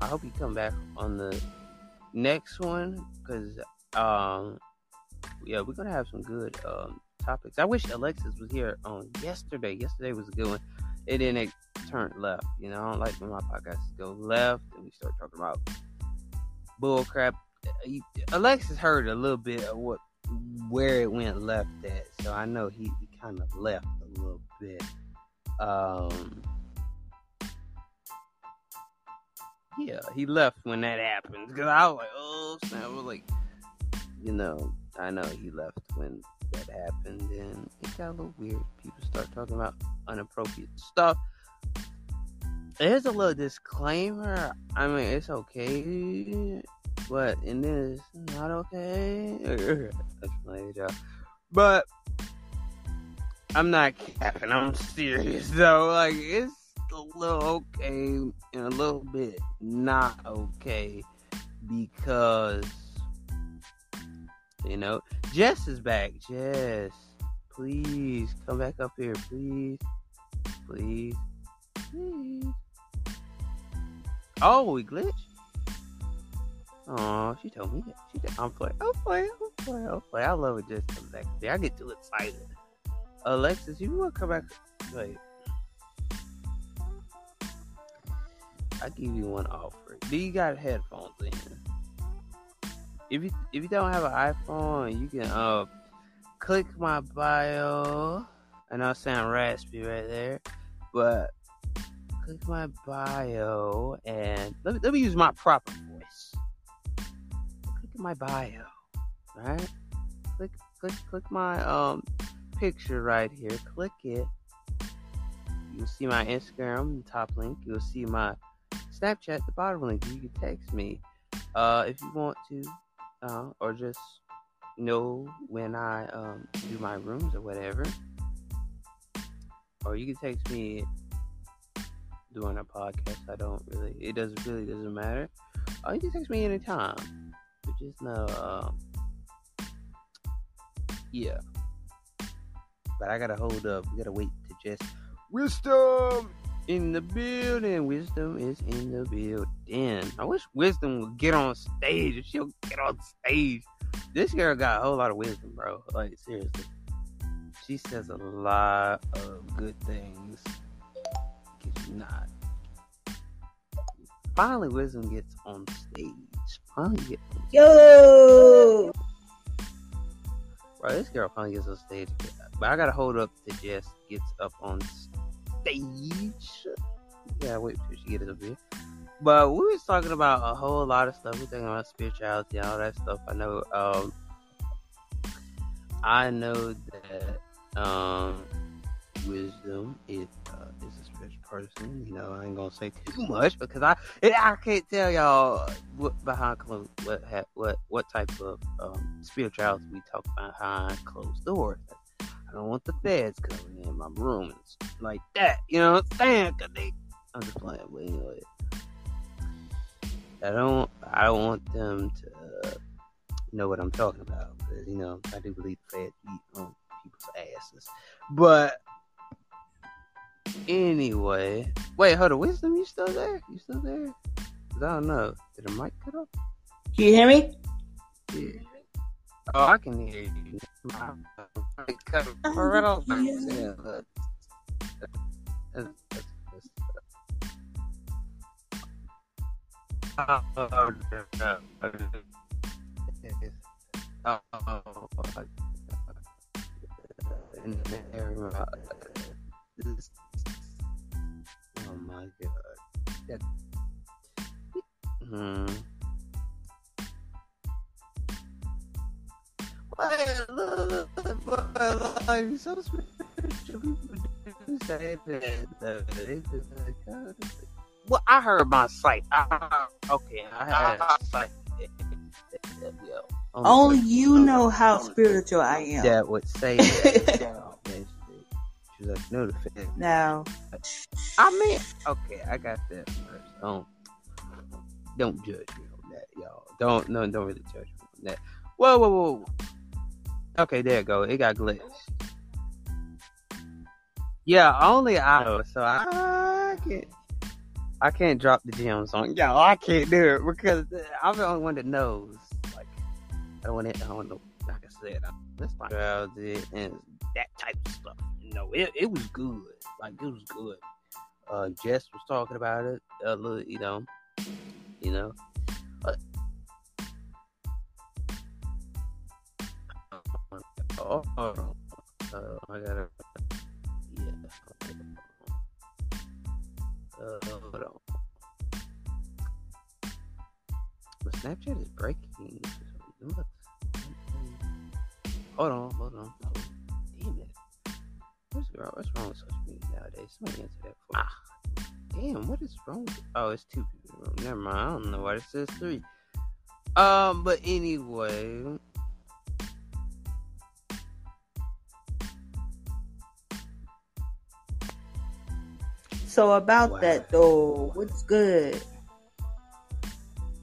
hope you come back on the next one, because we're gonna have some good topics. I wish Alexis was here on yesterday was a good one. It didn't turn left. I don't like when my podcasts go left and we start talking about bull crap. Alexis heard a little bit of where it went left at, so I know he kind of left a little bit. He left when that happened, because I was like, oh snap, I was like, I know he left when that happened, and it got a little weird. People start talking about inappropriate stuff. There's a little disclaimer. I mean, it's okay, but and then it's not okay. But I'm not capping, I'm serious though. Like, it's a little okay and a little bit not okay, because Jess is back. Jess, please come back up here, please. Oh, we glitched. Oh, she told me that. I'm playing. I love it. Just come back. I get too excited. Alexis, you want to come back? Like, I give you one offer. Do you got headphones in? If you don't have an iPhone, you can click my bio. I know I sound raspy right there, but click my bio and let me use my proper voice. My bio, right? Click my picture right here. Click it. You'll see my Instagram, the top link. You'll see my Snapchat, the bottom link. You can text me if you want to, or just know when I do my rooms or whatever. Or you can text me during a podcast. It doesn't matter. You can text me anytime. Just know, but I gotta hold up. We gotta wait to just Wisdom in the building. Wisdom is in the building. I wish Wisdom would get on stage. If she'll get on stage, this girl got a whole lot of wisdom, bro. Like, seriously, she says a lot of good things. Get you not. Finally, Wisdom gets on stage. Yo! Bro, this girl finally gets on stage. But I gotta hold up to Jess gets up on stage. Yeah, wait till she gets up here. But we was talking about a whole lot of stuff. We're talking about spirituality and all that stuff. I know that Wisdom is a spiritual person. I ain't gonna say too much, because I can't tell y'all what behind closed what type of spirituality we talk behind closed doors. I don't want the feds coming in my room and like that. You know what I'm saying? I'm just playing, but anyway, I don't want them to know what I'm talking about, because I do believe the feds eat on people's asses, but. Anyway, wait, hold on, Wisdom, you still there? You still there? 'Cause I don't know. Did the mic cut off? Can you hear me? Yeah. Oh, I can hear you. Cut right off. Yeah. Oh my god. Yeah. Wait, look, I'm so spiritual. Well, I heard my sight. I had a sight. Only you know how spiritual I am. That would say that. She's like, no defense. No. I mean, okay, I got that first. Don't judge me on that, y'all. Don't really judge me on that. Whoa. Okay, there it go. It got glitched. Yeah, only I know, so I can't drop the gems on y'all. I can't do it because I'm the only one that knows. Like, I don't want to. Like I said, that's my childhood and that type of stuff. You know, it was good. Like, it was good. Jess was talking about it a little. You know. I gotta. Hold on. My Snapchat is breaking. Hold on. Damn it. What's wrong with social media nowadays? Somebody answer that for me. Damn, what is wrong with it? Oh, it's 2 people. Never mind. I don't know why it says 3. But anyway. So about that though, what's good?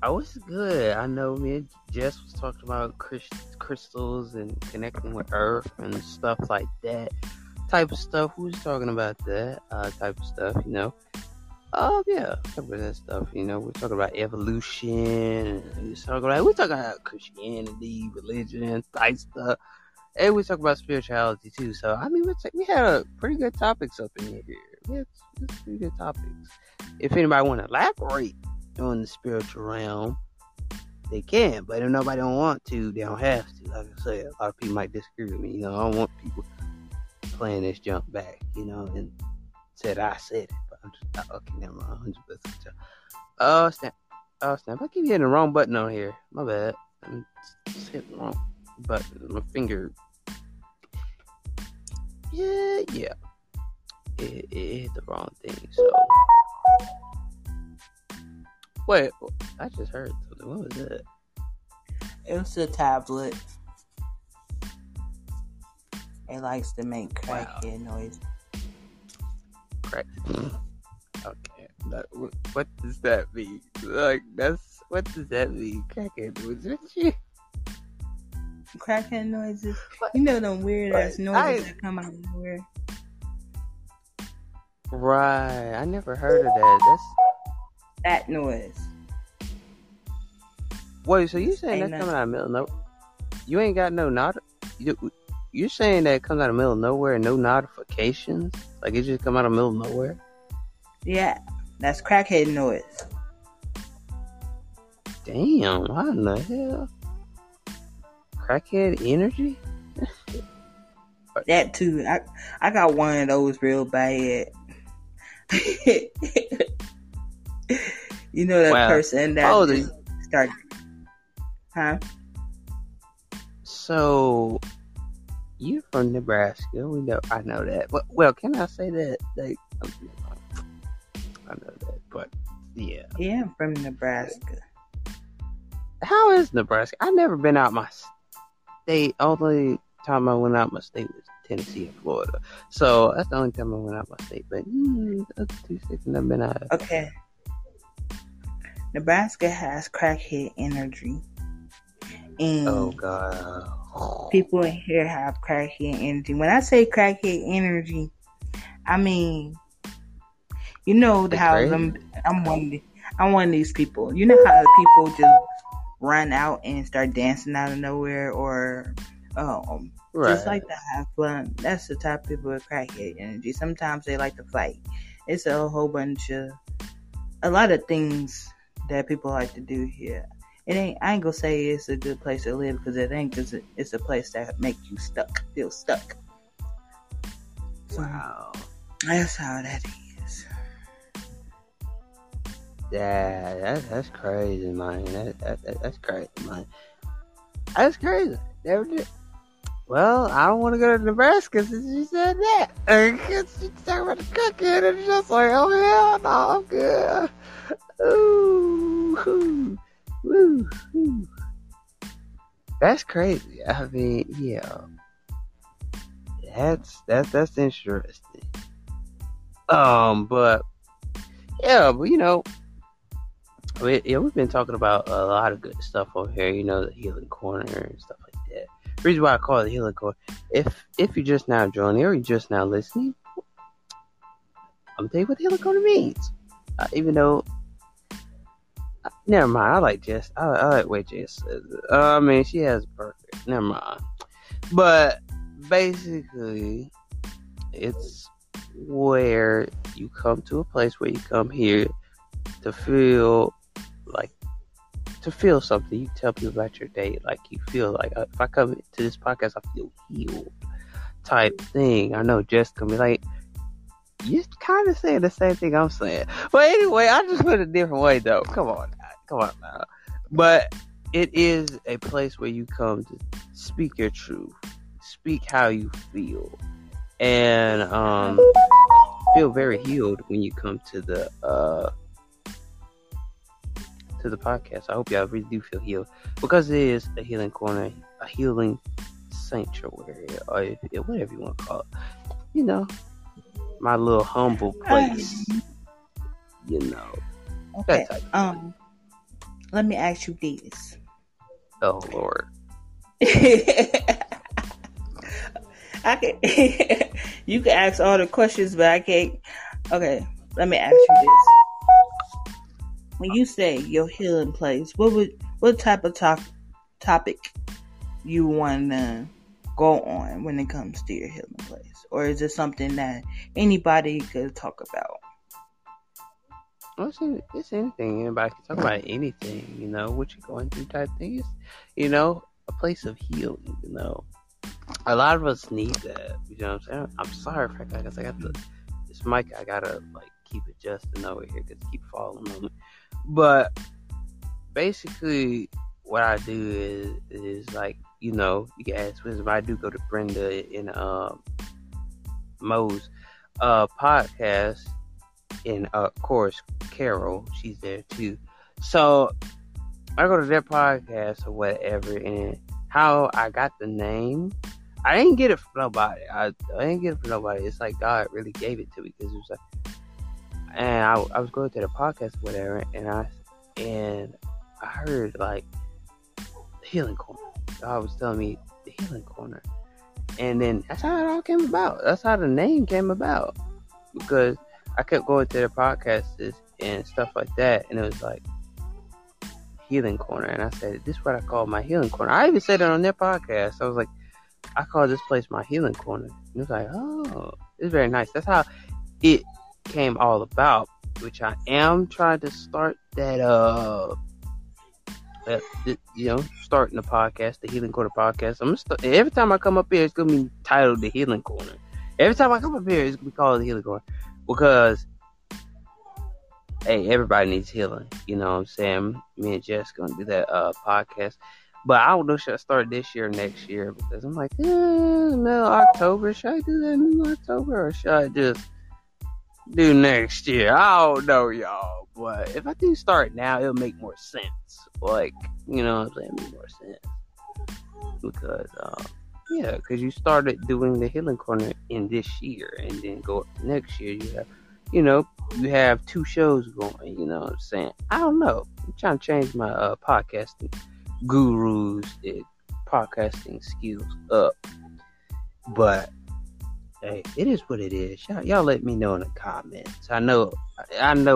Oh, it's good. I know me and Jess was talking about crystals and connecting with Earth and stuff like that. Type of stuff. We was talking about that type of stuff, you know. Oh, yeah. Talking about that stuff, you know. We're talking about evolution. We're talking about Christianity, religion, type stuff. And we talk about spirituality too. So I mean, we had a pretty good topics up in here. It's pretty good topics. If anybody want to elaborate on the spiritual realm, they can. But if nobody don't want to, they don't have to. Like I said, a lot of people might disagree with me. You know, I don't want people playing this jump back. You know, and said I said it. But I'm just okay. Never mind. 100%. Oh snap! I keep hitting the wrong button on here. My bad. I'm just hitting the wrong button. My finger. Yeah. It hit the wrong thing, so... Wait, I just heard something. What was that? It was a tablet. It likes to make crackhead noise. Crack. Okay. What does that mean? Like, what does that mean? Crackhead noise, what you... Crackhead noises? What? You know them weird-ass noises that come out of nowhere. Right, I never heard of that. That's that noise. Wait, so you saying that's coming out of middle of nowhere? You ain't got no not. You're saying that it comes out of middle of nowhere and no notifications? Like it just come out of middle of nowhere? Yeah, that's crackhead noise. Damn, how in the hell? Crackhead energy? That too. I got one of those real bad. You know that person that started, huh? So you're from Nebraska. I know that. But, well, can I say that? Like, I know that, but yeah, I'm from Nebraska. How is Nebraska? I've never been out my state. Only time I went out my state was Tennessee and Florida. So that's the only time I went out my state. But that's 2 states I've been out. Okay. Nebraska has crackhead energy. And God. People in here have crackhead energy. When I say crackhead energy, I mean, you know how I'm one of these people. You know how people just run out and start dancing out of nowhere or right. Just like to have fun. That's the type of people with crackhead energy. Sometimes they like to fight. It's a lot of things that people like to do here. I ain't gonna say it's a good place to live because it ain't. Cause it's a place that makes you feel stuck. Wow, that's how that is. Yeah, that's crazy, man. That's crazy, man. That's crazy. Never did. well, I don't want to go to Nebraska since you said that. And she's talking about the cooking, and it's just like, oh, hell no, I'm good. Ooh, woo, woo. That's crazy. I mean, yeah. That's interesting. But, yeah, but, you know, we've been talking about a lot of good stuff over here. You know, the Healing Corner and stuff like that. The reason why I call it the Healing Corner, if you're just now joining or you're just now listening, I'm going to tell you what the Healing Corner means. Even though, never mind, I like Jess. I like what Jess says. I mean, she has perfect. Never mind. But basically, it's where you come to a place where you come here to feel like, to feel something. You tell people about your day, like you feel like, if I come to this podcast, I feel healed type thing. I know Jess can be like, you're kind of saying the same thing I'm saying. But anyway, I just put it a different way, though. Come on now. But it is a place where you come to speak your truth, speak how you feel, and feel very healed when you come to the podcast. I hope y'all really do feel healed, because it is a healing corner, a healing sanctuary, or whatever you want to call it. You know, my little humble place. You know. Okay. Let me ask you this. Oh Lord. I can. You can ask all the questions, but I can't. Okay. Let me ask you this. When you say your healing place, what type of topic you want to go on when it comes to your healing place? Or is it something that anybody could talk about? It's anything. Anybody can talk about anything, you know, what you're going through type things. You know, a place of healing, you know. A lot of us need that, you know what I'm saying? I'm sorry, Frank, I guess I got this mic, I gotta, like, keep adjusting over here, because keep falling on me. But basically, what I do is like, you know, you can ask wisdom. I do go to Brenda and Mo's podcast, and of course Carol, she's there too. So I go to their podcast or whatever, and how I got the name, I didn't get it from nobody. I didn't get it from nobody. It's like God really gave it to me, because it was like, and I was going to the podcast or whatever, and I heard like the Healing Corner. God was telling me the Healing Corner, and then that's how it all came about. That's how the name came about, because I kept going to their podcasts and stuff like that, and it was like Healing Corner, and I said, this is what I call my healing corner. I even said it on their podcast. I was like, I call this place my healing corner, and it was like, oh, it's very nice. That's how it came all about, which I am trying to start that you know, starting the podcast, the Healing Corner podcast. I'm gonna start, every time I come up here, it's gonna be titled the Healing Corner. Every time I come up here, it's gonna be called the Healing Corner, because hey, everybody needs healing. You know what I'm saying? Me and Jess gonna do that podcast, but I don't know, should I start this year or next year? Because I'm like, no, October. Should I do that in October, or should I just do next year? I don't know, y'all. But if I do start now, it'll make more sense. Like, you know what I'm saying? Make more sense. Because, yeah, because you started doing the Healing Corner in this year, and then go up to next year. You have two shows going, you know what I'm saying? I don't know. I'm trying to change my podcasting gurus, podcasting skills up. But hey, it is what it is. Y'all let me know in the comments. I know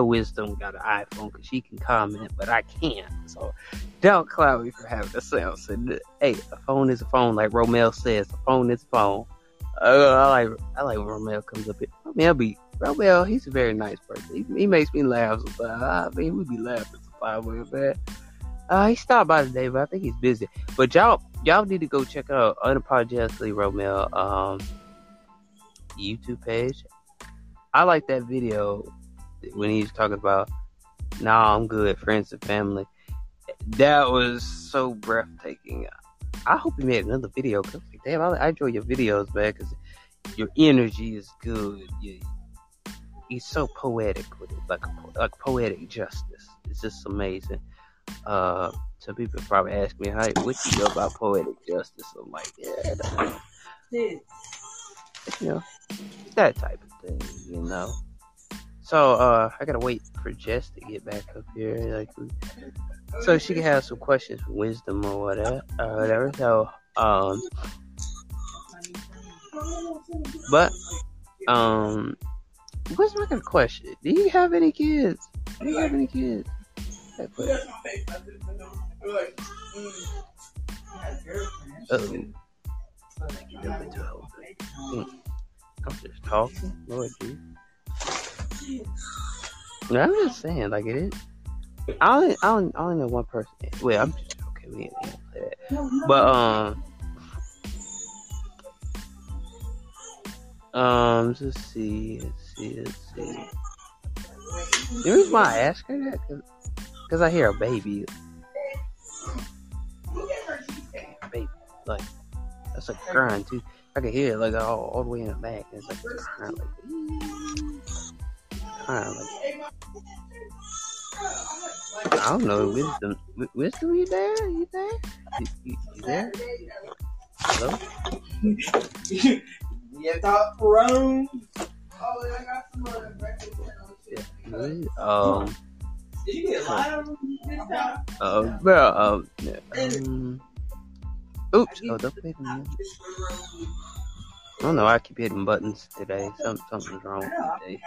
Wisdom got an iPhone, because she can comment, but I can't. So don't clown me for having a sound. So, hey, a phone is a phone. Like Romel says, a phone is a phone. I like when Romel comes up here. Romel, he's a very nice person. He makes me laugh sometimes. I mean, we be laughing sometimes, man. He stopped by today, but I think he's busy. But y'all need to go check out Unapologetically Romel YouTube page. I like that video when he's talking about, I'm good, friends and family. That was so breathtaking. I hope you made another video. Cause like, damn, I enjoy your videos, man. Cause your energy is good. He's so poetic with it, like poetic justice. It's just amazing. Some people probably ask me, "Hey, what you know about poetic justice?" I'm like, "Yeah, no. You know, that type of thing, you know." So I gotta wait for Jess to get back up here, like, so she can have some questions for wisdom or whatever. So, what's my good question? Do you have any kids? Do you have any kids? That question. I'm just talking. Lord, dude. No, I'm just saying, like, it is. I only know one person. Well, I'm just okay. We didn't play that. But let's see. The reason why I ask her that, cause I hear a baby. Baby, like that's like crying too. I can hear it like all the way in the back. It's like crying, like I don't know. Wisdom, you there? You there? Hello? Yeah, top room. Oh, I got some breakfast. Did you get live this time? Oops. Oh, don't play me. I don't know. I keep hitting buttons today. Something's wrong today.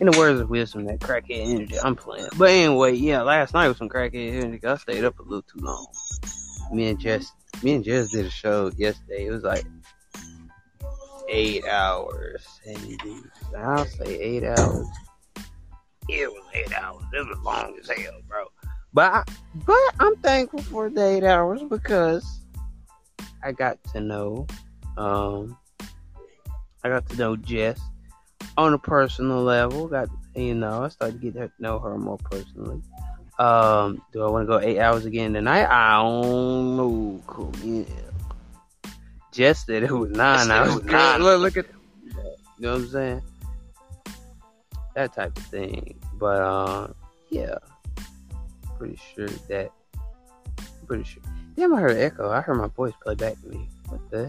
In the words of wisdom, that crackhead energy. I'm playing. But anyway, yeah. Last night was some crackhead energy. I stayed up a little too long. Me and Jess did a show yesterday. It was like 8 hours. I'll say 8 hours. It was 8 hours. It was long as hell, bro. But I'm thankful for the 8 hours because I got to know, Jess on a personal level. I started getting to know her more personally. Do I want to go 8 hours again tonight? I don't know. Cool. Yeah. Jess said it was 9 hours. Look at that. You know what I'm saying? That type of thing. But, yeah. Pretty sure. Damn, I heard echo. I heard my voice play back to me. What the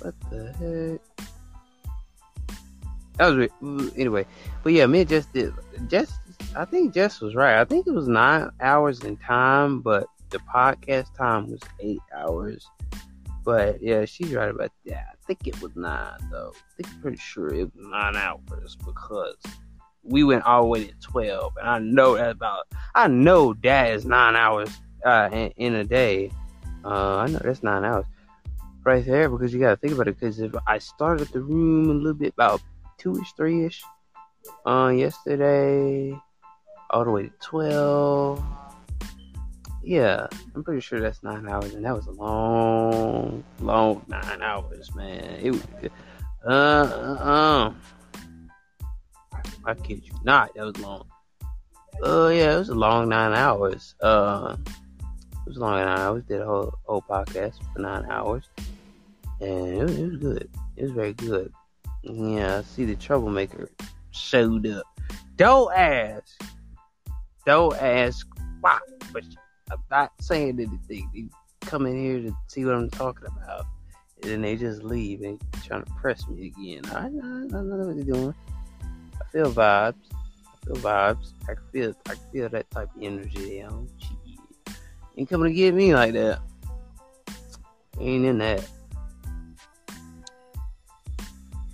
heck? That was weird. Anyway. But yeah, me and Jess did. I think Jess was right. I think it was 9 hours in time, but the podcast time was 8 hours. But yeah, she's right about that. I think it was 9 though. I'm pretty sure it was 9 hours because we went all the way to 12, and I know that is 9 hours in a day. I know that's 9 hours right there because you gotta think about it. Because if I started the room a little bit about 2-ish, 3-ish, yesterday, all the way to 12. Yeah, I'm pretty sure that's 9 hours, and that was a long 9 hours, man. It was I kid you not, that was long. Yeah, it was a long 9 hours. It was a long 9 hours. Did a whole podcast for 9 hours, and it was good. It was very good. Yeah, I see the troublemaker showed up. Don't ask why, but I'm not saying anything. They come in here to see what I'm talking about, and then they just leave and trying to press me again. I know what they're doing. I feel vibes. I feel that type of energy. Oh, jeez. Ain't coming to get me like that. Ain't in that.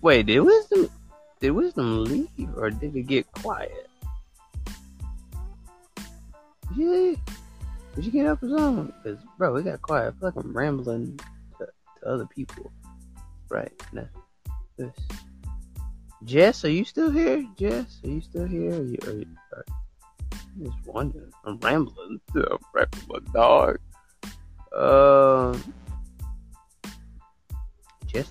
Wait, did wisdom leave or did it get quiet? Yeah. Did you get up or something? Because, bro, it got quiet. I feel like I'm rambling to other people. Right now. Jess, are you still here? I'm just wondering. I'm rambling, dog. Jess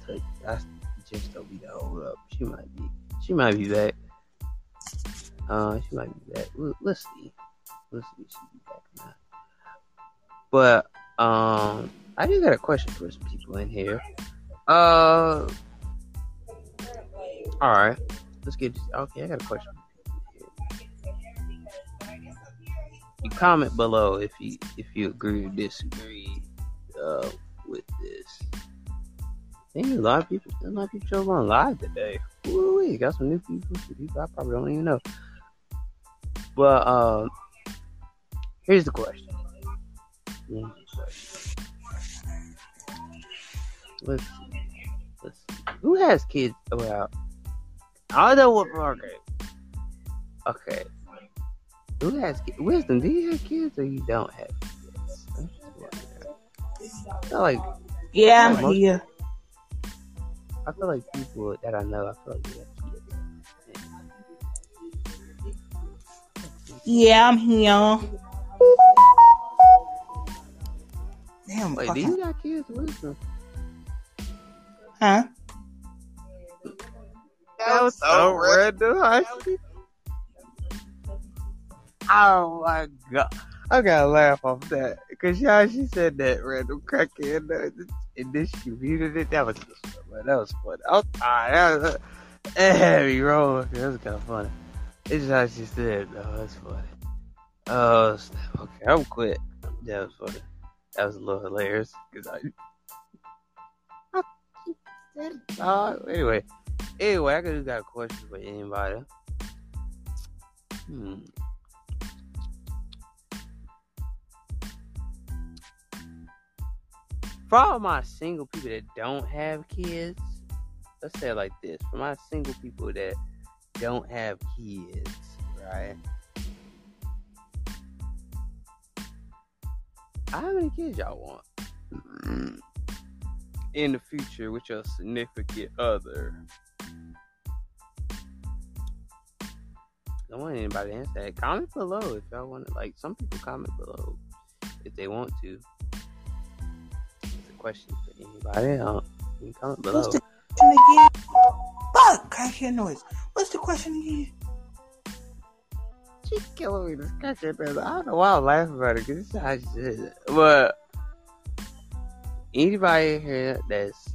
don't be the hold up. She might be back. She might be back. Let's see if she'll be back or not. But I just got a question for some people in here. All right, let's get. Okay, I got a question. You comment below if you agree or disagree with this. Dang, a lot of people show up on live today. Ooh, got some new people I probably don't even know. But here's the question. Let's see. Who has kids? Well, I don't know what market. Okay. Who has kids? Wisdom, do you have kids or you don't have kids? I feel like I feel like people that I know, I feel like they have kids. Yeah, I'm here. Damn, wait, do you got kids, Wisdom? Huh? That was so random. Oh my god. I gotta laugh off that. Because y'all, she said that random crackhead and then she muted it. That was fun. That was funny. I was tired. That was a heavy roll. That was kind of funny. It's just how she said it, though. That's funny. Oh, snap. Okay, I'm quit. That was funny. That was a little hilarious. Because Anyway, I just got a question for anybody. For all my single people that don't have kids, let's say it like this. For my single people that don't have kids, right? How many kids y'all want in the future with your significant other? Don't want anybody to answer that. Comment below if y'all want to. Like, some people comment below if they want to. Question for anybody? You can comment below. What's the question again? Fuck! I hear noise. What's the question again? She's killing me. This question, brother. I don't know why I'm laughing about it because it's how she says it. But anybody here that's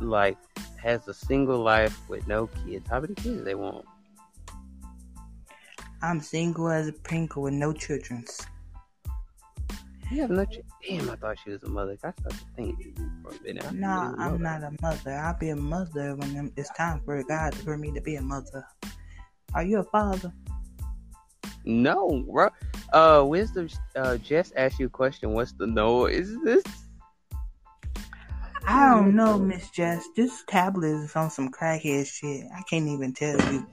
like has a single life with no kids, how many kids they want? I'm single as a Pringle with no children. You have no children. Damn, I thought she was a mother. I started to think for a minute. No, I'm not a mother. I'll be a mother when it's time for God for me to be a mother. Are you a father? No, bro. Wisdom Jess asked you a question. What's the noise? Is this? I don't know, Miss Jess. This tablet is on some crackhead shit. I can't even tell you.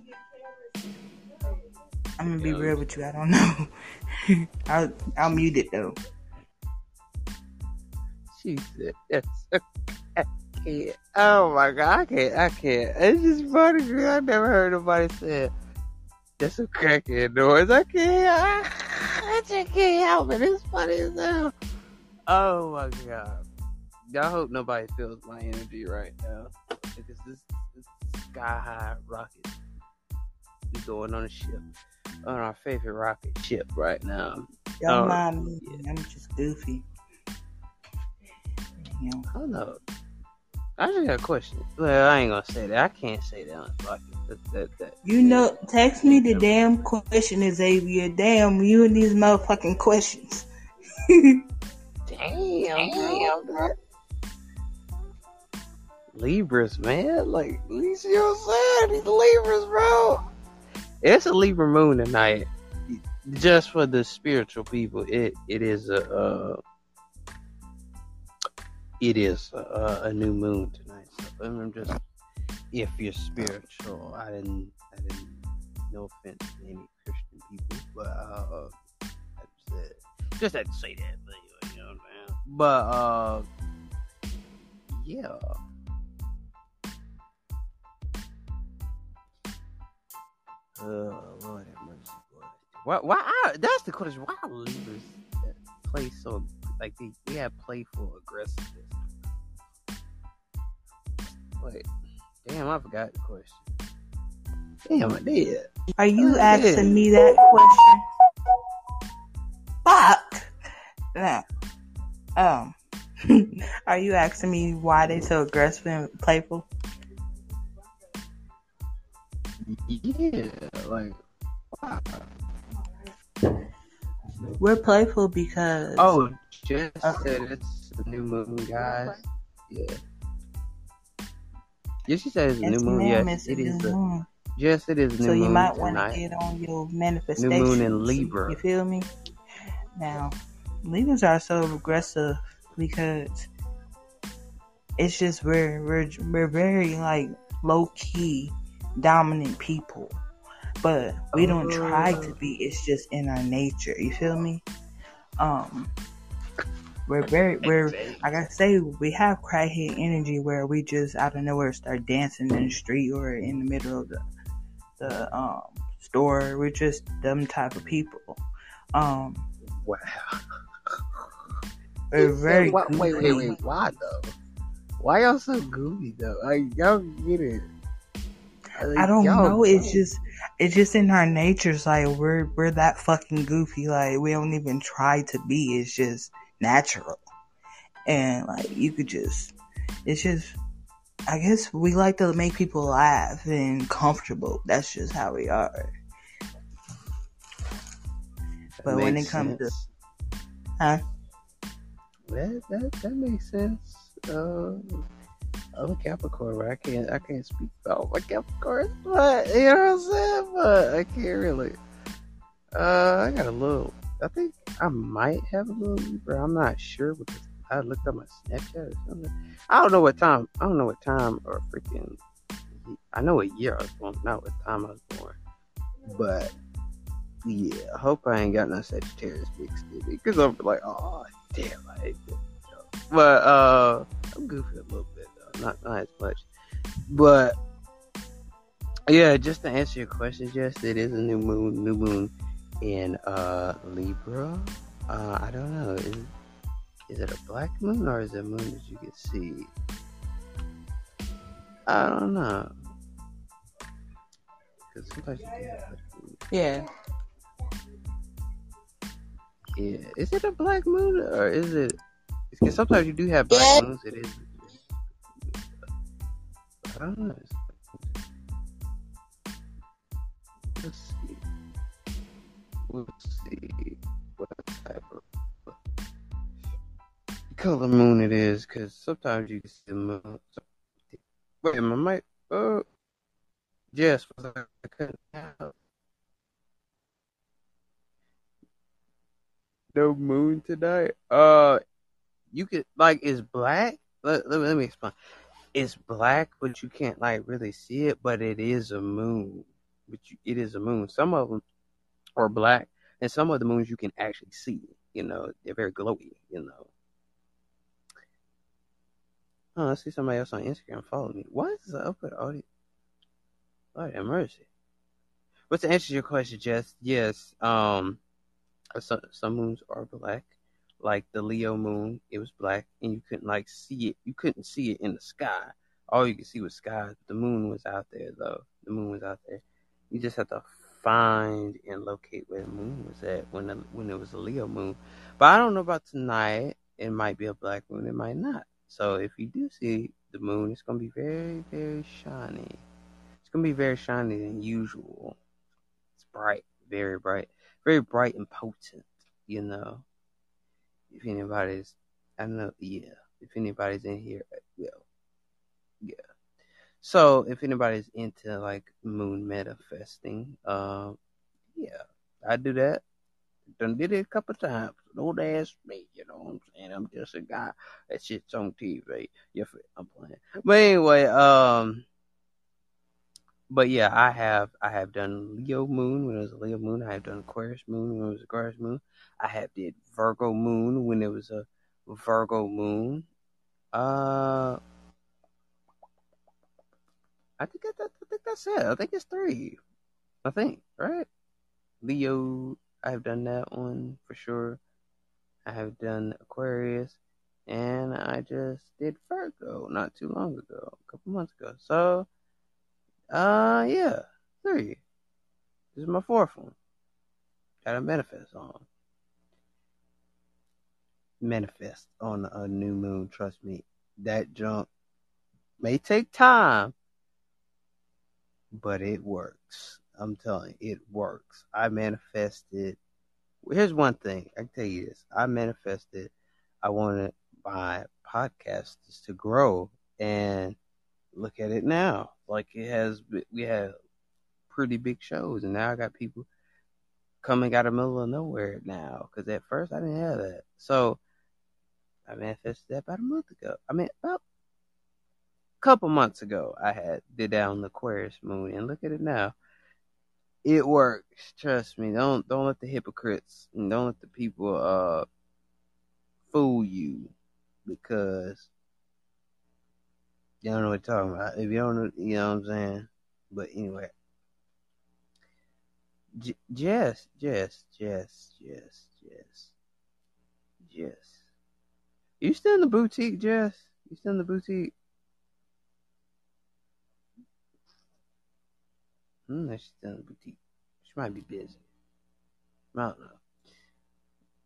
I'm gonna be real with you. I don't know. I'll mute it though. Jesus, that's so crackhead. Oh my god, I can't. It's just funny to me. I never heard nobody say that's a crackhead noise. I just can't help it. It's funny as hell. Oh my god. I hope nobody feels my energy right now because this sky high rocket is going on a ship, on our favorite rocket ship right now. Don't mind me. Yeah. I'm just goofy. I don't know. I just got a question. Well, I ain't gonna say that. I can't say that on that. You know, text me the damn question, Xavier. Damn, you and these motherfucking questions. Damn, bro. Libras, man. Like, you see what I'm saying? These Libras, bro. It's a Libra moon tonight. Just for the spiritual people, It is a new moon tonight. So I'm just, if you're spiritual, I didn't. No offense to any Christian people, but I just had to say that. But anyway, you know what I'm saying. But yeah. Lord have mercy, Lord. Why? That's the question. Why do Libras play so? Like, we have playful aggressiveness. Wait. Damn, I forgot the question. Damn, I did. Are you asking me that question? Fuck! Nah. Oh. Are you asking me why they so aggressive and playful? Yeah, like, wow. We're playful because... Oh, Jess said it's a new moon, guys. Yeah. Yeah, she said it's a new moon. Yes, it is. Jess, it is new moon. So you might want to get on your manifestation. New moon in Libra. You feel me? Now, Libras are so aggressive because it's just we're very like low key dominant people, but we don't try to be. It's just in our nature. You feel me? We're like I say, we have crackhead energy where we just out of nowhere start dancing in the street or in the middle of the store. We're just them type of people. Wow. Very wait, why though? Why y'all so goofy though? Like y'all get it. Like, I don't know. It's just in our natures. Like we're that fucking goofy. Like we don't even try to be. It's just natural. And like you could just, it's just. I guess we like to make people laugh and comfortable. That's just how we are. But when it comes to, That makes sense. I'm a Capricorn, but I can't speak about my Capricorn. But you know what I'm saying? But I can't really. I got a little. I think I might have a little Libra. I'm not sure because I looked up my Snapchat or something. I don't know what time or freaking. I know what year I was born, not what time I was born. But yeah, I hope I ain't got no Sagittarius mixed in it because I'm like, oh. Damn, I hate this joke. But, I'm goofy a little bit, though. Not as much. But, yeah, just to answer your question, Jess, it is a new moon in, Libra. I don't know. Is it a black moon or is it a moon that you can see? I don't know. Because sometimes you do that. Yeah. Yeah, is it a black moon or is it? Because sometimes you do have black moons. It is. I don't know. Let's see what type of color moon it is. Because sometimes you can see the moon. Wait, my mic. Oh, Jess, I couldn't help. No moon tonight. You could like it's black. Let me explain. It's black, but you can't like really see it. But it is a moon. It is a moon. Some of them are black, and some of the moons you can actually see. You know, they're very glowy. You know. Oh, I see somebody else on Instagram following me. Why is the upload audio? Lord have mercy. But to answer your question, Jess, yes. Some moons are black, like the Leo moon. It was black, and you couldn't like see it. You couldn't see it in the sky. All you could see was skies. The moon was out there, though. The moon was out there. You just have to find and locate where the moon was at when it was a Leo moon. But I don't know about tonight. It might be a black moon. It might not. So if you do see the moon, it's gonna be very, very shiny. It's gonna be very shiny than usual. It's bright, very bright. Very bright and potent, you know. If anybody's, I know, yeah. If anybody's in here, yeah, yeah. So if anybody's into like moon manifesting, yeah, I do that. Done did it a couple times. Don't ask me, you know what I'm saying? I'm just a guy that shit's on TV. Yeah, I'm playing. But anyway, But yeah, I have done Leo moon when it was a Leo moon. I have done Aquarius moon when it was an Aquarius moon. I have did Virgo moon when it was a Virgo moon. I think that's it. I think it's three. I think, right? Leo, I have done that one for sure. I have done Aquarius, and I just did Virgo not too long ago, a couple months ago. So. Yeah, three. This is my fourth one. Got a manifest on. manifest on a new moon. Trust me, that junk may take time, but it works. I'm telling you, it works. I manifested. Here's one thing. I can tell you this. I manifested. I wanted my podcast to grow, and look at it now. Like it has, we have pretty big shows, and now I got people coming out of the middle of nowhere now. Because at first I didn't have that, so I manifested that about a month ago. I mean, about a couple months ago, I did that on the Aquarius moon, and look at it now. It works. Trust me. Don't let the hypocrites and don't let the people fool you, because you don't know what you're talking about. If you don't know, you know what I'm saying? But anyway. Jess. You still in the boutique, Jess? You still in the boutique? She's still in the boutique. She might be busy. I don't know.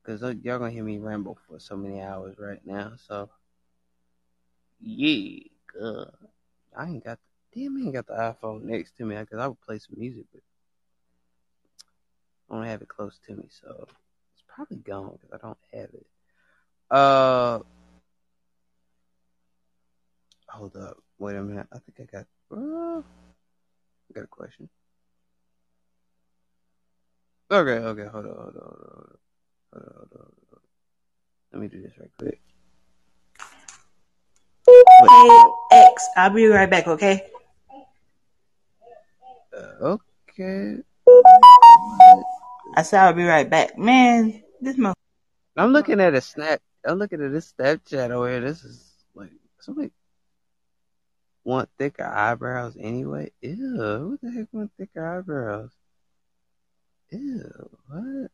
Because y'all going to hear me ramble for so many hours right now. So, yeah. God. I ain't got the iPhone next to me. Because I would play some music, but I don't have it close to me. So, it's probably gone because I don't have it. Hold up. Wait a minute. I think I got... I got a question. Okay, hold on. Let me do this right quick. X, I'll be right back, okay? Okay. I said I'll be right back. Man, this motherfucker. I'm looking at this Snapchat over here. This is like somebody. Want thicker eyebrows anyway? Ew, who the heck want thicker eyebrows? Ew, what?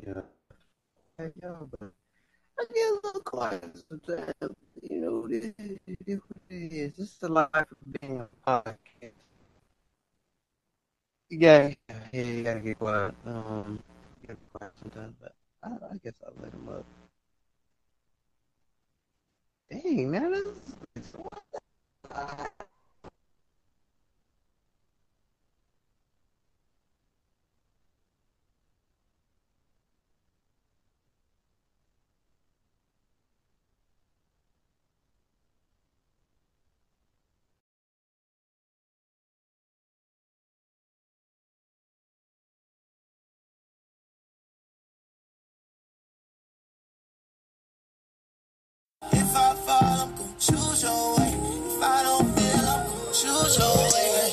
Yeah. I get a little quiet sometimes. You know, this is what it is. This is the life of being a podcast. You gotta get quiet. You gotta be quiet sometimes, but I guess I'll let him up. Dang, man, this is what the choose your way. If I don't feel, I'm gonna choose your way.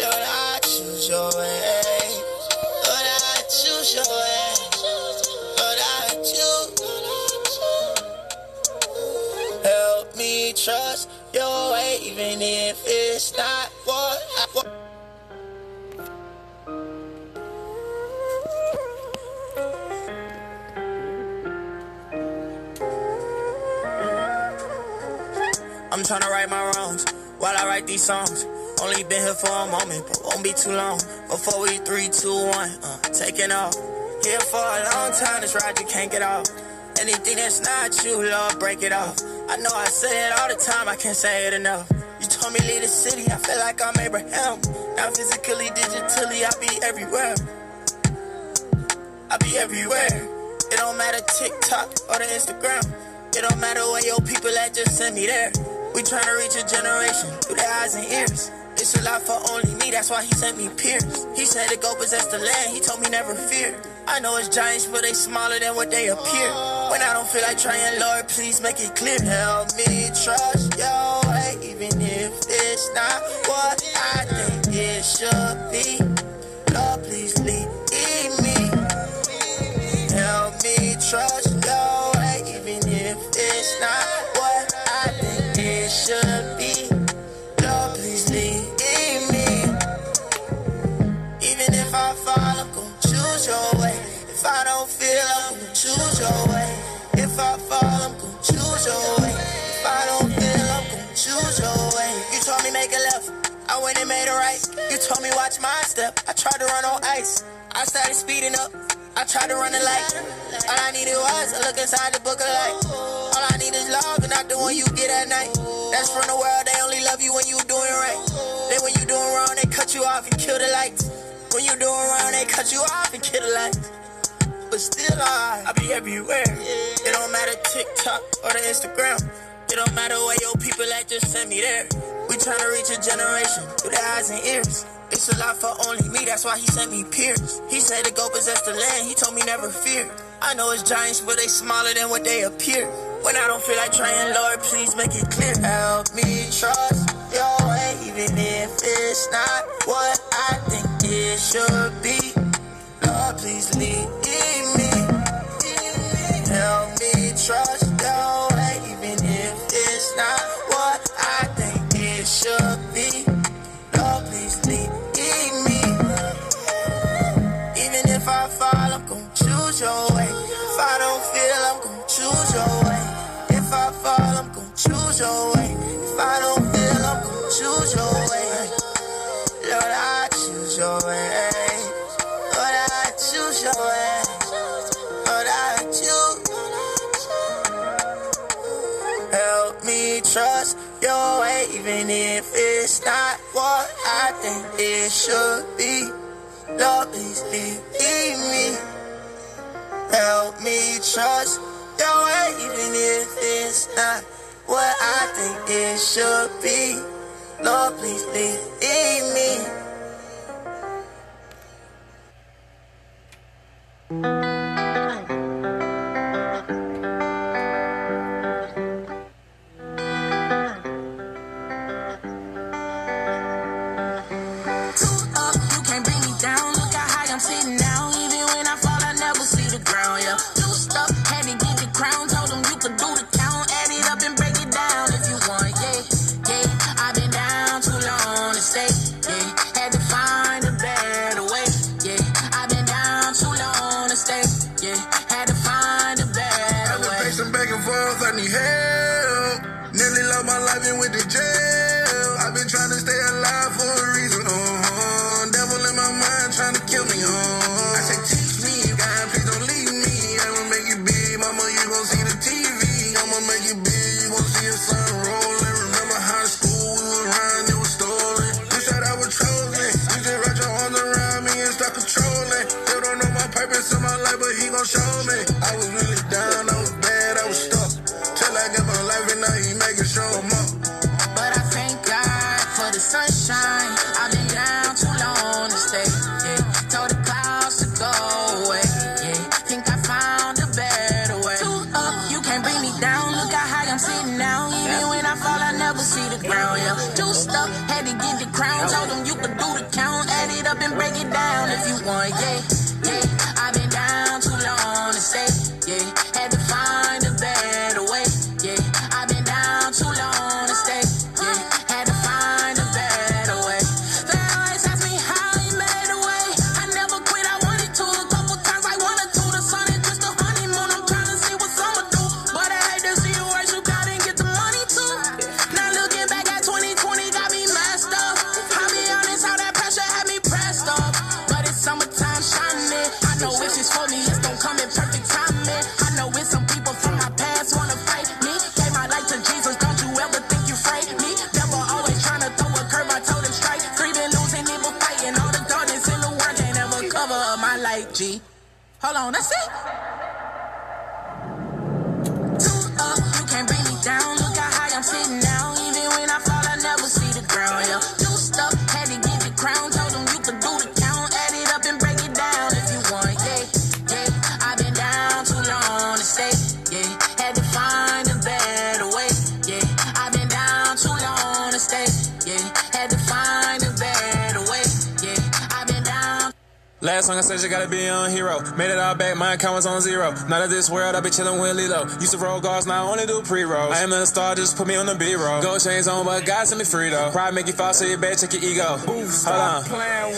Lord, I choose your way. Lord, I choose your way. Lord, I choose. only trust your way, even if it's not what I want. I'm trying to right my wrongs while I write these songs. Only been here for a moment, but won't be too long. Before we 3, 2, 1, taking off. Here for a long time, this ride you can't get off. Anything that's not you, Lord, break it off. I know I say it all the time, I can't say it enough. You told me leave the city, I feel like I'm Abraham. Now physically, digitally, I be everywhere. I be everywhere. It don't matter TikTok or the Instagram. It don't matter where your people at, just send me there. We tryna reach a generation through their eyes and ears. It's a lot for only me, that's why he sent me peers. He said to go possess the land, he told me never fear. I know it's giants, but they smaller than what they appear. When I don't feel like trying, Lord, please make it clear. Help me trust your way, even if it's not what I think it should be. Lord, please lead me. Help me trust your way, even if it's not what I think it should be. Lord, please lead me. Even if I fall, I'm gonna choose your way. If I don't feel, I'm gonna choose your way. If I fall, I'm gonna choose your way. If I don't feel, I'm gonna choose your way. You told me make a left, I went and made a right. You told me watch my step, I tried to run on ice. I started speeding up, I tried to run the light. All I needed was a look inside the book of life. All I need is love and not the one you get at night. That's from the world, they only love you when you doing right. Then when you doing wrong, they cut you off and kill the lights. When you doing wrong, they cut you off and kill the lights. But still I be everywhere. It don't matter TikTok or the Instagram. It don't matter where your people at, just send me there. We tryna reach a generation through their eyes and ears. It's a lot for only me, that's why he sent me peers. He said to go possess the land, he told me never fear. I know it's giants, but they smaller than what they appear. When I don't feel like trying, Lord, please make it clear. Help me trust your way, even if it's not what I think it should be. Lord, please lead me. Help me trust your way, even if it's not what I think it should be. Lord, please lead me. Even if I fall, I'm gonna choose your way. If I don't feel, I'm gonna choose your way. If I fall, I'm gonna choose your way. If I don't feel, I'm gonna choose your way. Lord, I choose your way. Choose your way, but I choose. Help me trust your way, even if it's not what I think it should be. Lord, please lead me. Help me trust your way, even if it's not what I think it should be. Lord, please lead me. Too long. Hold on, that's it. You can't bring me down. Look how high I'm sitting now. Even when I fall, I never see the ground. Yeah. New stuff, had to get the crown. Told them you could do the count. Add it up and break it down if you want. Yeah, yeah. I've been down too long to stay. Yeah, had to find a better way. Yeah, I've been down too long to stay. Yeah, had to find a better way. Yeah, I've been down. Last song I said you gotta be on hero. Made it all back, my account was on zero. Not of this world, I be chillin' with Lilo. Used to roll guards, now I only do pre-rolls. I am not a star, just put me on the B-roll. Gold chains on, but God sent me free though. Pride make you fall, so you better check your ego. Hold on,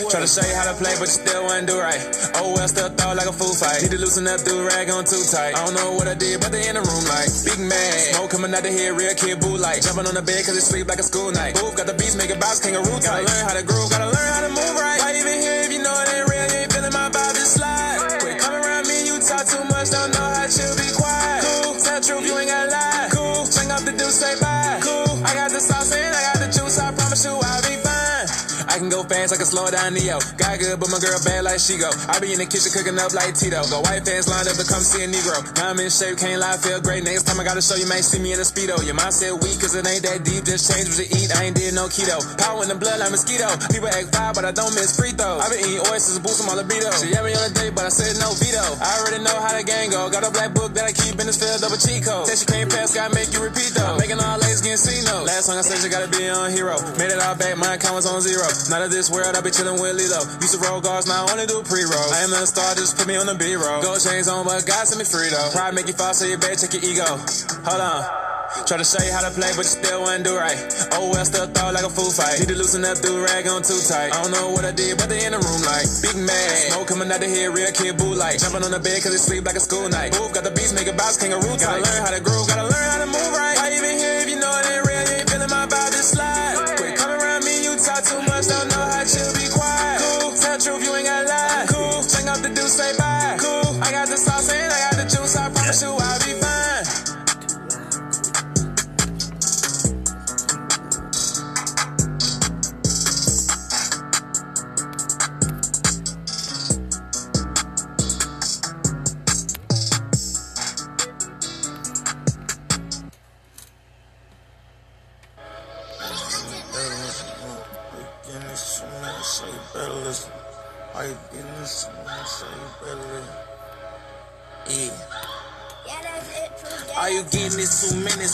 try to show you how to play, but you still wouldn't do right. Oh well, still thought like a fool fight. Need to loosen up, do rag on too tight. I don't know what I did, but they in the room like Big Mac. Smoke coming out the head, real kid boo light. Jumping on the bed, cause it sleep like a school night. Boof, got the beats, make a box, kangaroo tight. Gotta learn how to groove, gotta learn how to move right. Why even here if you know it ain't real? My vibe is slide. Quit coming around me, you talk too much, don't know how to be quiet. Cool, tell truth, you ain't gotta lie. Cool, bring up the deuce, say bye. Cool, I got the sauce and I got the juice, I promise you I'll be fine. I can go fast, I can slow down Neo. Got good, but my girl bad like she go. I be in the kitchen cooking up like Tito. Go white fans lined up to come see a Negro. Now I'm in shape, can't lie, feel great. Next time I gotta show you, man, see me in a Speedo. Your mindset weak, cause it ain't that deep, just change what you eat. I ain't did no keto. Power in the blood like mosquito. People act fire, but I don't miss free throws. I been eating oysters, boosting my libido. She had me on a date, but I said no veto. I already know how the gang go. Got a black book that I keep in this field, double cheat code. Said she can't pass, gotta make you repeat though. Making all A's, getting C notes. Last song I said you gotta be on hero. Made it all back, my account was on zero. Not of this world, I be chillin' with Lilo. Used to roll guards, now I only do pre-rolls. I am not a star, just put me on the B-roll. Gold chains on, but God sent me free though. Pride make you fall, so you better check your ego. Hold on. Try to show you how to play, but you still wouldn't do right. Oh well, still thought like a fool fight. Need to loosen up, do rag on too tight. I don't know what I did, but they in the room like Big Mac. Smoke coming out the head, real kid boo light. Jumping on the bed, cause it sleep like a school night. Boof, got the beats, make a bounce, kangaroo tight. Gotta learn how to groove, gotta learn how to move right. Why even here if you know it ain't real, you ain't feeling my vibe, just slide. Quit coming around me, you talk too much, don't know how to be quiet. Cool, tell truth, you ain't gotta lie. Cool, bring up the deuce, say bye. Cool, I got the sauce and I got the juice, I promise you I'll be fine.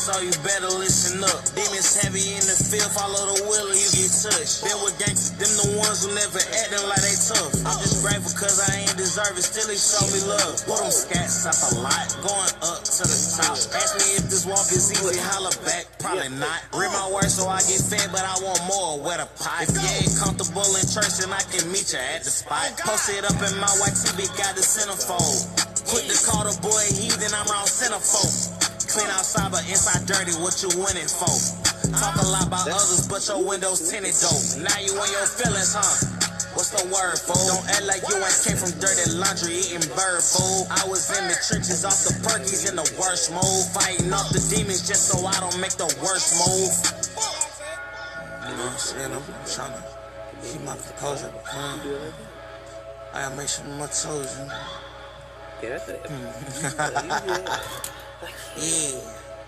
So you better listen up. Demons heavy in the field, follow the will or you get touched. They were gangsters, them the ones who never acting like they tough. I'm just grateful cause I ain't deserve it, still he show me love. Put them scats up a lot, going up to the top. Ask me if this walk is easy, holler back, probably not. Read my words so I get fed, but I want more, where the pot. If you ain't comfortable in church, then I can meet you at the spot. Post it up in my white TV, got the centerfold. Quick to call the boy heathen, I'm around centerfold. Clean outside, but inside dirty, what you winning for? Talk a lot about others, but your windows tinted dope. Now you on your feelings, huh? What's the word, fool? Don't act like you ain't came from dirty laundry, eating bird food. I was in the trenches, off the perkies, in the worst mood. Fighting off the demons just so I don't make the worst move. You know what I'm saying? I'm trying to keep my composure. I gotta make sure my toes, you know? Yeah, that's it. Yeah,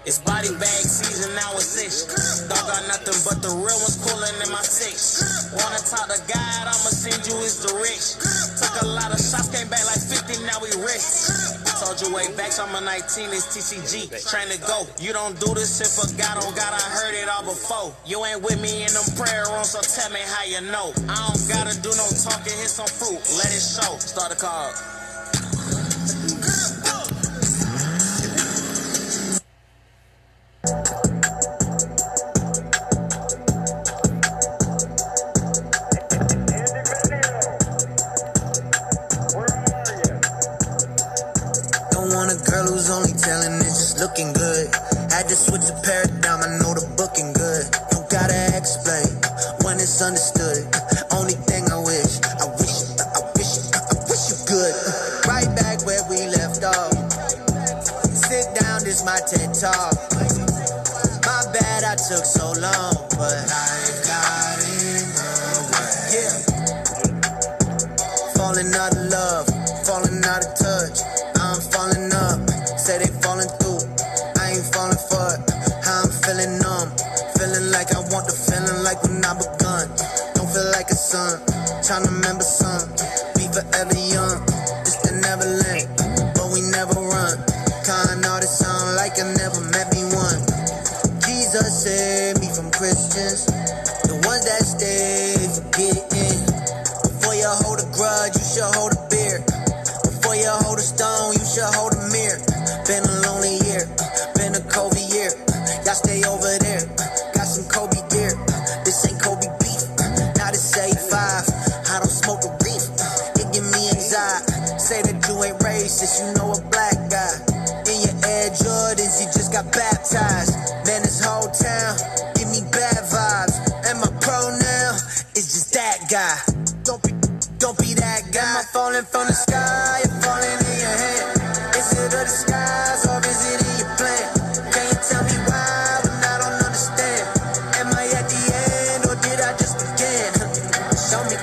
it's body bag season, now it's ish. Dog got nothing but the real ones cooling in my six. Wanna talk to God, I'ma send you his direct. Took a lot of shots, came back like 50, now we rich. Told you way back, I'm a 19, it's TCG. Train to go, you don't do this shit for God, on God, I heard it all before. You ain't with me in them prayer rooms, so tell me how you know. I don't gotta do no talking, hit some fruit, let it show. Start a call. Looking good, had to switch the paradigm, I know the booking good. Don't gotta explain when it's understood. Only thing I wish, I wish you could. Right back where we left off. Sit down, this my TED Talk. My bad I took so long, but I got in the way. Yeah. Falling out of love, falling out of touch. save me from Christians. The ones that stay forgetting. Before you hold a grudge, you should hold a beer. Before you hold a stone, you should hold a mirror. Been a lonely year, been a COVID year. Y'all stay over there, got some Kobe gear. This ain't Kobe beef, not a say five. I don't smoke the beef, it give me anxiety. Say that you ain't racist, you know a black guy. In your Air Jordans, you just got baptized. Man, this whole town give me bad vibes. And my pronoun is just that guy. Don't be that guy. Am I falling from the sky? You're falling in your hand. Is it a disguise or is it in your plan? Can you tell me why when I don't understand? Am I at the end or did I just begin? Show me.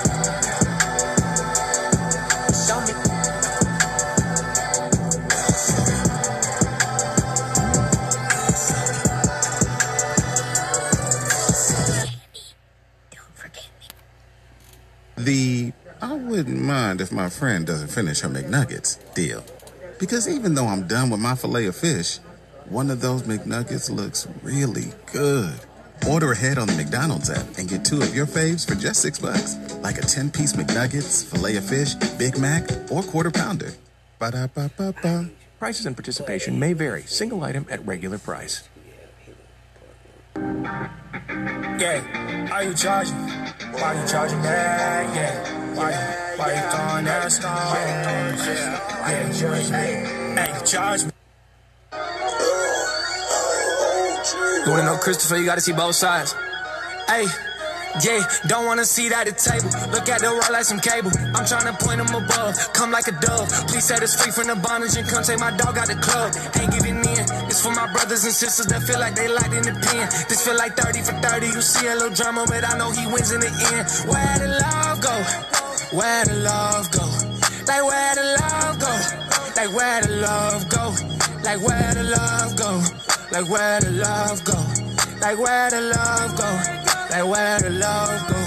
I wouldn't mind if my friend doesn't finish her McNuggets deal. Because even though I'm done with my Filet-O-Fish, one of those McNuggets looks really good. Order ahead on the McDonald's app and get 2 of your faves for just $6. Like a 10-piece McNuggets, Filet-O-Fish, Big Mac, or Quarter Pounder. Ba-da-ba-ba-ba. Prices and participation may vary. Single item at regular price. Yeah, are you charging? Why you charging that? Yeah, why you throwing that stone? Yeah, you charge me. Hey, you charge me. You wanna know Christopher, you gotta see both sides. Hey, yeah, don't wanna see that at the table. Look at the roll like some cable. I'm tryna point him above, come like a dove. Please set us free from the bondage and come take my dog out the club. Ain't giving in. It's for my brothers and sisters that feel like they locked in the pen. This feel like 30 for 30. You see a little drama, but I know he wins in the end. Where the love go? Where the love go? Like where the love go? Like where the love go? Like where the love go? Like where the love go? Like where the love go? Like where the love go?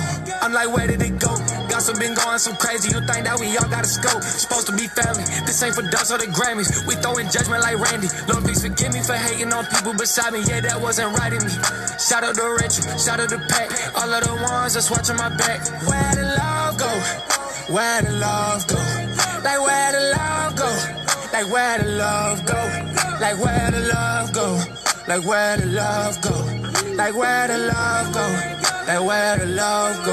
I'm like, where did it go? Gossip been going so crazy. You think that we all got a scope? Supposed to be family. This ain't for dust or the Grammys. We throwing judgment like Randy. Lord, please forgive me for hating on people beside me. Yeah, that wasn't right in me. Shout out to Rachel. Shout out to Pat. All of the ones that's watching my back. Where the love go? Where the love go? Like, where the love go? Like, where the love go? Like, where the love go? Like, where the love go? Like, where the love go? Like where the love go?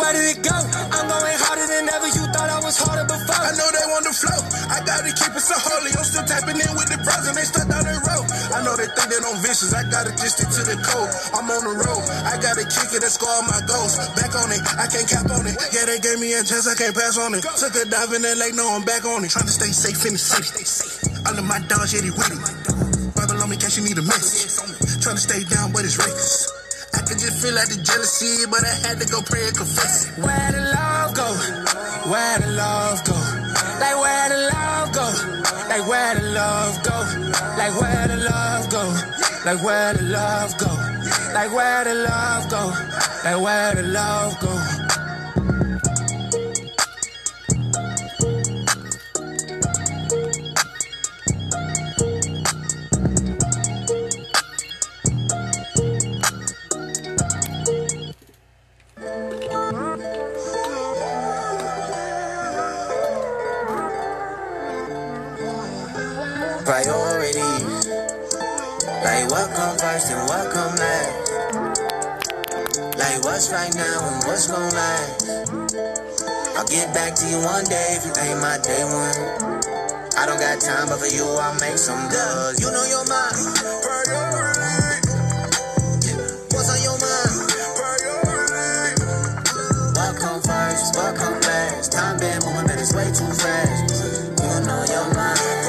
Where did it go? I'm going harder than ever. You thought I was harder before. I know they want to flow. I gotta keep it so holy. I'm still tapping in with the bros and they stuck down the road. I know they think they don't vicious. I gotta just stick to the code. I'm on the road. I gotta kick it and score my goals. Back on it. I can't cap on it. Yeah, they gave me a chance. I can't pass on it. Took a dive in that lake. No, I'm back on it. Trying to stay safe in the city. All of my dogs, yeah, they with it. Bible on me, catch you need a message. Trying to stay down, but it's reckless. I could just feel like the jealousy, but I had to go pray and confess. Where the love go? Where the love go? Like where the love go? Like where the love go? Like where the love go? Like where the love go? Like where the love go? Like where the love go? Priorities, like what come first and what come last, like what's right now and what's gonna last. I'll get back to you one day if you ain't my day one. I don't got time, but for you I'll make some dough. You know you're my priority. What's on your mind? Priority. What come first, what come last? Time been moving, but it's way too fast. You know you're mine.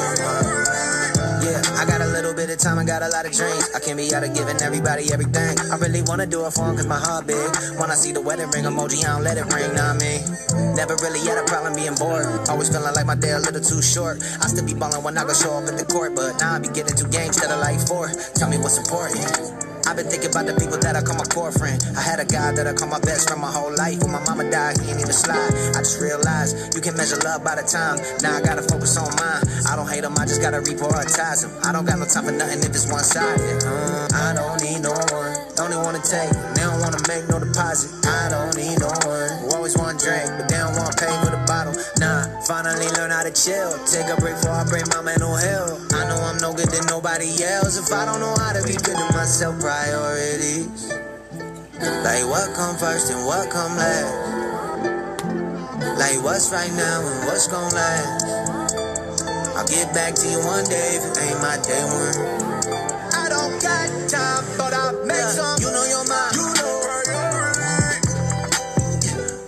I got a little bit of time, I got a lot of dreams. I can't be out of giving everybody everything. I really wanna do it for him cause my heart big. When I see the wedding ring emoji, I don't let it ring, nah me. Never really had a problem being bored. Always feeling like my day a little too short. I still be ballin' when I go show up at the court. But now I be getting 2 games instead of like 4. Tell me what's important. I've been thinking about the people that I call my core friend. I had a guy that I call my best friend my whole life. When my mama died, he ain't even slide. I just realized you can measure love by the time. Now I gotta focus on mine. I don't hate him, I just gotta reprioritize him. I don't got no time for nothing if it's one-sided. I don't need no one. tank, but they don't want to make no deposit. I don't need no one who always want drink, but they don't want to pay for the bottle. Nah, finally learn how to chill. Take a break before I bring my mental hell. I know I'm no good than nobody else. If I don't know how to be good to myself, priorities. Like what come first and what come last. Like what's right now and what's gonna last. I'll get back to you one day if it ain't my day one. I don't got time, but I make some. You know your mind. You know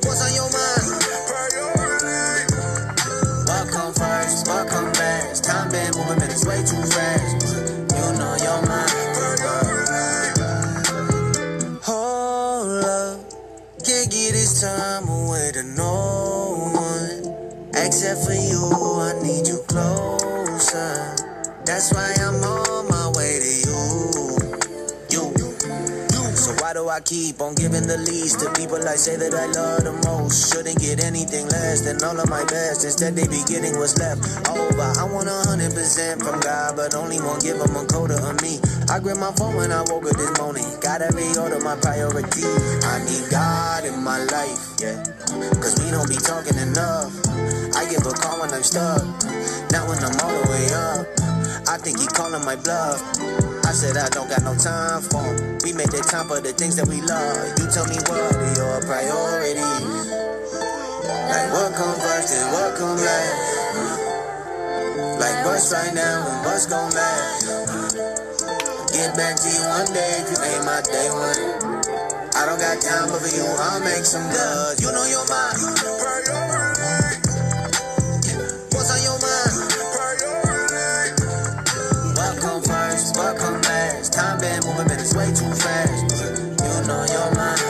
what's on your mind. What come first? What come last? Time been moving minutes way too fast. You know your mind. Hold up, can't give this time away to no one except for you. I need you closer. That's why I'm on my way to you. So why do I keep on giving the least to people I say that I love the most? Shouldn't get anything less than all of my best. Instead they be getting what's left over. I want 100% from God, but only won't give them a quarter of me. I grab my phone when I woke up this morning. Gotta reorder my priority. I need God in my life, yeah. Cause we don't be talking enough. I give a call when I'm stuck, not when I'm all the way up. I think he calling my bluff. I said I don't got no time for him. We make the time for the things that we love. You tell me what are your priorities. Like what come first and what come last. Like what's right now and what's gonna last. Get back to you one day if you ain't my day one. I don't got time for you, I'll make some love. You know your mind. What's on your mind? What come last? Time been moving minutes way too fast. You know your mind.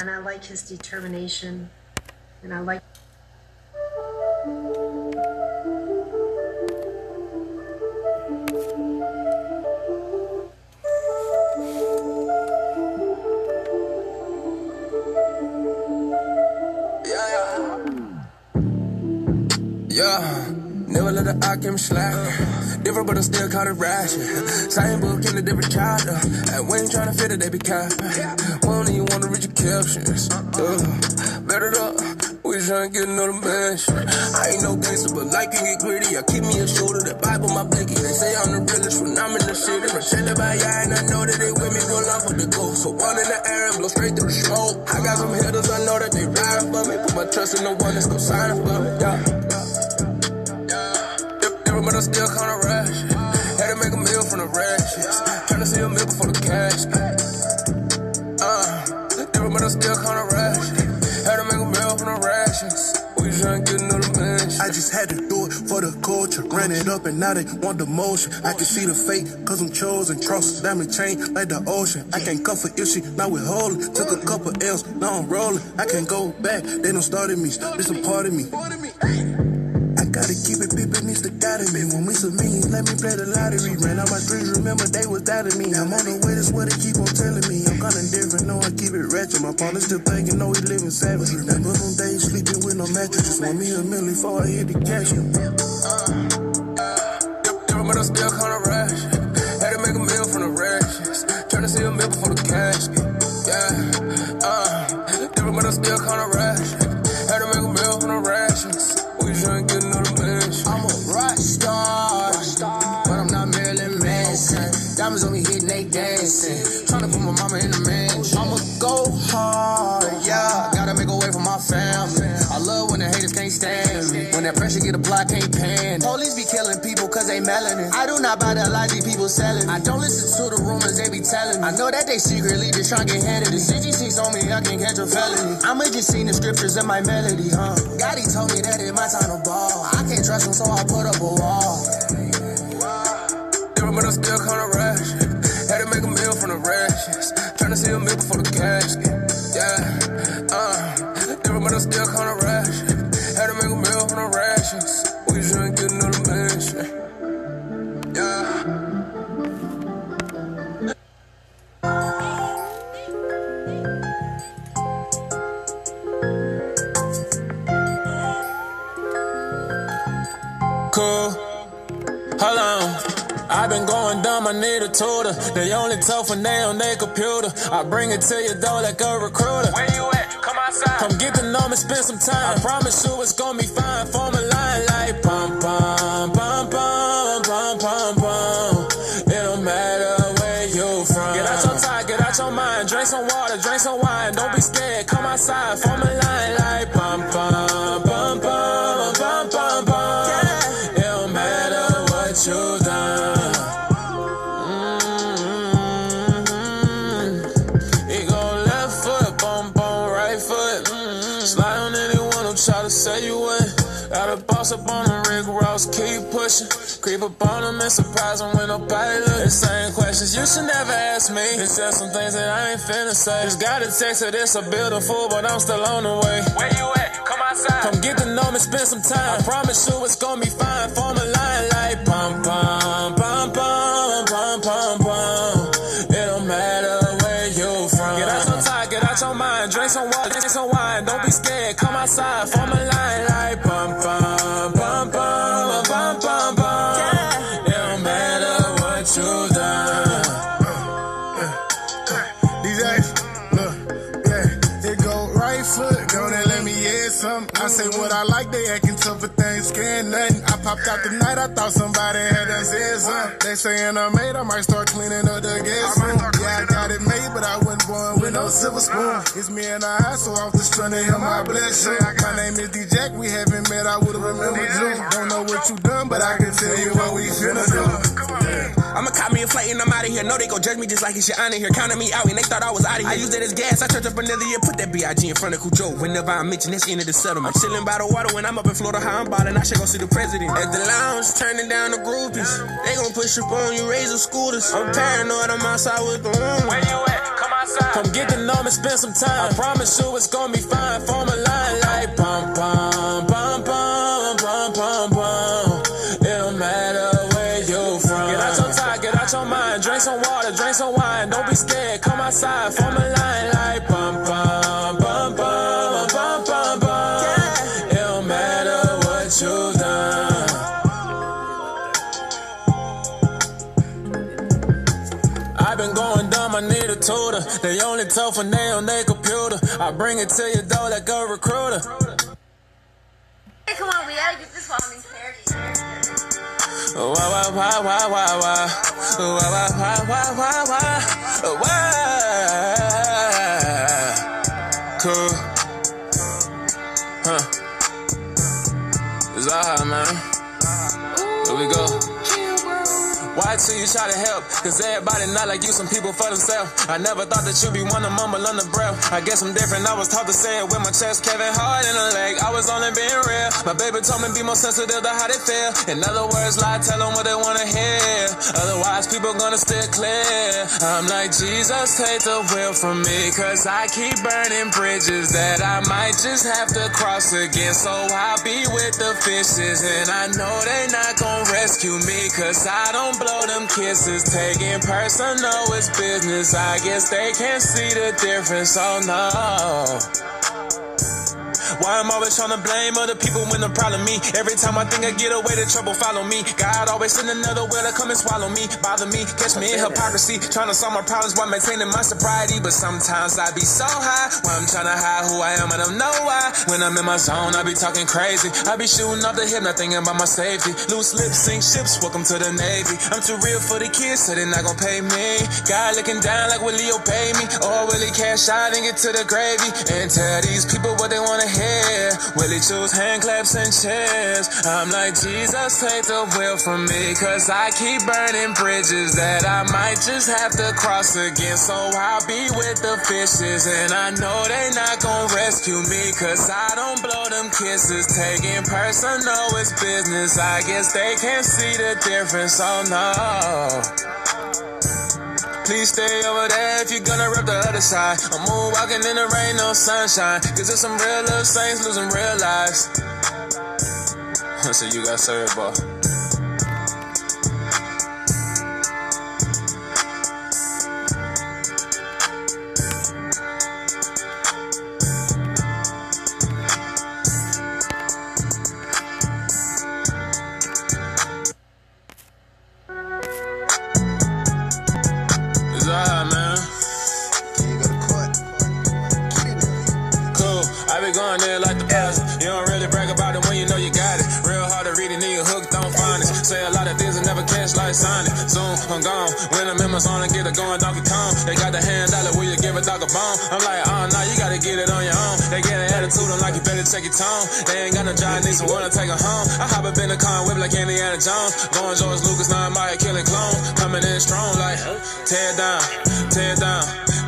And I like his determination. And I like. I came slack, different but I still caught it ratchet. Same book in a different chapter, and when you tryna fit it, they be capping. One of you wanna read your captions, better up, we just tryna get another match. I ain't no gangster, but like you get gritty. I keep me a shoulder, that Bible my blicky. They say I'm the realest when I'm in the city. Rochelle by y'all, and I know that they with me, go love for the goal. So one in the air and blow straight through the smoke. I got some hitters, I know that they ride for me. Put my trust in the one that's gon' sign for me, but I still kind of rash. Had to make a meal from the rashes. Tryna see a meal before the cash. But I still kind of rash. Had to make a meal from the rashes. We tryna get another mansion. I just had to do it for the culture. Ran it up and now they want the motion. I can see the fate, cause I'm chosen. Cross diamond chain like the ocean. I can't comfort if she not withholding. Took a couple L's, now I'm rolling. I can't go back, they done started me. This a part of me. Gotta keep it, people needs to guide me. When we submit, let me play the lottery. Ran out my dreams, remember they was doubting me. I'm on the way, that's what they keep on telling me. I'm kinda different, no, I keep it ratchet. My partner's still thinking, no, he living savage. Remember them days sleeping with no mattress. Want me a million before I hit the cash. Different, but I still kinda rash. Had to make a meal from the rashes. Tryna see a meal before the cash. Yeah, different, but I still kinda rash. Had to make a meal from the rashes. We tryna get another. I'm a rock star, but I'm not Marilyn Manson. Diamonds on me hitting, they dancing. Tryna put my mama in the mansion. I'ma go hard, yeah. Gotta make a way for my family. I love when the haters can't stand me. When that pressure get applied, can't pan. Police be killing people cause they melanin. I do not buy the lies these people selling. I don't listen to the rumors they be telling me. I know that they secretly just tryna get handed. The CGC's on me, I can catch a felony. I'ma just sing the scriptures in my melody, huh? God, he told me that it my time to ball. I can't trust him, so I put up a wall. Different, but I still kinda rash. Had to make a meal from the rashes. Tryna see a meal before the casket. Yeah, different, but I still kinda rash. Had to make a meal from the rashes. We just tryna get another mansion. Yeah. I've been going dumb, I need a tutor. They only tough when they on their computer. I bring it to you though like a recruiter. Where you at? Come outside. Come get the number, spend some time. I promise you it's gonna be fine. Form a line like pom pom pom pom pom pom pom. It don't matter where you from. Get out your tie, get out your mind. Drink some water, drink some wine. Don't be scared, come outside. Form a line like pom pom pom pom pom pom pom. It don't matter what you done. Up on them, Rick Ross, keep pushing. Creep up on them and surprise them when nobody look. The same questions you should never ask me. It's just some things that I ain't finna say. Just got a text that it's a beautiful, but I'm still on the way. Where you at? Come outside. Come get to know me, spend some time. I promise you it's gonna be fine. Form a line like pom pom pom pom pom pom pom. It don't matter where you from. Get out your tie, get out your mind. Drink some water, drink some wine. Don't be scared, come outside. Form a line like pom pom. I say what I like, they acting tough, but they ain't scared nothing. I popped out the night, I thought somebody had done said something. They saying I'm made, I might start cleaning up the gas. Yeah, I got it made, but I wasn't born with no silver spoon. It's me and I, so off the strand of him, I bless you. My name is D Jack, we haven't met, I would've remembered you. Don't know what you done, but I can tell you what we finna do. I'ma cop me a flight and I'm out of here. No, they gon' judge me just like it's your honor here. Counting me out and they thought I was out of here. I used it as gas, I turned up another year. Put that B.I.G. in front of Cujo. Whenever I mention that's the end of the settlement. I'm chilling by the water when I'm up in Florida. How I'm ballin', I should go see the president. At the lounge, turning down the groupies. They gon' push up on you, razor scooters. I'm paranoid, I'm outside with the room. Where you at? Come outside. Come get the number, spend some time. I promise you it's gon' be fine. Form a line like pom pom pom pom pom pom pom. It don't matter where you from. Get out your tie, get out your mind. Drink some water, drink some wine. Don't be scared, come outside. Form a line like pom pom pom pom pom pom pom. It don't matter what you done. I've been going dumb, I need a tutor. They only tough when they on their computer. I bring it to you though like a recruiter. Hey, come on, we gotta get this one. Wah wah wah wah wah wah, wah wah wah wah wah wah wah. Cool, huh? It's all hot, man. Here we go. Why do you try to help? Cause everybody not like you, some people for themselves. I never thought that you'd be one to mumble under breath. I guess I'm different, I was taught to say it with my chest. Kevin Hart in a leg, I was only being real. My baby told me be more sensitive to how they feel. In other words, lie, tell them what they wanna hear. Otherwise, people gonna steer clear. I'm like, Jesus, take the wheel from me. Cause I keep burning bridges that I might just have to cross again. So I'll be with the fishes. And I know they not gonna rescue me. Cause I don't blow them kisses, taking personal, it's business. I guess they can't see the difference, oh no. Why I'm always trying to blame other people when the problem me? Every time I think I get away, the trouble follow me. God always send another whale to come and swallow me, bother me, catch me in hypocrisy. Trying to solve my problems while maintaining my sobriety. But sometimes I be so high, while I'm trying to hide who I am, I don't know why. When I'm in my zone, I be talking crazy. I be shooting off the hip, not thinking about my safety. Loose lips, sink ships, welcome to the Navy. I'm too real for the kids, so they not gonna pay me. God looking down like will he obey me? Or will he cash out and get to the gravy? And tell these people what they wanna hear. Will he choose hand claps and chairs? I'm like, Jesus, take the wheel from me. Cause I keep burning bridges that I might just have to cross again. So I'll be with the fishes. And I know they not gonna rescue me. Cause I don't blow them kisses, taking personal, it's business. I guess they can't see the difference, oh no. Please stay over there if you're gonna rip the other side. I'm moonwalking in the rain, no sunshine. Cause there's some real little saints losing real lives. So you got served, boy. like Sonic. Soon I'm gone. When I'm in my zone and get it going, Donkey Kong. They got the hand dollar where you give a dog a bone. I'm like, oh no, you gotta get it on your own. They get an attitude, I'm like, you better check your tone. They ain't got no job, need some water, take her home. I hop up in the car and whip like Indiana Jones. Going George Lucas, now I'm like killing clones. Coming in strong like, tear down, tear down,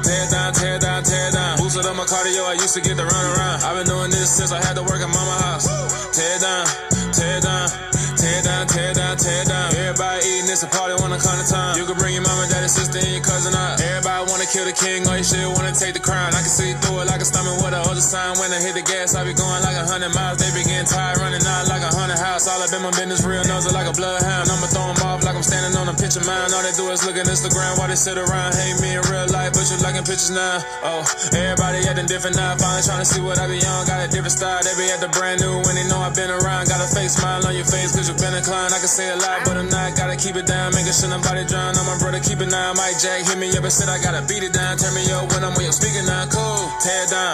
tear down, tear down, tear down. Boosted up my cardio, I used to get the run around. I've been doing this since I had to work at mama house. Tear down, tear down, tear down, tear down, tear down. Everybody eating, it's a party when it comes to time. You can bring your mama, daddy, sister, and your cousin out. Everybody wanna kill the king, all you shit wanna take the crown. I can see through it like a stomach with a older sign. When I hit the gas, I be going like 100 miles. They be getting tired, running out like 100 house. All up in my business, real nose like a bloodhound. I'ma throw them off like I'm standing on a picture mine. All they do is look at Instagram while they sit around. Hate me in real life, but you liking pictures now. Oh, everybody acting different now. Finally trying to see what I be on, got a different style. They be at the brand new when they know I've been around. Got a fake smile on your face, cause you been inclined. I can say a lot, but I'm not, gotta keep it down. Making sure nobody drown. I'm my brother, keep it now. Mike Jack hit me up and said I gotta beat it down. Turn me up when I'm on your speaker now. Cool, tear down,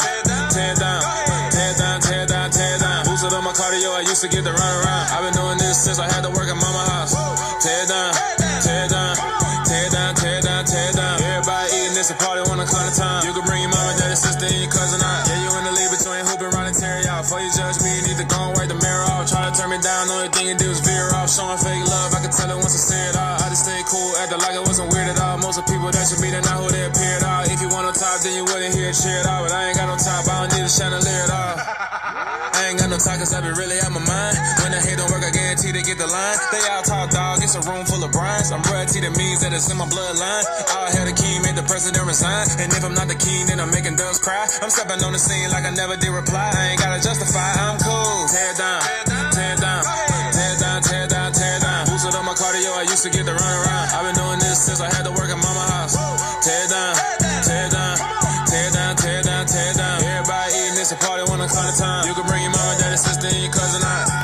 tear down, tear down, tear down, tear down. Boosted on my cardio, I used to get the run around. I've been doing this since I had to work at mama house. Tear down, tear down, tear down, tear down, tear down. Everybody eating, this a party when it come to time. You can bring your mama, daddy, sister, and your cousin out. Yeah, you in the lead, but you ain't hooping around and tear y'all. Before you judge me, you need to go and wipe the mirror off. Try to turn me down, only thing you do is veer off. Showing fake love, I can tell it once I see it all. I just stay cool, acting like it wasn't weird at all. Most of the people that you meet are not who they appear at all. If you want on top, then you wouldn't hear it cheer at all. But I ain't got no top, I don't need a chandelier at all. I ain't got no talk, cause I be really out my mind. When I hate don't work, I guarantee they get the line. They all talk, dog, it's a room full of bronze. I'm royalty, that means that it's in my bloodline. All hell the king made the president resign. And if I'm not the king, then I'm making doves cry. I'm stepping on the scene like I never did reply. I ain't gotta justify, I'm cool. Tear down, tear down, tear down, tear down, tear down. Boosted on my cardio, I used to get the run around. I've been doing this since I had to work at mama house. Tear down, tear down, tear down, tear down, tear down. Everybody eating, it's a party when it come to time. You can bring your mama, daddy, sister, and your cousin out.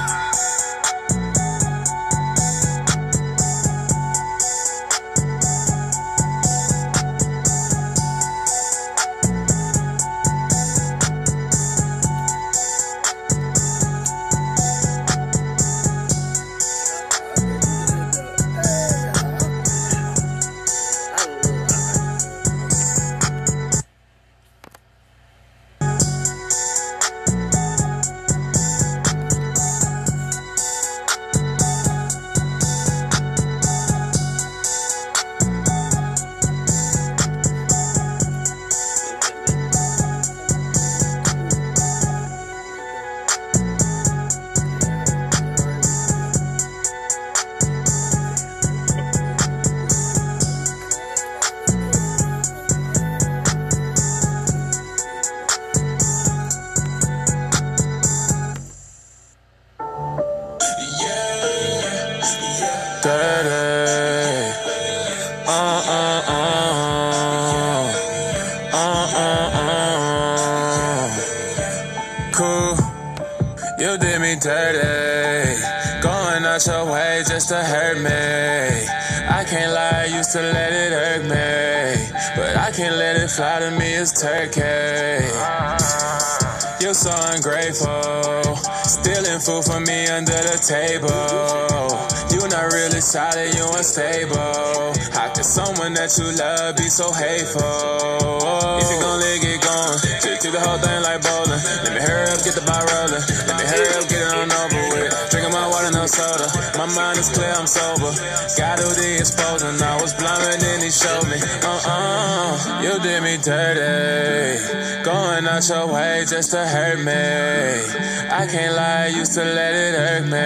That you love be so hateful. If you gon' let it going, take through the whole thing like bowling. Let me hurry up, get the ball rolling. Let me hurry up, get it on over with. Drinking my water, no soda. My mind is clear, I'm sober. Got who the exposure. I was blind and then he showed me. You did me dirty. Going out your way just to hurt me. I can't lie, I used to let it hurt me.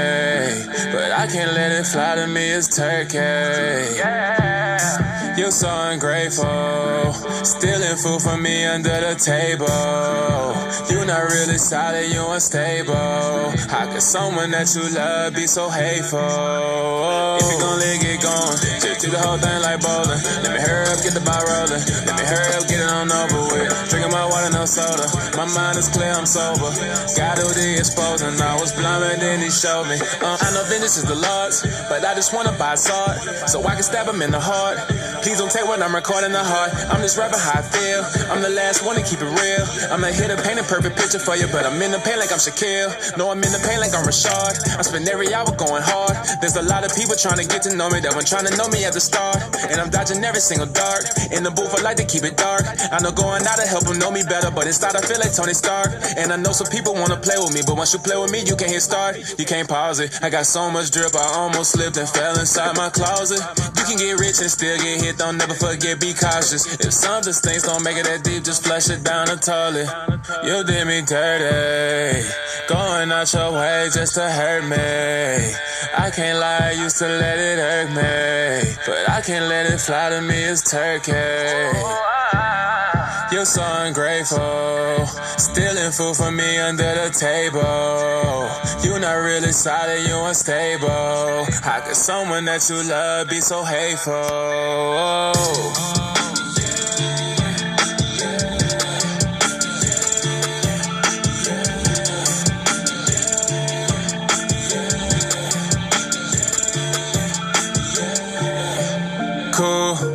But I can't let it fly, to me it's turkey. Yeah. You're so ungrateful, stealing food from me under the table. You're not really solid, you're unstable. How could someone that you love be so hateful? If you gon' let it go, just do the whole thing like bowling. Let me hurry up, get the ball rolling. Let me hurry up, get it on over with. Drinking my water, no soda. My mind is clear, I'm sober. God who the exposing, I was blind and then he showed me. I know vengeance is the Lord's, but I just wanna buy a sword so I can stab him in the heart. Please don't take what I'm recording the heart. I'm just rapping how I feel. I'm the last one to keep it real. I'm not here to paint a perfect picture for you, but I'm in the pain like I'm Shaquille. No, I'm in the pain like I'm Rashad. I spend every hour going hard. There's a lot of people trying to get to know me that were trying to know me at the start. And I'm dodging every single dart. In the booth, I like to keep it dark. I know going out to help them know me better, but inside I feel like Tony Stark. And I know some people want to play with me, but once you play with me, you can't hit start. You can't pause it. I got so much drip, I almost slipped and fell inside my closet. You can get rich and still get hit, don't never forget, be cautious. If some of these things don't make it that deep, just flush it down the toilet. You did me dirty, going out your way just to hurt me. I can't lie, I used to let it hurt me, but I can't let it fly, to me it's turkey. You're so ungrateful, stealing food from me under the table. You're not really solid, you're unstable. How could someone that you love be so hateful? Cool.